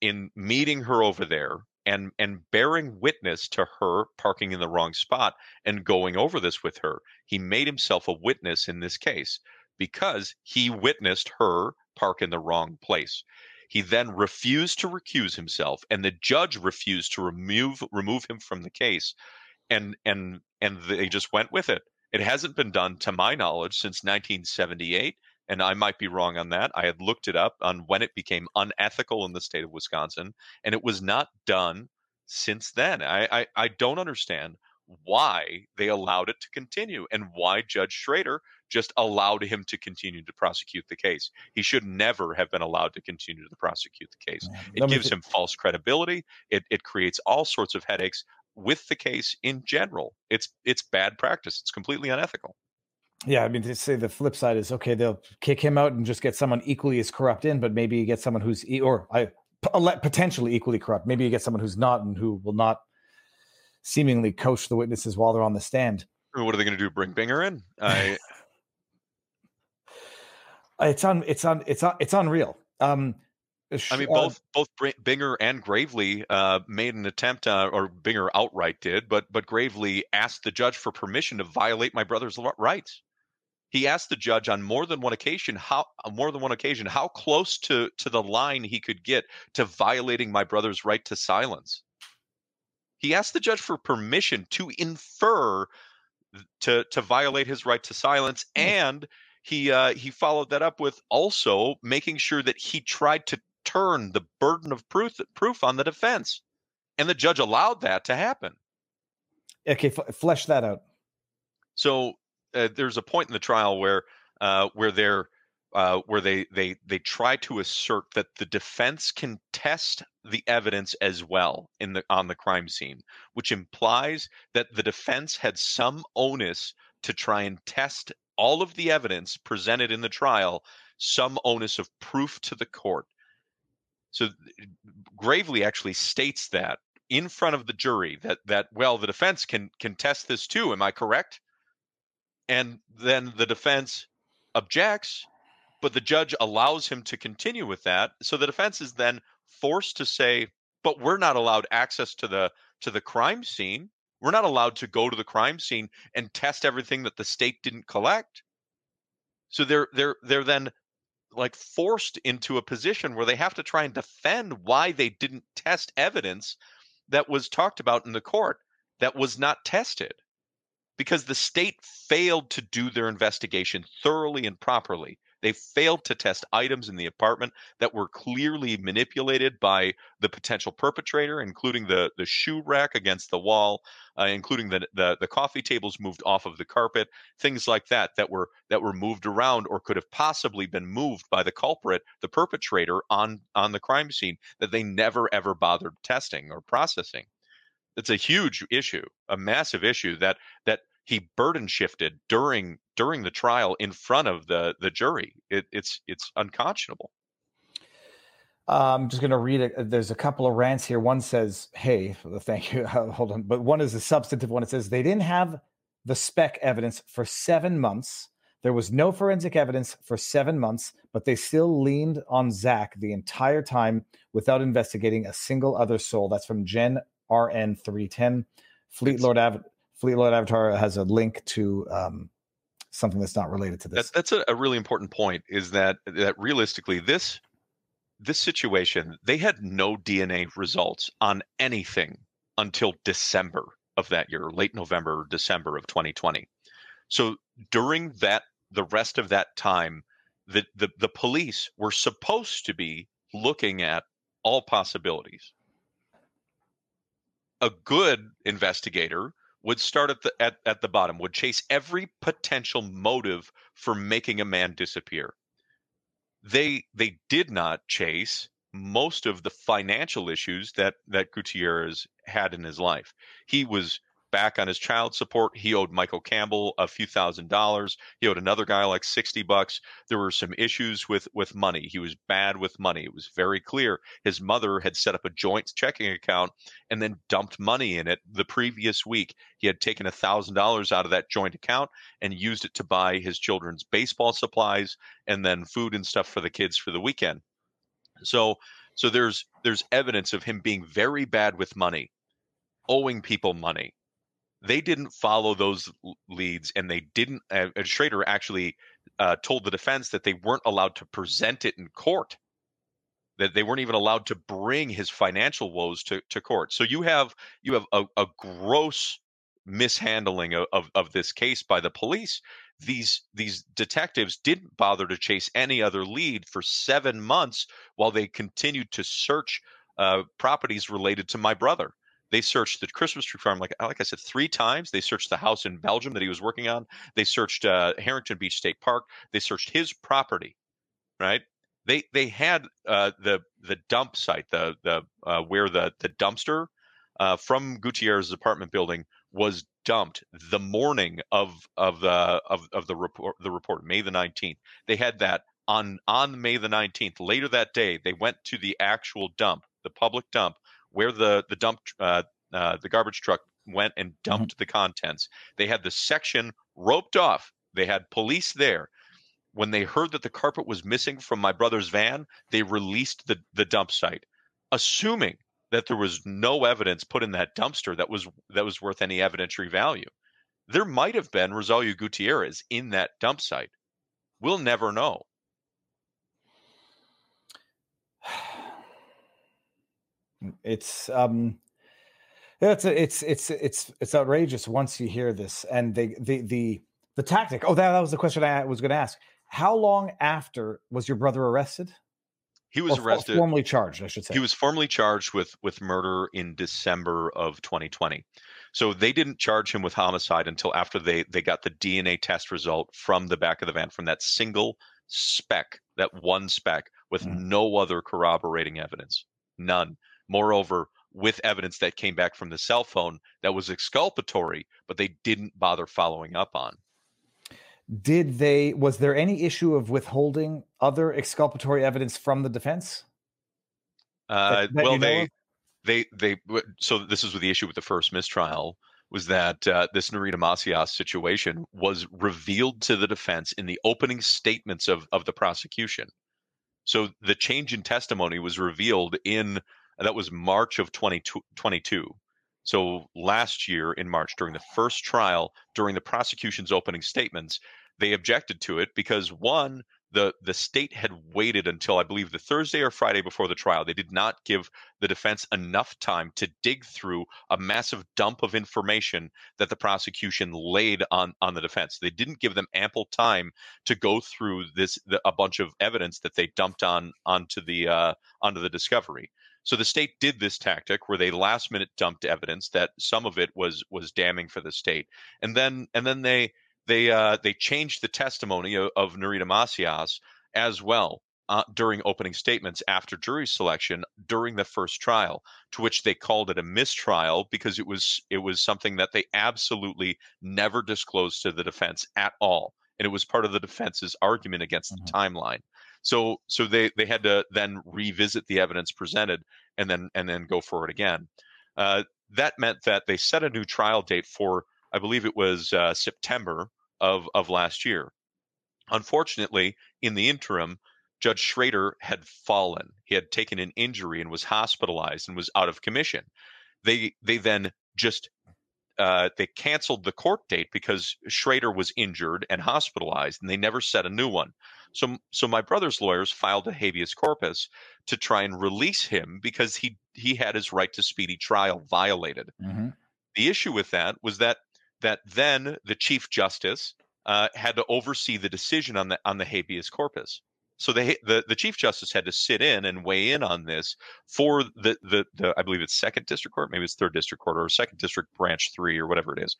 in meeting her over there and bearing witness to her parking in the wrong spot and going over this with her, he made himself a witness in this case, because he witnessed her park in the wrong place. He then refused to recuse himself, and the judge refused to remove him from the case, and they just went with it. It hasn't been done, to my knowledge, since 1978, and I might be wrong on that. I had looked it up on when it became unethical in the state of Wisconsin, and it was not done since then. I don't understand why they allowed it to continue and why Judge Schrader just allowed him to continue to prosecute the case. He should never have been allowed to continue to prosecute the case. It gives him false credibility. It creates all sorts of headaches with the case in general. It's bad practice. It's completely unethical. Yeah, I mean, to say the flip side is, okay, they'll kick him out and just get someone equally as corrupt in, but maybe you get someone who's potentially equally corrupt. Maybe you get someone who's not and who will not seemingly coach the witnesses while they're on the stand. What are they going to do? Bring Binger in? It's unreal. I mean, both Binger and Gravely made an attempt, or Binger outright did, but Gravely asked the judge for permission to violate my brother's rights. He asked the judge on more than one occasion how close to the line he could get to violating my brother's right to silence. He asked the judge for permission to infer to violate his right to silence, and he followed that up with also making sure that he tried to turn the burden of proof on the defense, and the judge allowed that to happen. Okay, flesh that out. So there's a point in the trial where they try to assert that the defense can test the evidence as well on the crime scene, which implies that the defense had some onus to try and test all of the evidence presented in the trial, some onus of proof to the court. So Gravely actually states that in front of the jury that the defense can test this too. Am I correct? And then the defense objects, but the judge allows him to continue with that. So the defense is then forced to say, but we're not allowed access to the crime scene. We're not allowed to go to the crime scene and test everything that the state didn't collect. So they're then like forced into a position where they have to try and defend why they didn't test evidence that was talked about in the court that was not tested, because the state failed to do their investigation thoroughly and properly. They failed to test items in the apartment that were clearly manipulated by the potential perpetrator, including the shoe rack against the wall, including the coffee tables moved off of the carpet, things like that were moved around or could have possibly been moved by the culprit, the perpetrator, on the crime scene, that they never ever bothered testing or processing. It's a huge issue, a massive issue that he burden shifted during the trial in front of the jury. It's unconscionable. I'm just going to read it. There's a couple of rants here. One says, hey, thank you. Hold on. But one is a substantive one. It says they didn't have the spec evidence for 7 months. There was no forensic evidence for 7 months, but they still leaned on Zach the entire time without investigating a single other soul. That's from Jen RN310. Fleet Lord Avatar has a link to something that's not related to this. That's a really important point, is that realistically, this situation, they had no DNA results on anything until December of that year, late November, December of 2020. So during that, the rest of that time, the police were supposed to be looking at all possibilities. A good investigator would start at the bottom, would chase every potential motive for making a man disappear. They did not chase most of the financial issues that Gutierrez had in his life. He was back on his child support. He owed Michael Campbell a few $1,000s. He owed another guy like $60. There were some issues with money. He was bad with money. It was very clear. His mother had set up a joint checking account and then dumped money in it the previous week. He had taken $1,000 out of that joint account and used it to buy his children's baseball supplies and then food and stuff for the kids for the weekend. So there's evidence of him being very bad with money, owing people money. They didn't follow those leads, and they didn't. And Schrader actually told the defense that they weren't allowed to present it in court, that they weren't even allowed to bring his financial woes to court. So you have a gross mishandling of this case by the police, these detectives didn't bother to chase any other lead for 7 months while they continued to search properties related to my brother. They searched the Christmas tree farm, like I said, 3 times. They searched the house in Belgium that he was working on. They searched Harrington Beach State Park. They searched his property, right? They had the dump site, the where the dumpster from Gutierrez's apartment building was dumped the morning of the report, May the 19th. They had that on May the 19th. Later that day, they went to the actual dump, the public dump, where the dump the garbage truck went and dumped the contents. They had the section roped off. They had police there. When they heard that the carpet was missing from my brother's van, they released the dump site, assuming that there was no evidence put in that dumpster that was worth any evidentiary value. There might have been Rosalia Gutierrez in that dump site. We'll never know. It's outrageous once you hear this. And the tactic. Oh, that was the question I was going to ask. How long after was your brother arrested? He was arrested, formally charged, I should say. He was formally charged with murder in December of 2020. So they didn't charge him with homicide until after they got the DNA test result from the back of the van, from that single speck, that one speck, with no other corroborating evidence. None. Moreover, with evidence that came back from the cell phone that was exculpatory, but they didn't bother following up on. Was there any issue of withholding other exculpatory evidence from the defense? So this is the issue with the first mistrial, was that this Narita Macias situation was revealed to the defense in the opening statements of the prosecution. So the change in testimony was revealed that was March of 2022. So last year in March, during the first trial, during the prosecution's opening statements, they objected to it because, one, the state had waited until, I believe, the Thursday or Friday before the trial. They did not give the defense enough time to dig through a massive dump of information that the prosecution laid on the defense. They didn't give them ample time to go through a bunch of evidence that they dumped onto the discovery. So the state did this tactic where they last minute dumped evidence that some of it was damning for the state. And then they changed the testimony of Narita Macias as well during opening statements after jury selection during the first trial, to which they called it a mistrial because it was something that they absolutely never disclosed to the defense at all. And it was part of the defense's argument against the timeline. So they had to then revisit the evidence presented and then go for it again. That meant that they set a new trial date for, I believe it was September of last year. Unfortunately, in the interim, Judge Schrader had fallen. He had taken an injury and was hospitalized and was out of commission. They then just they canceled the court date because Schrader was injured and hospitalized, and they never set a new one. So my brother's lawyers filed a habeas corpus to try and release him because he had his right to speedy trial violated. The issue with that was that then the Chief Justice had to oversee the decision on the habeas corpus. So the Chief Justice had to sit in and weigh in on this for the I believe it's 2nd District Court, maybe it's 3rd District Court or 2nd District Branch 3 or whatever it is.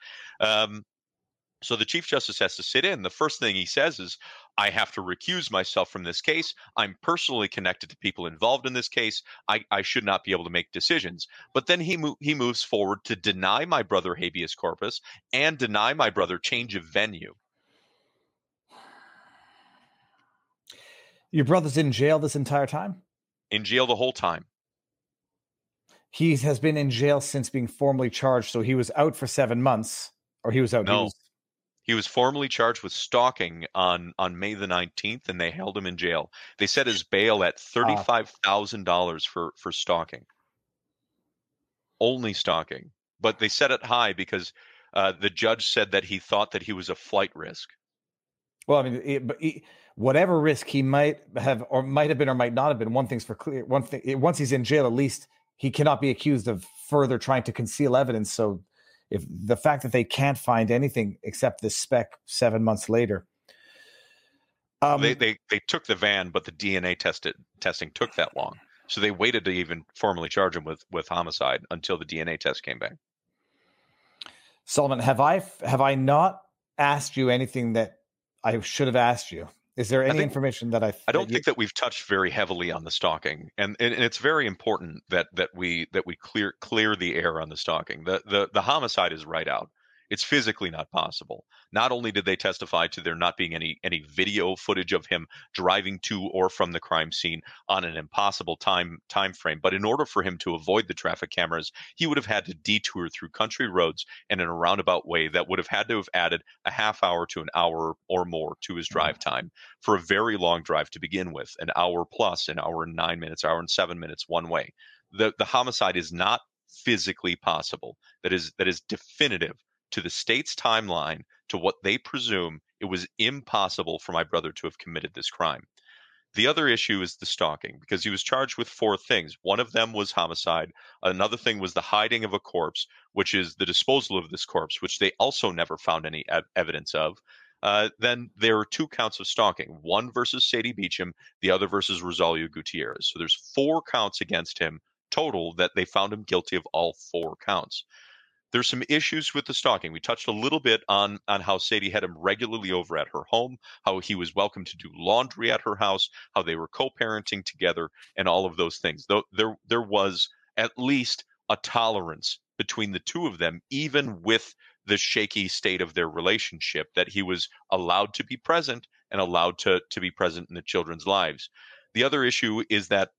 So the Chief Justice has to sit in. The first thing he says is, I have to recuse myself from this case. I'm personally connected to people involved in this case. I should not be able to make decisions. But then he moves forward to deny my brother habeas corpus and deny my brother change of venue. Your brother's in jail this entire time? In jail the whole time. He has been in jail since being formally charged, so he was out for 7 months, or he was out. No, he was formally charged with stalking on May the 19th, and they held him in jail. They set his bail at $35,000 for stalking. Only stalking. But they set it high because the judge said that he thought that he was a flight risk. Well, I mean, whatever risk he might have been or might not have been, one thing's for clear. One thing, once he's in jail, at least he cannot be accused of further trying to conceal evidence. So if the fact that they can't find anything except this spec 7 months later. They took the van, but the DNA testing took that long. So they waited to even formally charge him with homicide until the DNA test came back. Solomon, have I not asked you anything that I should have asked you? Is there any information that I don't think that we've touched very heavily on the stalking, and it's very important that we clear the air on the stalking. The homicide is right out. It's physically not possible. Not only did they testify to there not being any video footage of him driving to or from the crime scene on an impossible time frame, but in order for him to avoid the traffic cameras, he would have had to detour through country roads and in a roundabout way that would have had to have added a half hour to an hour or more to his drive time for a very long drive to begin with, an hour plus, an hour and 9 minutes, hour and 7 minutes one way. The homicide is not physically possible. That is definitive to the state's timeline, to what they presume. It was impossible for my brother to have committed this crime. The other issue is the stalking, because he was charged with four things. One of them was homicide. Another thing was the hiding of a corpse, which is the disposal of this corpse, which they also never found any evidence of. Then there are two counts of stalking, one versus Sadie Beacham, the other versus Rosalia Gutierrez. So there's four counts against him total that they found him guilty of all four counts. There's some issues with the stalking. We touched a little bit on how Sadie had him regularly over at her home, how he was welcome to do laundry at her house, how they were co-parenting together, and all of those things. Though there was at least a tolerance between the two of them, even with the shaky state of their relationship, that he was allowed to be present and allowed to be present in the children's lives. The other issue is that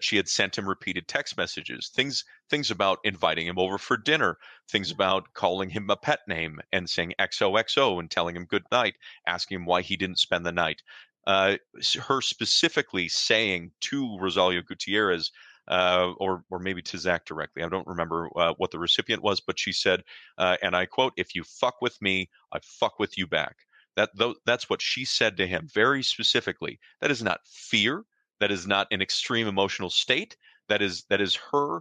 she had sent him repeated text messages, things about inviting him over for dinner, things about calling him a pet name and saying XOXO and telling him good night, asking him why he didn't spend the night. Her specifically saying to Rosalia Gutierrez, or maybe to Zach directly, I don't remember what the recipient was, but she said, and I quote, "If you fuck with me, I fuck with you back." That's what she said to him very specifically. That is not fear. That is not an extreme emotional state. That is her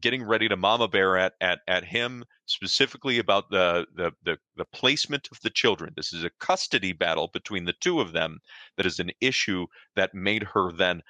getting ready to mama bear at him specifically about the placement of the children. This is a custody battle between the two of them. That is an issue that made her then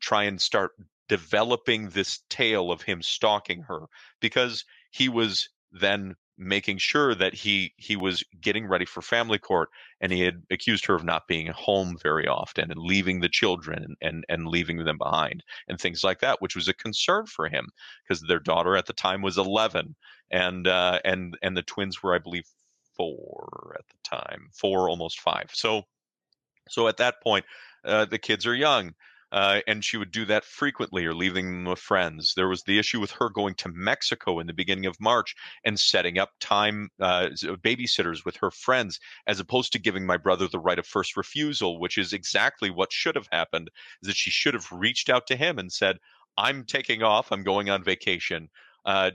try and start developing this tale of him stalking her, because he was then making sure that he was getting ready for family court, and he had accused her of not being home very often and leaving the children and leaving them behind and things like that, which was a concern for him because their daughter at the time was 11 and the twins were, I believe, 4 at the time, 4, almost 5. So at that point, the kids are young. And she would do that frequently, or leaving them with friends. There was the issue with her going to Mexico in the beginning of March and setting up time babysitters with her friends, as opposed to giving my brother the right of first refusal, which is exactly what should have happened, is that she should have reached out to him and said, "I'm taking off. I'm going on vacation.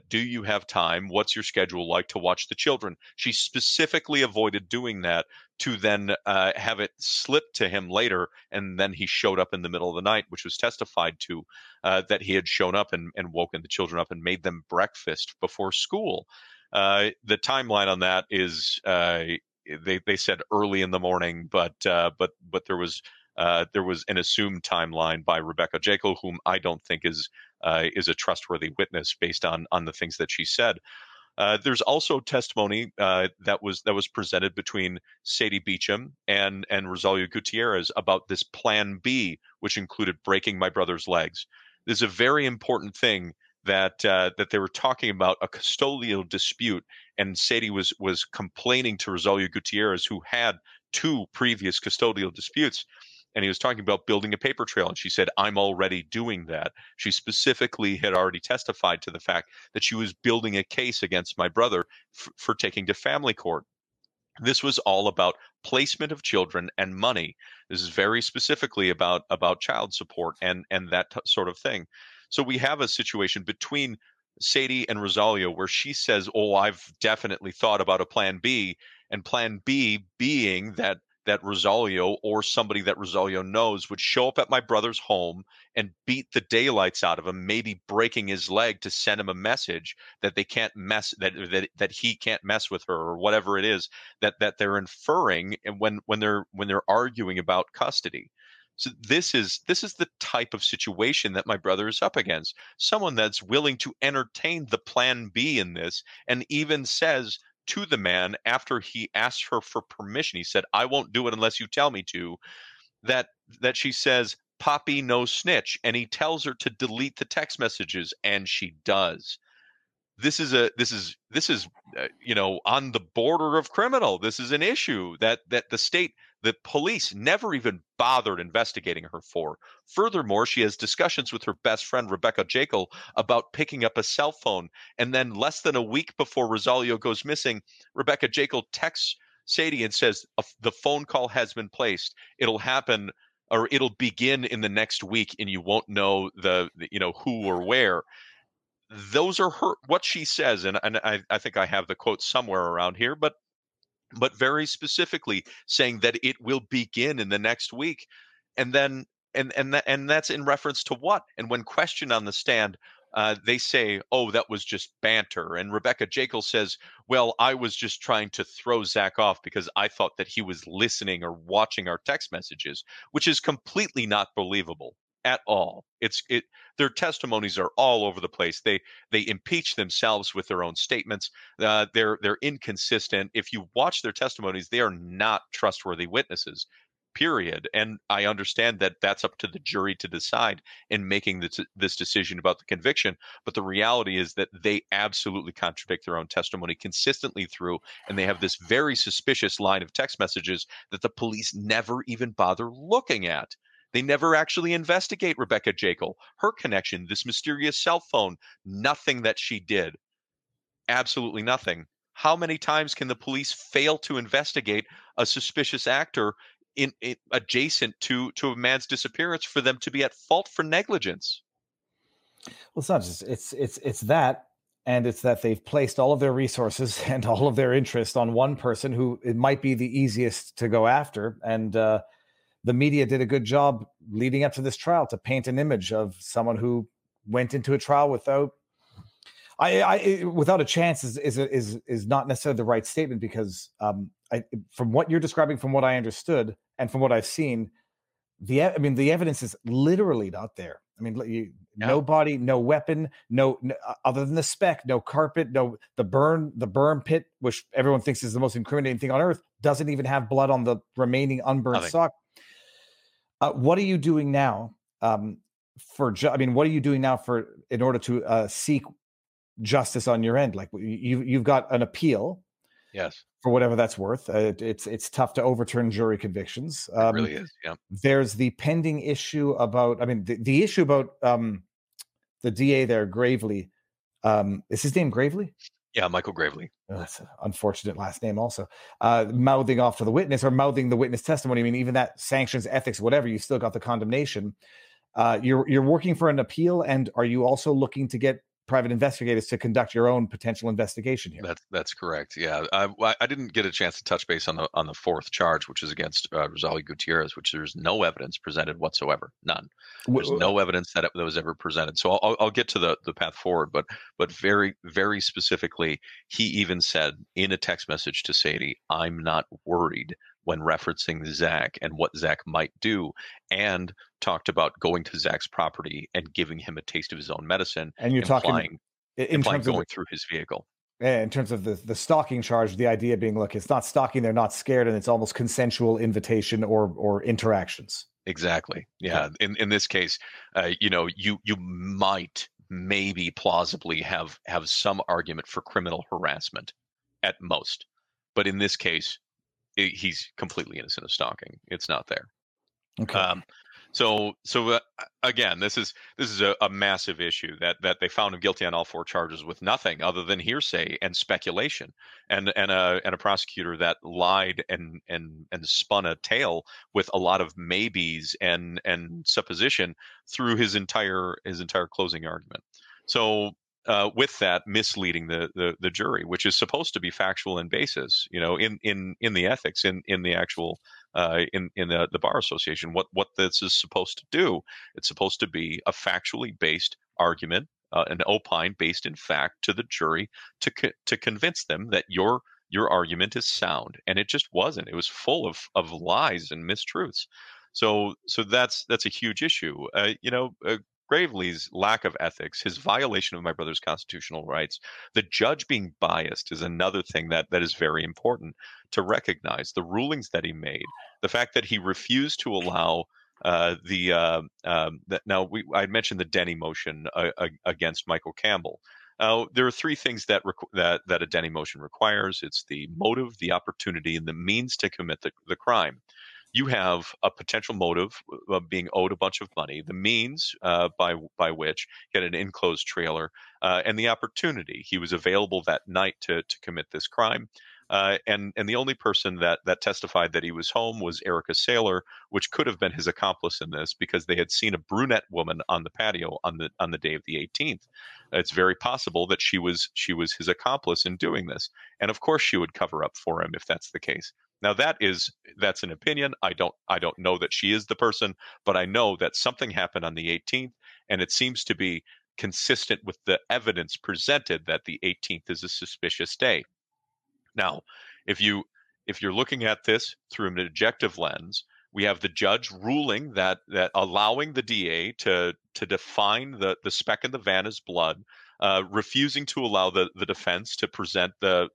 Do you have time? What's your schedule like to watch the children?" She specifically avoided doing that to then have it slip to him later. And then he showed up in the middle of the night, which was testified to, that he had shown up and woken the children up and made them breakfast before school. The timeline on that is they said early in the morning, but there was an assumed timeline by Rebecca Jekyll, whom I don't think is a trustworthy witness based on the things that she said. There's also testimony that was presented between Sadie Beacham and Rosalia Gutierrez about this plan B, which included breaking my brother's legs. This is a very important thing that they were talking about, a custodial dispute, and Sadie was complaining to Rosalia Gutierrez, who had 2 previous custodial disputes. And he was talking about building a paper trail. And she said, "I'm already doing that." She specifically had already testified to the fact that she was building a case against my brother for taking to family court. This was all about placement of children and money. This is very specifically about child support and that sort of thing. So we have a situation between Sadie and Rosalia where she says, "Oh, I've definitely thought about a plan B," and plan B being that that Rosalia or somebody that Rosalia knows would show up at my brother's home and beat the daylights out of him, maybe breaking his leg to send him a message that they can't mess, that he can't mess with her, or whatever it is that they're inferring. And when they're arguing about custody. So this is the type of situation that my brother is up against. Someone that's willing to entertain the plan B in this, and even says to the man, after he asked her for permission, he said, "I won't do it unless you tell me to," that she says, "Poppy, no snitch," and he tells her to delete the text messages, and she does. This is on the border of criminal. This is an issue that the state, the police, never even bothered investigating her for. Furthermore, she has discussions with her best friend, Rebecca Jekyll, about picking up a cell phone. And then less than a week before Rosalia goes missing, Rebecca Jekyll texts Sadie and says, "The phone call has been placed. It'll happen, or it'll begin in the next week, and you won't know the who or where." Those are what she says. And I think I have the quote somewhere around here, but very specifically saying that it will begin in the next week. And then, and that's in reference to what? And when questioned on the stand, they say, "Oh, that was just banter." And Rebecca Jekyll says, "Well, I was just trying to throw Zach off because I thought that he was listening or watching our text messages," which is completely not believable at all. Their testimonies are all over the place. They impeach themselves with their own statements. They're inconsistent. If you watch their testimonies, they are not trustworthy witnesses, period. And I understand that that's up to the jury to decide in making this decision about the conviction. But the reality is that they absolutely contradict their own testimony consistently through. And they have this very suspicious line of text messages that the police never even bother looking at. They never actually investigate Rebecca Jekyll, her connection, this mysterious cell phone, nothing that she did. Absolutely nothing. How many times can the police fail to investigate a suspicious actor adjacent to a man's disappearance for them to be at fault for negligence? Well, it's not just it's that. And it's that they've placed all of their resources and all of their interest on one person who it might be the easiest to go after. And the media did a good job leading up to this trial to paint an image of someone who went into a trial without a chance is not necessarily the right statement, because from what you're describing, from what I understood and from what I've seen, the evidence is literally not there. I mean, no body, no weapon, no other than the speck, no carpet, no the burn pit, which everyone thinks is the most incriminating thing on earth, doesn't even have blood on the remaining unburned sock. What are you doing now in order to seek justice on your end? Like you've got an appeal, yes, for whatever that's worth. It's tough to overturn jury convictions. It really is. Yeah. There's the pending issue about. I mean, the issue about the DA there, Gravely. Is his name Gravely? Yeah, Michael Gravely. Oh, that's an unfortunate last name also. Mouthing off to the witness or mouthing the witness testimony. I mean, even that sanctions, ethics, whatever, you still got the condemnation. You're working for an appeal, and are you also looking to get private investigators to conduct your own potential investigation here? That's correct. Yeah, I didn't get a chance to touch base on the fourth charge, which is against Rosalia Gutierrez, which there's no evidence presented whatsoever, none. There's no evidence that was ever presented. So I'll get to the path forward, but very very specifically, he even said in a text message to Sadie, "I'm not worried," when referencing Zach and what Zach might do, and talked about going to Zach's property and giving him a taste of his own medicine. And you're implying, through his vehicle. In terms of the stalking charge, the idea being, look, it's not stalking, they're not scared, and it's almost consensual invitation or interactions. Exactly. Yeah. In this case, you might maybe plausibly have some argument for criminal harassment at most, but in this case, he's completely innocent of stalking. It's not there. Okay. So again, this is a massive issue that they found him guilty on all four charges with nothing other than hearsay and speculation, and a prosecutor that lied and spun a tale with a lot of maybes and supposition through his entire closing argument. So. With that, misleading the jury, which is supposed to be factual in basis, in the ethics, in the actual in the Bar Association, what this is supposed to do. It's supposed to be a factually based argument, an opine based in fact to the jury to convince them that your argument is sound. And it just wasn't. It was full of lies and mistruths. So that's a huge issue. Gravely's lack of ethics, his violation of my brother's constitutional rights, the judge being biased is another thing that is very important to recognize. The rulings that he made, the fact that he refused to allow I mentioned the Denny motion against Michael Campbell. There are three things that a Denny motion requires. It's the motive, the opportunity, and the means to commit the crime. You have a potential motive of being owed a bunch of money, the means by which he had an enclosed trailer, and the opportunity. He was available that night to commit this crime. And the only person that testified that he was home was Erica Saylor, which could have been his accomplice in this because they had seen a brunette woman on the patio on the day of the 18th. It's very possible that she was his accomplice in doing this. And of course she would cover up for him if that's the case. Now that's an opinion. I don't know that she is the person, but I know that something happened on the 18th, and it seems to be consistent with the evidence presented that the 18th is a suspicious day. Now, if you're looking at this through an objective lens, we have the judge ruling that allowing the DA to define the speck in the van as blood, refusing to allow the defense to present the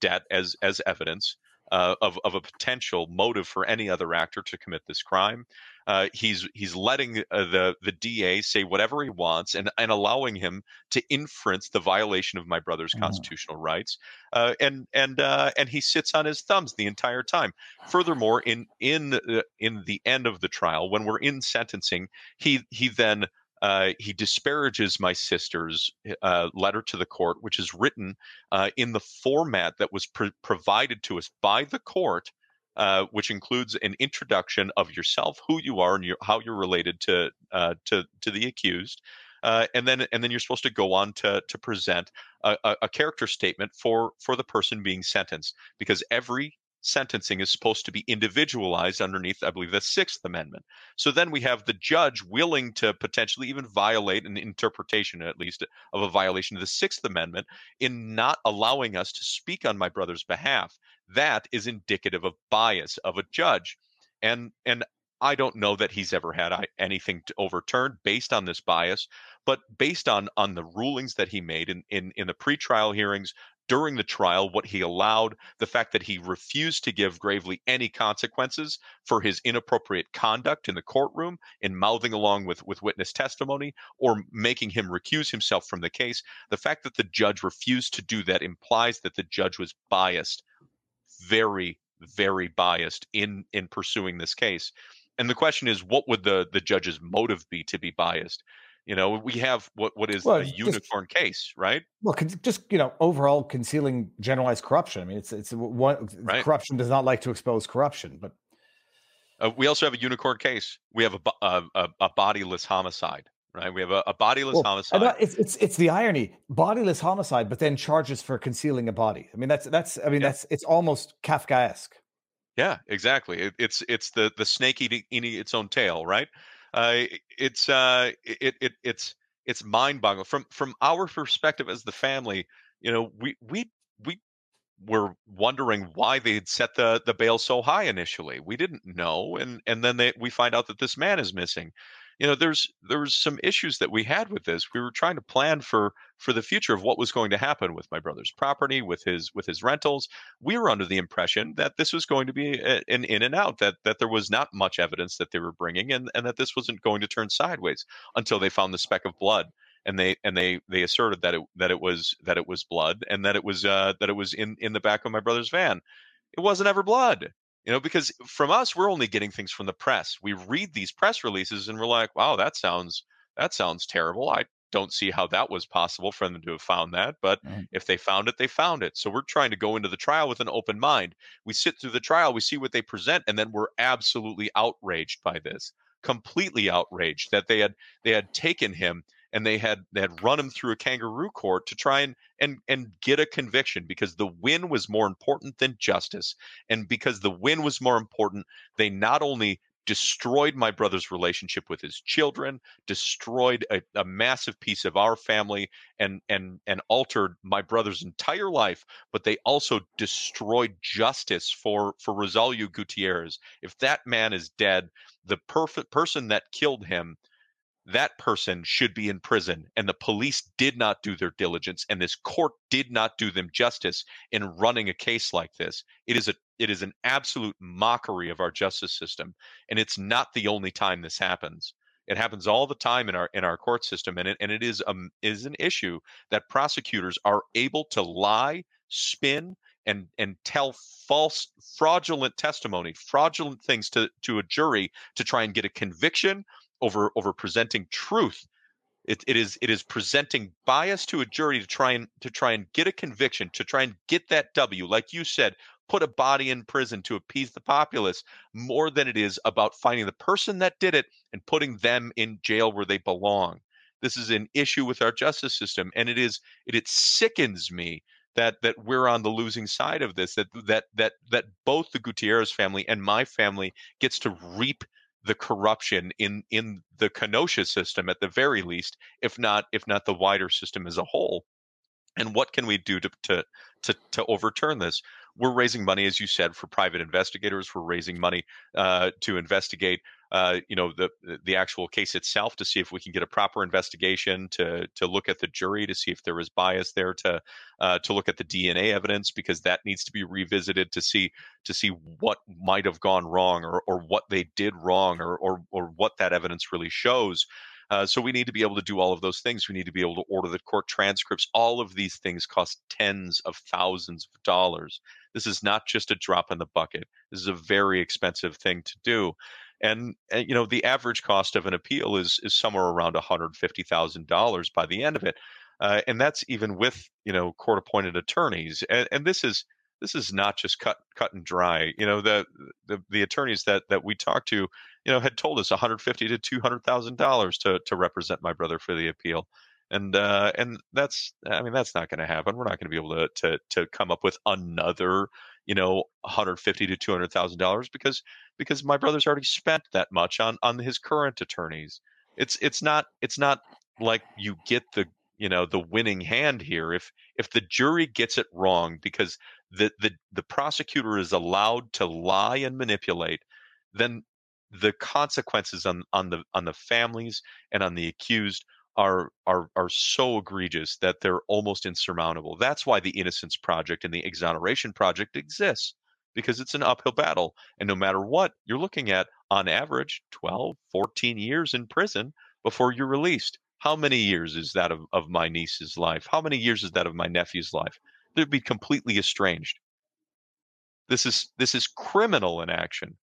debt as evidence of a potential motive for any other actor to commit this crime. He's letting the DA say whatever he wants and allowing him to inference the violation of my brother's constitutional rights. And he sits on his thumbs the entire time. Furthermore, in the end of the trial, when we're in sentencing, he then disparages my sister's letter to the court, which is written in the format that was provided to us by the court, which includes an introduction of yourself, who you are, and how you're related to the accused, and then you're supposed to go on to present a character statement for the person being sentenced, because every sentencing is supposed to be individualized underneath, I believe, the Sixth Amendment. So then we have the judge willing to potentially even violate an interpretation, at least, of a violation of the Sixth Amendment in not allowing us to speak on my brother's behalf. That is indicative of bias of a judge. And I don't know that he's ever had anything overturned based on this bias, but based on the rulings that he made in the pretrial hearings, during the trial, what he allowed, the fact that he refused to give Gravely any consequences for his inappropriate conduct in the courtroom, in mouthing along with witness testimony, or making him recuse himself from the case, the fact that the judge refused to do that implies that the judge was biased, very, very biased in pursuing this case. And the question is, what would the judge's motive be to be biased? You know, we have what is a unicorn case, right? Well, overall concealing generalized corruption. I mean, it's one, right? Corruption does not like to expose corruption, but we also have a unicorn case. We have a bodiless homicide, right? We have a bodiless homicide. It's the irony, bodiless homicide, but then charges for concealing a body. I mean, it's almost Kafkaesque. Yeah, exactly. It's the snake eating its own tail, right? It's mind-boggling from our perspective as the family. You know, we were wondering why they'd set the bail so high initially. We didn't know, and then we find out that this man is missing. You know, there was some issues that we had with this. We were trying to plan for the future of what was going to happen with my brother's property, with his rentals. We were under the impression that this was going to be an in and out, that there was not much evidence that they were bringing, and that this wasn't going to turn sideways until they found the speck of blood, and they asserted that it was blood, and that it was in the back of my brother's van. It wasn't ever blood. You know, because from us, we're only getting things from the press. We read these press releases and we're like, wow, that sounds terrible. I don't see how that was possible for them to have found that. But if they found it, they found it. So we're trying to go into the trial with an open mind. We sit through the trial, we see what they present, and then we're absolutely outraged by this, completely outraged that they had taken him and they had run him through a kangaroo court to try and get a conviction, because the win was more important than justice. And because the win was more important, they not only destroyed my brother's relationship with his children, destroyed a massive piece of our family, and altered my brother's entire life, but they also destroyed justice for Rosalia Gutierrez. If that man is dead, the perfect person that killed him, that person should be in prison. And the police did not do their diligence, and this court did not do them justice in running a case like this. It is an absolute mockery of our justice system. And it's not the only time this happens. It happens all the time in our court system. And it is an issue that prosecutors are able to lie, spin, and tell false, fraudulent testimony, fraudulent things to a jury to try and get a conviction over presenting truth. It is presenting bias to a jury to try and get a conviction, to try and get that W, like you said, put a body in prison to appease the populace, more than it is about finding the person that did it and putting them in jail where they belong. This is an issue with our justice system, and it sickens me that we're on the losing side of this, that both the Gutierrez family and my family gets to reap the corruption in the Kenosha system at the very least, if not the wider system as a whole. And what can we do to overturn this? We're raising money, as you said, for private investigators. We're raising money to investigate, the actual case itself, to see if we can get a proper investigation, to look at the jury, to see if there was bias there, to look at the DNA evidence, because that needs to be revisited, to see what might have gone wrong, or what they did wrong, or what that evidence really shows. So we need to be able to do all of those things. We need to be able to order the court transcripts. All of these things cost tens of thousands of dollars. This is not just a drop in the bucket. This is a very expensive thing to do. And the average cost of an appeal is somewhere around $150,000 by the end of it. And that's even with, court appointed attorneys. And this is not just cut and dry. The attorneys that we talked to, had told us $150,000 to $200,000 to represent my brother for the appeal. And that's not going to happen. We're not going to be able to come up with another, $150,000 to $200,000 because my brother's already spent that much on his current attorneys. It's not like you get the winning hand here. If the jury gets it wrong because the prosecutor is allowed to lie and manipulate, then the consequences on the families and on the accused are so egregious that they're almost insurmountable. That's why the Innocence Project and the Exoneration Project exists, because it's an uphill battle. And no matter what, you're looking at, on average, 12, 14 years in prison before you're released. How many years is that of my niece's life? How many years is that of my nephew's life? They'd be completely estranged. This is criminal in action.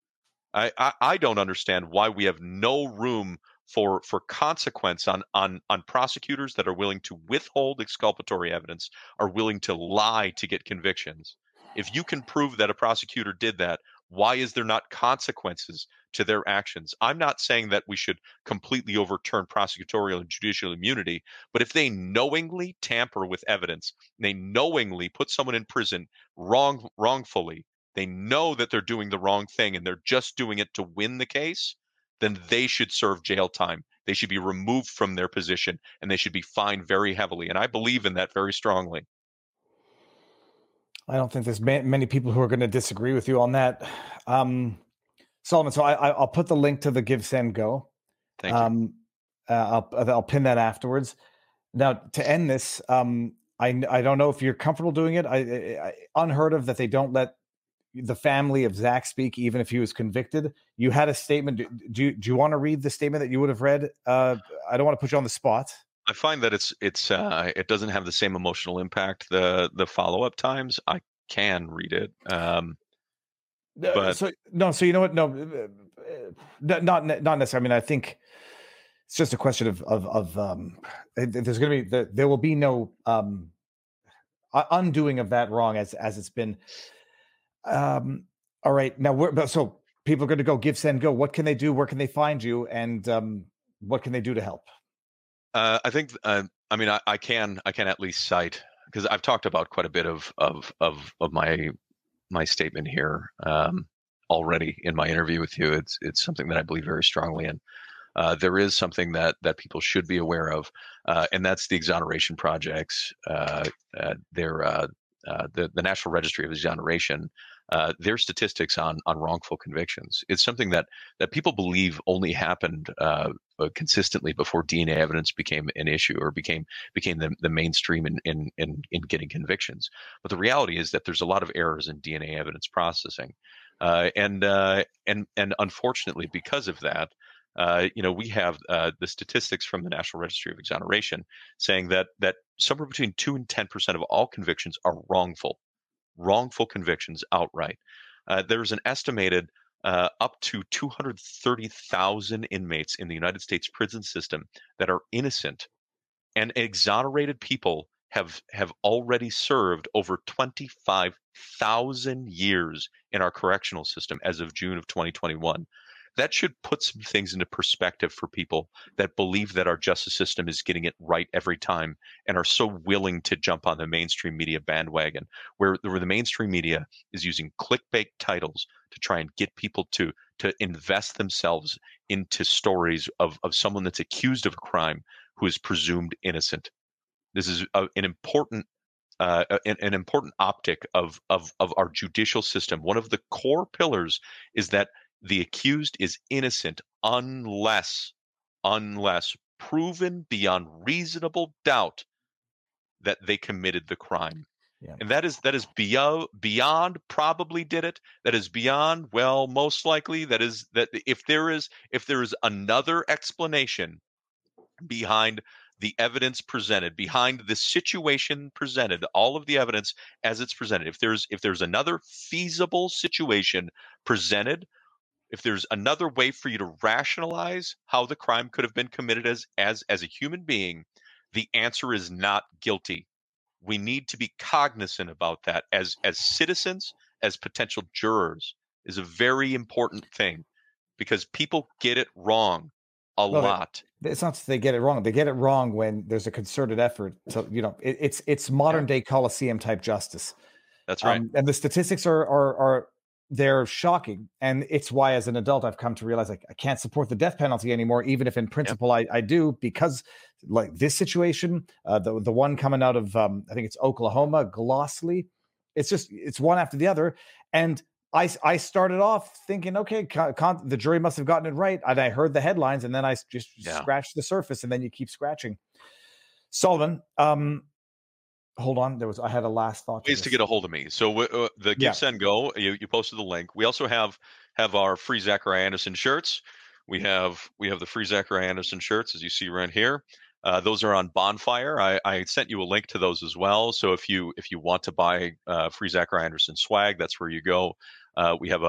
I don't understand why we have no room for consequence on prosecutors that are willing to withhold exculpatory evidence, are willing to lie to get convictions. If you can prove that a prosecutor did that, why is there not consequences to their actions? I'm not saying that we should completely overturn prosecutorial and judicial immunity, but if they knowingly tamper with evidence, they knowingly put someone in prison wrongfully, they know that they're doing the wrong thing and they're just doing it to win the case, then they should serve jail time. They should be removed from their position, and they should be fined very heavily. And I believe in that very strongly. I don't think there's many people who are going to disagree with you on that. Solomon, so I'll put the link to the Give, Send, Go. Thank you. I'll pin that afterwards. Now, to end this, I don't know if you're comfortable doing it. I unheard of that they don't let the family of Zach speak, even if he was convicted. You had a statement. Do you want to read the statement that you would have read? I don't want to put you on the spot. I find that it doesn't have the same emotional impact. The follow-up times, I can read it. So you know what? No, not necessarily. I mean, I think it's just a question of there will be no undoing of that wrong as it's been. All right. Now so people are going to go Give, Send, Go. What can they do? Where can they find you? And what can they do to help? I can at least cite, because I've talked about quite a bit of my statement here already in my interview with you. It's something that I believe very strongly in. There is something that people should be aware of, and that's the exoneration projects. The National Registry of Exoneration, their statistics on wrongful convictions. It's something that people believe only happened consistently before DNA evidence became an issue or became the mainstream in getting convictions. But the reality is that there's a lot of errors in DNA evidence processing, and unfortunately because of that. We have the statistics from the National Registry of Exoneration saying that somewhere between 2 and 10% of all convictions are wrongful convictions outright. There's an estimated up to 230,000 inmates in the United States prison system that are innocent, and exonerated people have already served over 25,000 years in our correctional system as of June of 2021. That should put some things into perspective for people that believe that our justice system is getting it right every time and are so willing to jump on the mainstream media bandwagon, where the mainstream media is using clickbait titles to try and get people to invest themselves into stories of someone that's accused of a crime who is presumed innocent. This is an important optic of our judicial system. One of the core pillars is that the accused is innocent unless proven beyond reasonable doubt that they committed the crime. Yeah. And that is beyond probably did it. That is beyond, well, most likely. That is that if there is another explanation behind the evidence presented, behind the situation presented, all of the evidence as it's presented, if there's another feasible situation presented, if there's another way for you to rationalize how the crime could have been committed as a human being, the answer is not guilty. We need to be cognizant about that as citizens, as potential jurors, is a very important thing, because people get it wrong a lot. It's not that they get it wrong. They get it wrong when there's a concerted effort. So, it's modern day Coliseum type justice. That's right. And the statistics are they're shocking, and it's why as an adult I've come to realize, like, I can't support the death penalty anymore, even if in principle I do, because like this situation, the one coming out of I think it's Oklahoma, Glossley, it's one after the other, and I started off thinking, okay, the jury must have gotten it right, and I heard the headlines, and then I just scratched the surface, and then you keep scratching. Solomon, hold on. I had a last thought. Ways to get a hold of me. So the Give Send Go. You posted the link. We also have our free Zachariah Anderson shirts. We have the free Zachariah Anderson shirts, as you see right here. Those are on Bonfire. I sent you a link to those as well. So if you want to buy free Zachariah Anderson swag, that's where you go. We have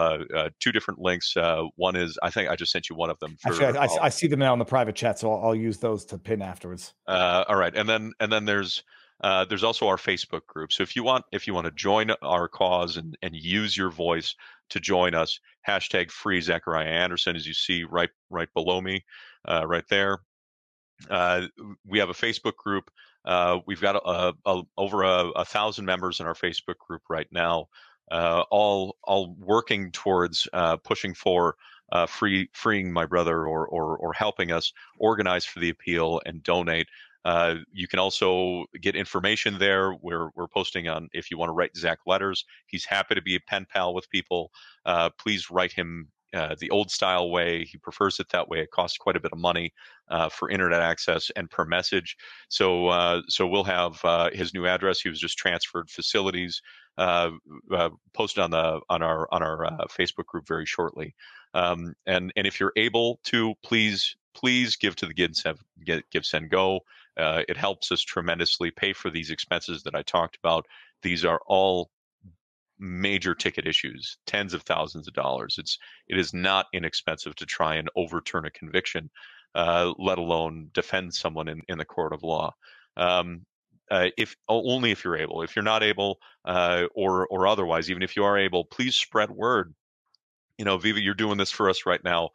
two different links. One is, I think I just sent you one of them. Actually, I see them now in the private chat, so I'll use those to pin afterwards. All right, and then there's also our Facebook group. So if you want to join our cause and use your voice to join us, hashtag free Zachariah Anderson, as you see right below me, right there. We have a Facebook group. We've got over 1,000 members in our Facebook group right now, all working towards pushing for freeing my brother, or helping us organize for the appeal and donate. You can also get information there. We're posting on, if you want to write Zach letters, he's happy to be a pen pal with people. Please write him the old style way. He prefers it that way. It costs quite a bit of money for internet access and per message. So we'll have his new address. He was just transferred facilities, posted on our Facebook group very shortly. And if you're able to, please give to the Give Send Go. It helps us tremendously pay for these expenses that I talked about. These are all major ticket issues, tens of thousands of dollars. It is not inexpensive to try and overturn a conviction, let alone defend someone in the court of law. If you're able. If you're not able, or otherwise, even if you are able, please spread word. Viva, you're doing this for us right now.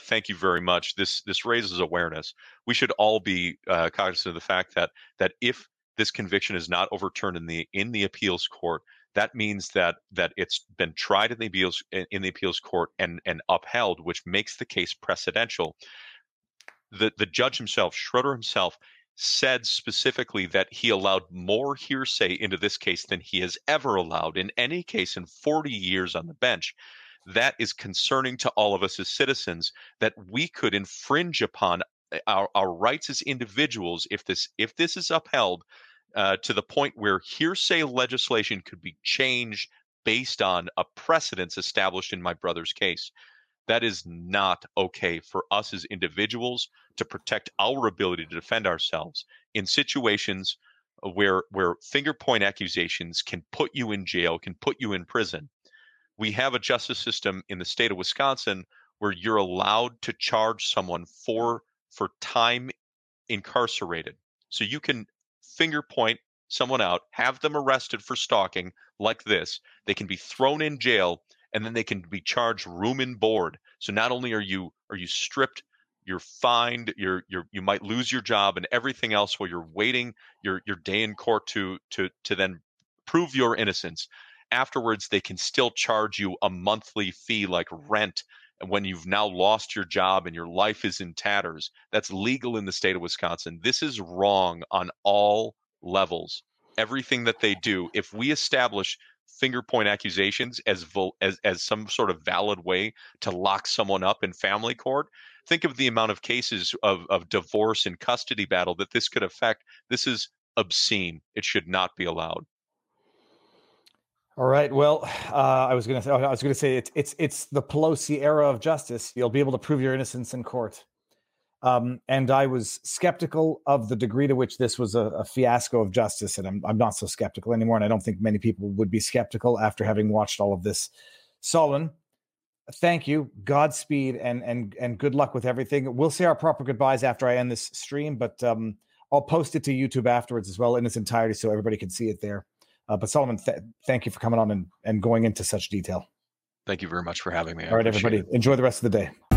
Thank you very much. This raises awareness. We should all be cognizant of the fact that if this conviction is not overturned in the appeals court, that means that it's been tried in the appeals court and upheld, which makes the case precedential. The judge himself, Schrader himself, said specifically that he allowed more hearsay into this case than he has ever allowed in any case in 40 years on the bench. That is concerning to all of us as citizens, that we could infringe upon our rights as individuals if this is upheld to the point where hearsay legislation could be changed based on a precedence established in my brother's case. That is not okay for us as individuals to protect our ability to defend ourselves in situations where finger point accusations can put you in jail, can put you in prison. We have a justice system in the state of Wisconsin where you're allowed to charge someone for time incarcerated. So you can finger point someone out, have them arrested for stalking like this. They can be thrown in jail, and then they can be charged room and board. So not only are you stripped, you're fined, you might lose your job and everything else while you're waiting your day in court to then prove your innocence. Afterwards, they can still charge you a monthly fee like rent when you've now lost your job and your life is in tatters. That's legal in the state of Wisconsin. This is wrong on all levels. Everything that they do, if we establish finger point accusations as some sort of valid way to lock someone up in family court, think of the amount of cases of divorce and custody battle that this could affect. This is obscene. It should not be allowed. All right. Well, I was going to say it's the Pelosi era of justice. You'll be able to prove your innocence in court. And I was skeptical of the degree to which this was a fiasco of justice, and I'm not so skeptical anymore. And I don't think many people would be skeptical after having watched all of this. Solon, thank you. Godspeed and good luck with everything. We'll say our proper goodbyes after I end this stream, but I'll post it to YouTube afterwards as well in its entirety so everybody can see it there. But Solomon, thank you for coming on and going into such detail. Thank you very much for having me. All right, everybody, enjoy the rest of the day.